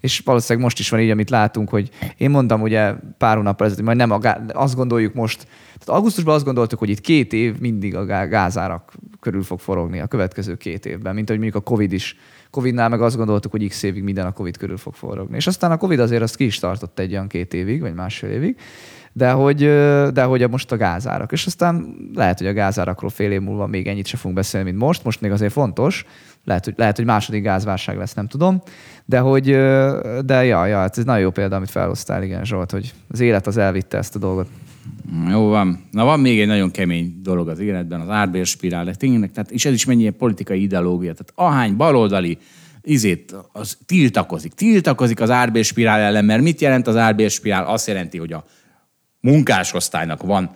és valószínűleg most is van így, amit látunk, hogy én mondtam ugye pár hónappal ezelőtt, hogy majd nem azt gondoljuk most. Tehát augusztusban azt gondoltuk, hogy itt 2 év mindig a gázárak körül fog forogni a következő 2 évben, mint hogy mondjuk a Covid is. Covidnál meg azt gondoltuk, hogy x évig minden a Covid körül fog forogni. És aztán a Covid azért azt ki is tartott egy olyan 2 évig, vagy másfél évig, de hogy most a gázárak. És aztán lehet, hogy a gázárakról fél év múlva még ennyit se fogunk beszélni, mint most. Most még azért fontos. Lehet, hogy második gázválság lesz, nem tudom. De ez nagyon jó példa, amit felhoztál, igen, Zsolt, hogy az élet az elvitte ezt a dolgot. Jó van. Na van még egy nagyon kemény dolog az életben, az árbérspirál. Tehát, és ez is mennyi politikai ideológia. Tehát ahány baloldali az tiltakozik. Tiltakozik az árbérspirál ellen, mert mit jelent az árbérspirál? Azt jelenti, hogy a munkásosztálynak van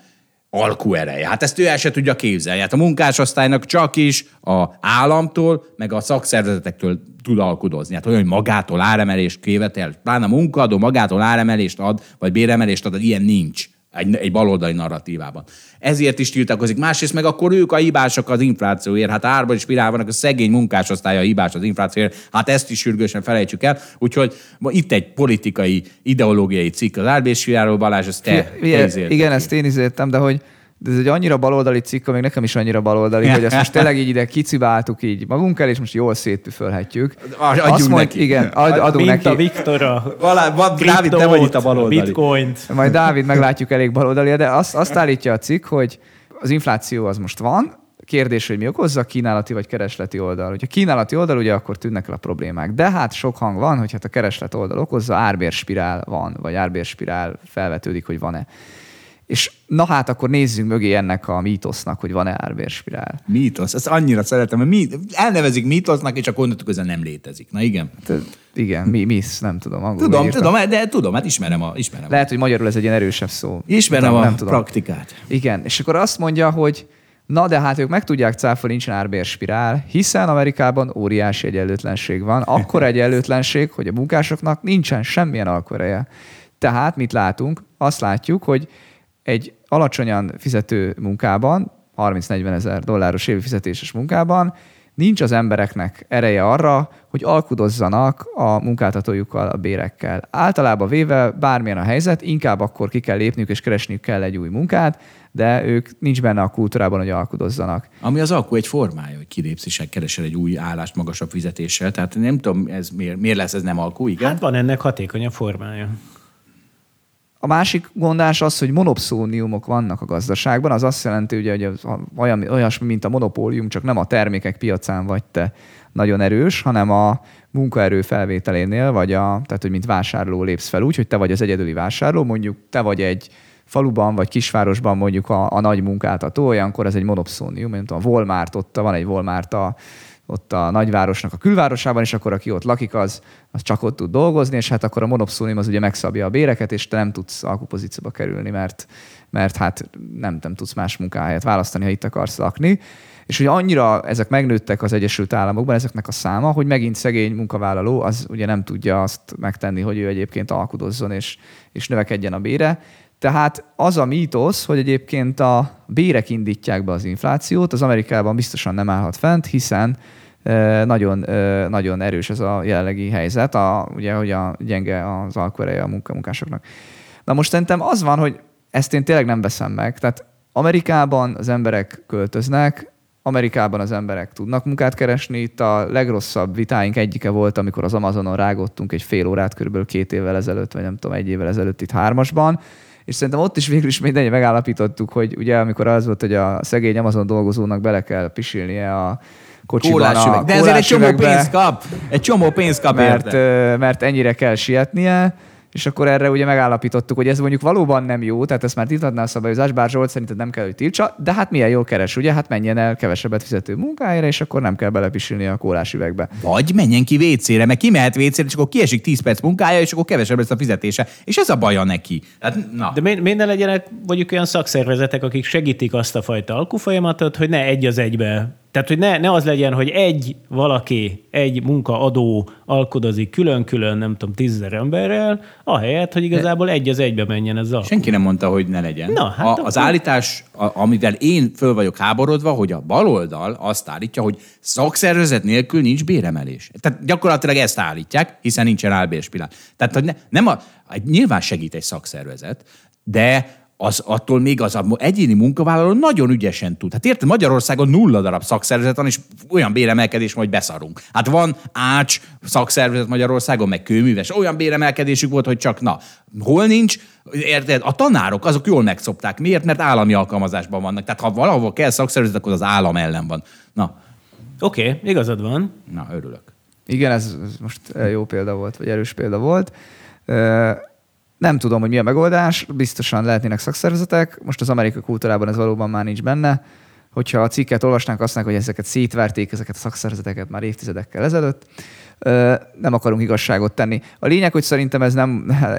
alkuereje. Hát ezt ő el se tudja képzelni. Hát a munkásosztálynak csak is a államtól, meg a szakszervezetektől tud alkudozni. Hát olyan, hogy magától áremelést követel, pláne a munkaadó magától áremelést ad, vagy béremelést ad, ilyen nincs egy baloldali narratívában. Ezért is tiltakozik. Másrészt meg akkor ők a hibások az inflációért. Hát árbérspirál vannak, a szegény munkásosztálya hibás az inflációért. Hát ezt is sürgősen felejtsük el. Úgyhogy itt egy politikai, ideológiai cikk az árbérspirálról. Balázs, ezt te igen, ezt én izéltem, de hogy ez egy annyira baloldali cikk, még nekem is annyira baloldali, hogy azt most tényleg így ide kicibáltuk így magunkkal, és most jól szétpüfölhetjük. Adjunk neki. Igen, adunk neki. Mint a Viktora. Dávid, te vagy itt a baloldali. Bitcoint. Majd Dávid meglátjuk elég baloldali, de azt állítja a cikk, hogy az infláció az most van. Kérdés, hogy mi okozza, kínálati vagy keresleti oldal. Hogyha kínálati oldal, ugye akkor tűnnek el a problémák. De hát sok hang van, hogy hát a kereslet oldal okozza, árbérspirál van, vagy árbérspirál felvetődik, hogy van-e. És na hát akkor nézzünk mögé ennek a mítosznak, hogy van-e árbérspirál. Mítosz, ezt annyira szeretem, mert elnevezik mítosznak, és akkor gondoltuk, hogy ez nem létezik. Na igen. Igen, misz, nem tudom. Angolul tudom, hát ismerem. Lehet, hogy magyarul ez egy ilyen erősebb szó. Ismerem nem tudom. Praktikát. Igen, és akkor azt mondja, hogy na de hát ők meg tudják cáfolni, nincsen árbérspirál, hiszen Amerikában óriási egyenlőtlenség van. Akkor egyenlőtlenség, hogy a munkásoknak nincsen semmilyen alkuereje. Tehát mit látunk? Azt látjuk, hogy egy alacsonyan fizető munkában, 30-40 ezer dolláros évi fizetéses munkában Nincs az embereknek ereje arra, hogy alkudozzanak a munkáltatójukkal, a bérekkel. Általában véve bármilyen a helyzet, inkább akkor ki kell lépniük és keresniük kell egy új munkát, de ők nincs benne a kultúrában, hogy alkudozzanak. Ami az alkú egy formája, hogy kilépsz és keresel egy új állást magasabb fizetéssel. Tehát nem tudom, ez miért lesz ez nem alkú, igen? Hát van ennek hatékonyabb formája. A másik gondás az, hogy monopszóniumok vannak a gazdaságban, az azt jelenti, ugye, hogy olyasmi, mint a monopólium, csak nem a termékek piacán vagy te nagyon erős, hanem a munkaerő felvételénél, vagy tehát, hogy mint vásárló lépsz fel úgy, hogy te vagy az egyedüli vásárló, mondjuk te vagy egy faluban vagy kisvárosban mondjuk a nagy munkáltató, olyankor ez egy monopszónium, mint a Walmart, ott van egy Walmart ott a nagyvárosnak a külvárosában, és akkor aki ott lakik, az csak ott tud dolgozni, és hát akkor a monopszónium az ugye megszabja a béreket, és te nem tudsz alkupozícióba kerülni, mert hát nem tudsz más munkahelyet választani, ha itt akarsz lakni. És ugye annyira ezek megnőttek az Egyesült Államokban, ezeknek a száma, hogy megint szegény munkavállaló, az ugye nem tudja azt megtenni, hogy ő egyébként alkudozzon, és növekedjen a bére. Tehát az a mítosz, hogy egyébként a bérek indítják be az inflációt, az Amerikában biztosan nem állhat fent, hiszen nagyon, nagyon erős ez a jelenlegi helyzet, ugye, hogy a gyenge az alkuereje a munkásoknak. Na most szerintem az van, hogy ezt én tényleg nem veszem meg. Tehát Amerikában az emberek költöznek, Amerikában az emberek tudnak munkát keresni. Itt a legrosszabb vitáink egyike volt, amikor az Amazonon rágottunk egy fél órát körülbelül 2 évvel ezelőtt, vagy nem tudom, 1 évvel ezelőtt itt 3-asban, és szerintem ott is végül is mindenki megállapítottuk, hogy ugye amikor az volt, hogy a szegény Amazon dolgozónak bele kell pisilnie a kocsiban a de ezért egy csomó pénzt kap mert ennyire kell sietnie, és akkor erre ugye megállapítottuk, hogy ez mondjuk valóban nem jó, tehát ezt már tilthatná a szabályozás, bár Zsolt szerinted nem kell, hogy tiltsa, de hát milyen jól keres, ugye? Hát menjen el kevesebbet fizető munkájára, és akkor nem kell belepisilni a kólás üvegbe. Vagy menjen ki vécére, mert kimehet vécére, és akkor kiesik 10 perc munkája, és akkor kevesebb lesz a fizetése. És ez a baja neki. Hát, na. De miért ne legyenek mondjuk olyan szakszervezetek, akik segítik azt a fajta alkufolyamatot, hogy ne egy az egybe. Tehát, hogy ne az legyen, hogy egy munkaadó alkudozik külön-külön, nem tudom, 10 000 emberrel, ahelyett, hogy igazából egy az egybe menjen ez a... Senki nem mondta, hogy ne legyen. Na, hát az állítás, amivel én föl vagyok háborodva, hogy a baloldal azt állítja, hogy szakszervezet nélkül nincs béremelés. Tehát gyakorlatilag ezt állítják, hiszen nincsen álbérspilát. Tehát, hogy nyilván segít egy szakszervezet, de... az attól még az egyéni munkavállaló nagyon ügyesen tud. Hát érted, Magyarországon 0 darab szakszervezet van, és olyan béremelkedés, majd beszarunk. Hát van Ács szakszervezet Magyarországon, meg Kőműves. Olyan béremelkedésük volt, hogy csak na, hol nincs? Érted? A tanárok, azok jól megszopták. Miért? Mert állami alkalmazásban vannak. Tehát ha valahol kell szakszervezet, akkor az állam ellen van. Na. Oké, igazad van. Na, örülök. Igen, ez most jó példa volt, vagy erős példa volt. Nem tudom, hogy mi a megoldás, biztosan lehetnének szakszervezetek, most az amerikai kultúrában ez valóban már nincs benne, hogyha a cikket olvasnánk, azt mondják, hogy ezeket szétverték, ezeket a szakszervezeteket már évtizedekkel ezelőtt, nem akarunk igazságot tenni. A lényeg, hogy szerintem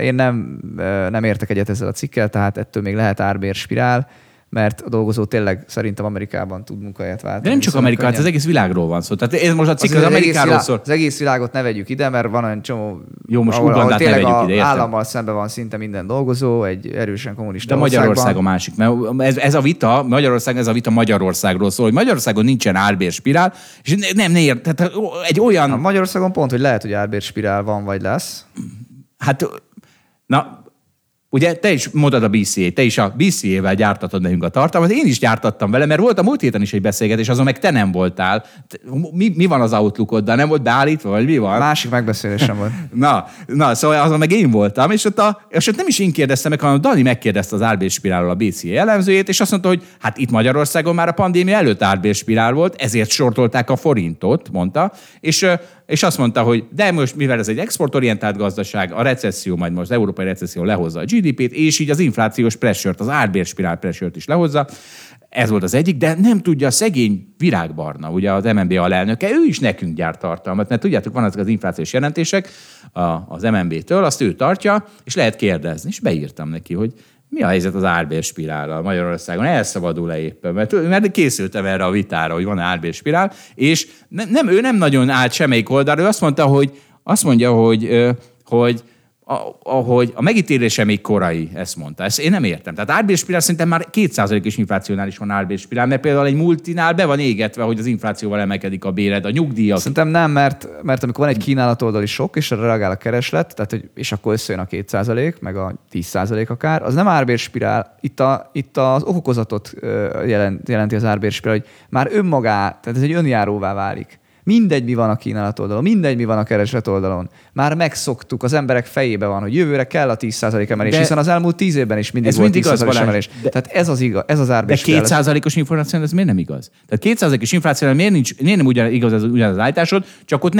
én nem értek egyet ezzel a cikkel, tehát ettől még lehet árbérspirál, mert a dolgozó tényleg szerintem Amerikában tud munkahelyet váltani. De nem csak Amerikában, az egész világról van szó. Tehát ez most a cikk az Amerikáról szól. Az egész világot ne vegyük ide, mert van olyan csomó, jó, most ahol tényleg az állammal szemben van szinte minden dolgozó, egy erősen kommunista országban. De Magyarország a másik. Mert ez a vita Magyarországról szól, hogy Magyarországon nincsen árbérspirál, és nem ér. Tehát egy olyan... Magyarországon pont, hogy lehet, hogy árbérspirál van, vagy lesz. Hát, na... Ugye te is mondod a BCA-t, te is a BCA-vel gyártatod nekünk a tartalmat, én is gyártattam vele, mert volt a múlt héten is egy beszélgetés, azon meg te nem voltál. Mi van az outlookoddal? Nem volt beállítva, vagy mi van? A másik megbeszélésem volt. na, szóval azon meg én voltam, és ott nem is én kérdeztem meg, hanem Dani megkérdezte az árbérspirálról a BCA elemzőjét, és azt mondta, hogy hát itt Magyarországon már a pandémia előtt árbérspirál volt, ezért sortolták a forintot, mondta, és azt mondta, hogy de most, mivel ez egy exportorientált gazdaság, a recesszió majd most, az európai recesszió lehozza a GDP-t, és így az inflációs pressure-t, az árbérspirál pressure-t is lehozza. Ez volt az egyik, de nem tudja a szegény Virágbarna, ugye az MNB alelnöke, ő is nekünk gyárt tartalmat, mert tudjátok, van ezek az inflációs jelentések az MNB-től, azt ő tartja, és lehet kérdezni. És beírtam neki, hogy mi a helyzet az árbérspirállal Magyarországon? Elszabadul-e éppen? Mert készültem erre a vitára, hogy van árbérspirál, és ő nem nagyon állt semmelyik oldalra, ő azt mondja, hogy ahogy a megítélése még korai, ezt mondta. Ezt én nem értem. Tehát árbérspirál szerintem már 2%-os inflációnál is van árbérspirál, mert például egy multinál be van égetve, hogy az inflációval emelkedik a béred, a nyugdíjak. Szerintem nem, mert amikor van egy kínálat oldali sok, és arra reagál a kereslet, tehát, hogy, és akkor összejön a 2%, meg a 10% akár, az nem árbérspirál. Itt az okozatot jelenti az árbérspirál, hogy már önmagá, tehát ez egy önjáróvá válik. Mindegy, mi van a kínálat oldalon, mindegy, mi van a kereslet oldalon. Már megszoktuk, az emberek fejébe van, hogy jövőre kell a 10% emelés, de hiszen az elmúlt 10 évben is mindig volt 10% emelés. Tehát ez az igaz, ez az árbérspirál. De 2%-os infláció, ez miért nem igaz? Tehát 2%-os infláció, miért nem igaz az ugyanaz állításod, csak ott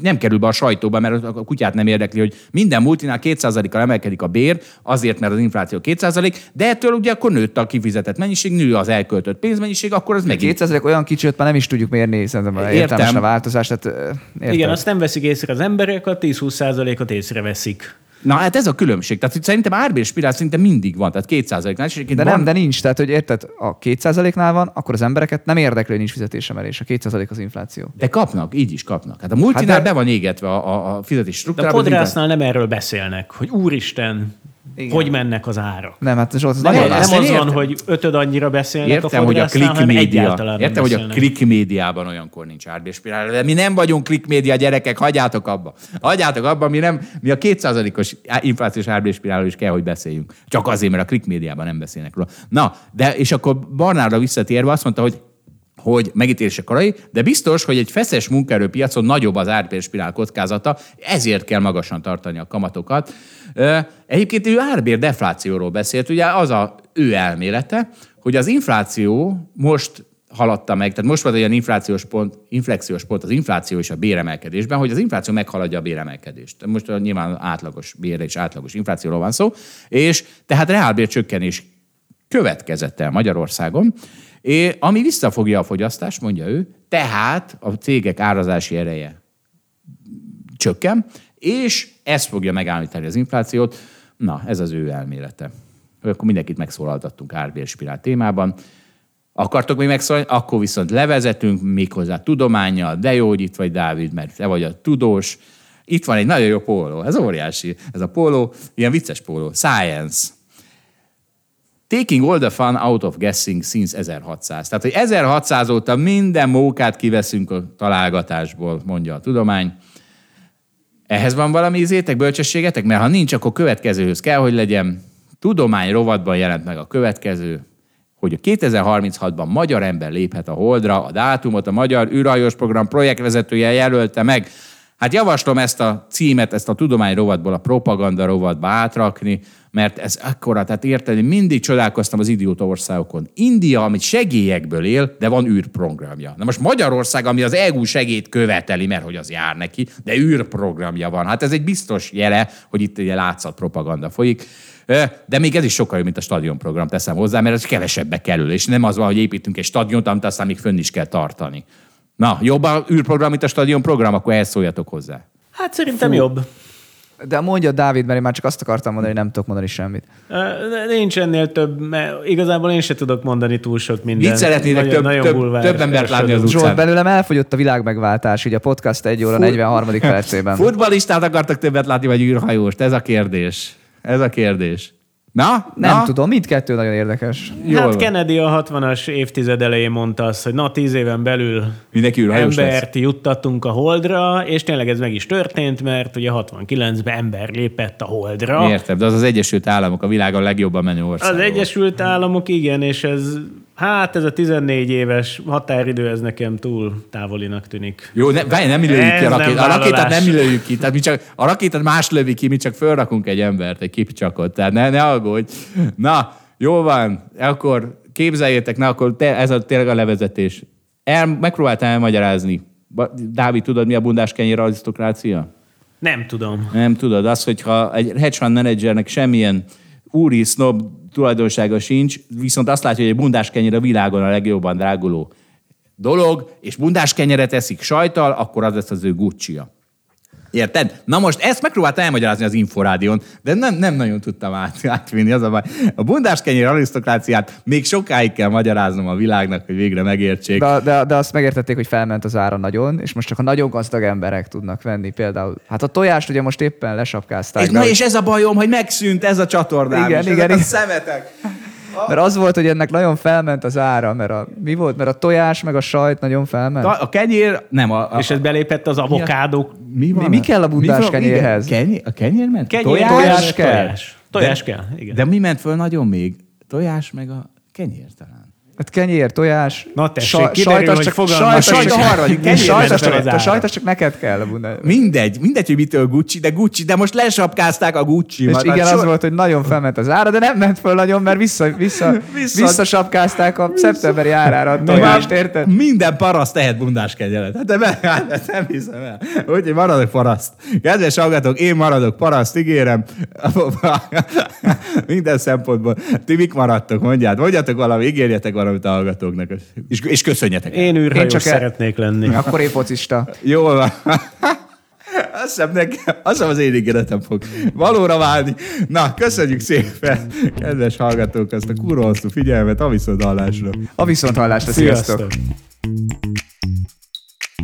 nem kerül be a sajtóba, mert a kutyát nem érdekli, hogy minden multinál 2%-kal emelkedik a bér, azért, mert az infláció 2%, de ettől ugye akkor nőtt a kifizetett mennyiség, nő az elköltött pénzmennyiség, akkor az meg 2% olyan kicsi, már nem is tudjuk mérni, szerintem értelmes a változás. Tehát, igen, azt nem veszik észre az emberek, a 10-20%-ot észreveszik. Na, hát ez a különbség. Tehát szerintem árbérspirál szerintem mindig van, tehát 2%-nál. De van. Nem, de nincs. Tehát, hogy érted, a 2%-nál van, akkor az embereket nem érdekli, hogy nincs fizetésemelés. A 2% az infláció. De kapnak, így is kapnak. Hát a multinál hát de be van égetve a fizetés struktúrában. De a podrásznál nem erről beszélnek, hogy úristen, igen, hogy mennek az árak. Nem, hát Zsolt, nem az van, hogy ötöd annyira beszélnek, értem, a fodrásznál, hanem egyáltalán nem beszélnek. Hogy a click médiában olyankor nincs árbérspirál, de mi nem vagyunk click média, gyerekek, hagyjátok abba. Hagyjátok abba, mi a 2%-os inflációs árbérspirálról is kell, hogy beszéljünk. Csak azért, mert a click médiában nem beszélnek róla. Na, de és akkor Barnárra visszatérve azt mondta, hogy megítélése korai, de biztos, hogy egy feszes munkaerőpiacon nagyobb az árbérspirál kockázata, ezért kell magasan tartani a kamatokat. Egyébként ő árbérdeflációról beszélt, ugye az a ő elmélete, hogy az infláció most haladta meg, tehát most van olyan inflexiós pont az infláció és a béremelkedésben, hogy az infláció meghaladja a béremelkedést. Most nyilván átlagos bére és átlagos inflációról van szó, és tehát reálbércsökkenés következett el Magyarországon, ami visszafogja a fogyasztást, mondja ő, tehát a cégek árazási ereje csökken, és ez fogja megállítani az inflációt. Na, ez az ő elmélete. Akkor mindenkit megszólaltattunk árbérspirál témában. Akartok még megszólalni? Akkor viszont levezetünk méghozzá tudománnyal. De jó, hogy itt vagy, Dávid, mert te vagy a tudós. Itt van egy nagyon jó póló. Ez óriási. Ez a póló, ilyen vicces póló. Science. Taking all the fun out of guessing since 1600. Tehát, hogy 1600 óta minden mókát kiveszünk a találgatásból, mondja a tudomány. Ehhez van valami ízétek, bölcsességetek? Mert ha nincs, akkor következőhöz kell, hogy legyen. Tudomány rovatban jelent meg a következő, hogy 2036-ban magyar ember léphet a Holdra, a dátumot a Magyar űrhajós Program projektvezetője jelölte meg. Hát javaslom ezt a címet, ezt a tudomány rovatból a propaganda rovatba átrakni, mert ez akkora, tehát érteni, mindig csodálkoztam az idióta országokon. India, amit segélyekből él, de van űrprogramja. Na most Magyarország, ami az EU segélyt követeli, mert hogy az jár neki, de űrprogramja van. Hát ez egy biztos jele, hogy itt egy látszat propaganda folyik. De még ez is sokkal jobb, mint a stadionprogram, teszem hozzá, mert ez kevesebbe kerül, és nem az van, hogy építünk egy stadiont, amit aztán még fönn is kell tartani. Na, jobb a űrprogram, mint a stadionprogram, akkor ehhez szóljatok hozzá. Hát szerintem jobb. De mondja Dávid, mert én már csak azt akartam mondani, hogy nem tudok mondani semmit. Nincs ennél több, mert igazából én sem tudok mondani túl sok mindent. Mit szeretnétek több embert látni az utcán? Zsolt, belőlem elfogyott a világmegváltás, ugye a podcast 1 óra 43. percében. Futballistát akartak többet látni, vagy űrhajóst? Ez a kérdés. Na? Nem tudom, mindkettő nagyon érdekes. Hát Kennedy a 60-as évtized elején mondta azt, hogy 10 éven belül embert juttatunk a Holdra, és tényleg ez meg is történt, mert ugye 69-ben ember lépett a Holdra. Értem, de az Egyesült Államok a világon legjobban menő ország. Az Egyesült Államok, igen, és ez a 14 éves határidő, ez nekem túl távolinak tűnik. Jó, nem lőjük ki a rakétát. A rakétát nem lőjük ki. Tehát mi csak, a rakétát más lövi ki, mi csak fölrakunk egy embert, egy kipcsakot. Tehát ne aggódj. Na, jó van. Akkor képzeljétek, ez a tényleg a levezetés. Megpróbáltam elmagyarázni. Dávid, tudod, mi a bundás kenyér arisztokrácia? Nem tudom. Nem tudod. Az, hogyha egy hedge fund menedzsernek semmilyen úri sznob tulajdonsága sincs, viszont azt látja, hogy egy bundáskenyér a világon a legjobban dráguló dolog, és bundáskenyeret eszik sajttal, akkor az lesz az ő Gucci-ja. Érted? Na most ezt megpróbáltam elmagyarázni az Inforádion, de nem nagyon tudtam átvinni, az a baj. A bundáskenyér arisztokráciát még sokáig kell magyaráznom a világnak, hogy végre megértsék. De azt megértették, hogy felment az ára nagyon, és most csak a nagyon gazdag emberek tudnak venni például. Hát a tojást ugye most éppen lesapkázták. És ez a bajom, hogy megszűnt ez a csatornám, igen. A szemetek. Mert az volt, hogy ennek nagyon felment az ára, mert a tojás meg a sajt nagyon felment. A kenyér, nem. És ez belépett az avokádók. Mi kell a bundás kenyérhez? A kenyér ment? Tojás kell. Tojás kell, igen. De mi ment föl nagyon még? Tojás meg a kenyér talán. Hát kenyér, tojás, na tessék, kiderül, hogy fogalmas. Sajtas csak neked kell a bundás. Mindegy, hogy mitől Gucci, de most lesapkázták a Gucci. És igen, az volt, hogy nagyon felment az ára, de nem ment föl nagyon, mert visszasapkázták a szeptemberi árára a tojást, érted? Minden paraszt tehet bundás kenyelet. Hát nem hiszem el. Úgyhogy maradok paraszt. Kedves hallgatók, én maradok paraszt, ígérem. Minden szempontból. Ti mik maradtok, mondjátok valami, ígérjetek valami. Amit a hallgatóknak, és köszönjetek el. Én űrhajós szeretnék lenni. Akkor én focista. Jól van. Azt hiszem az én ígéretem fog valóra válni. Na, köszönjük szépen, kedves hallgatók, azt a kurva hosszú figyelmet, a viszonthallásra. Sziasztok!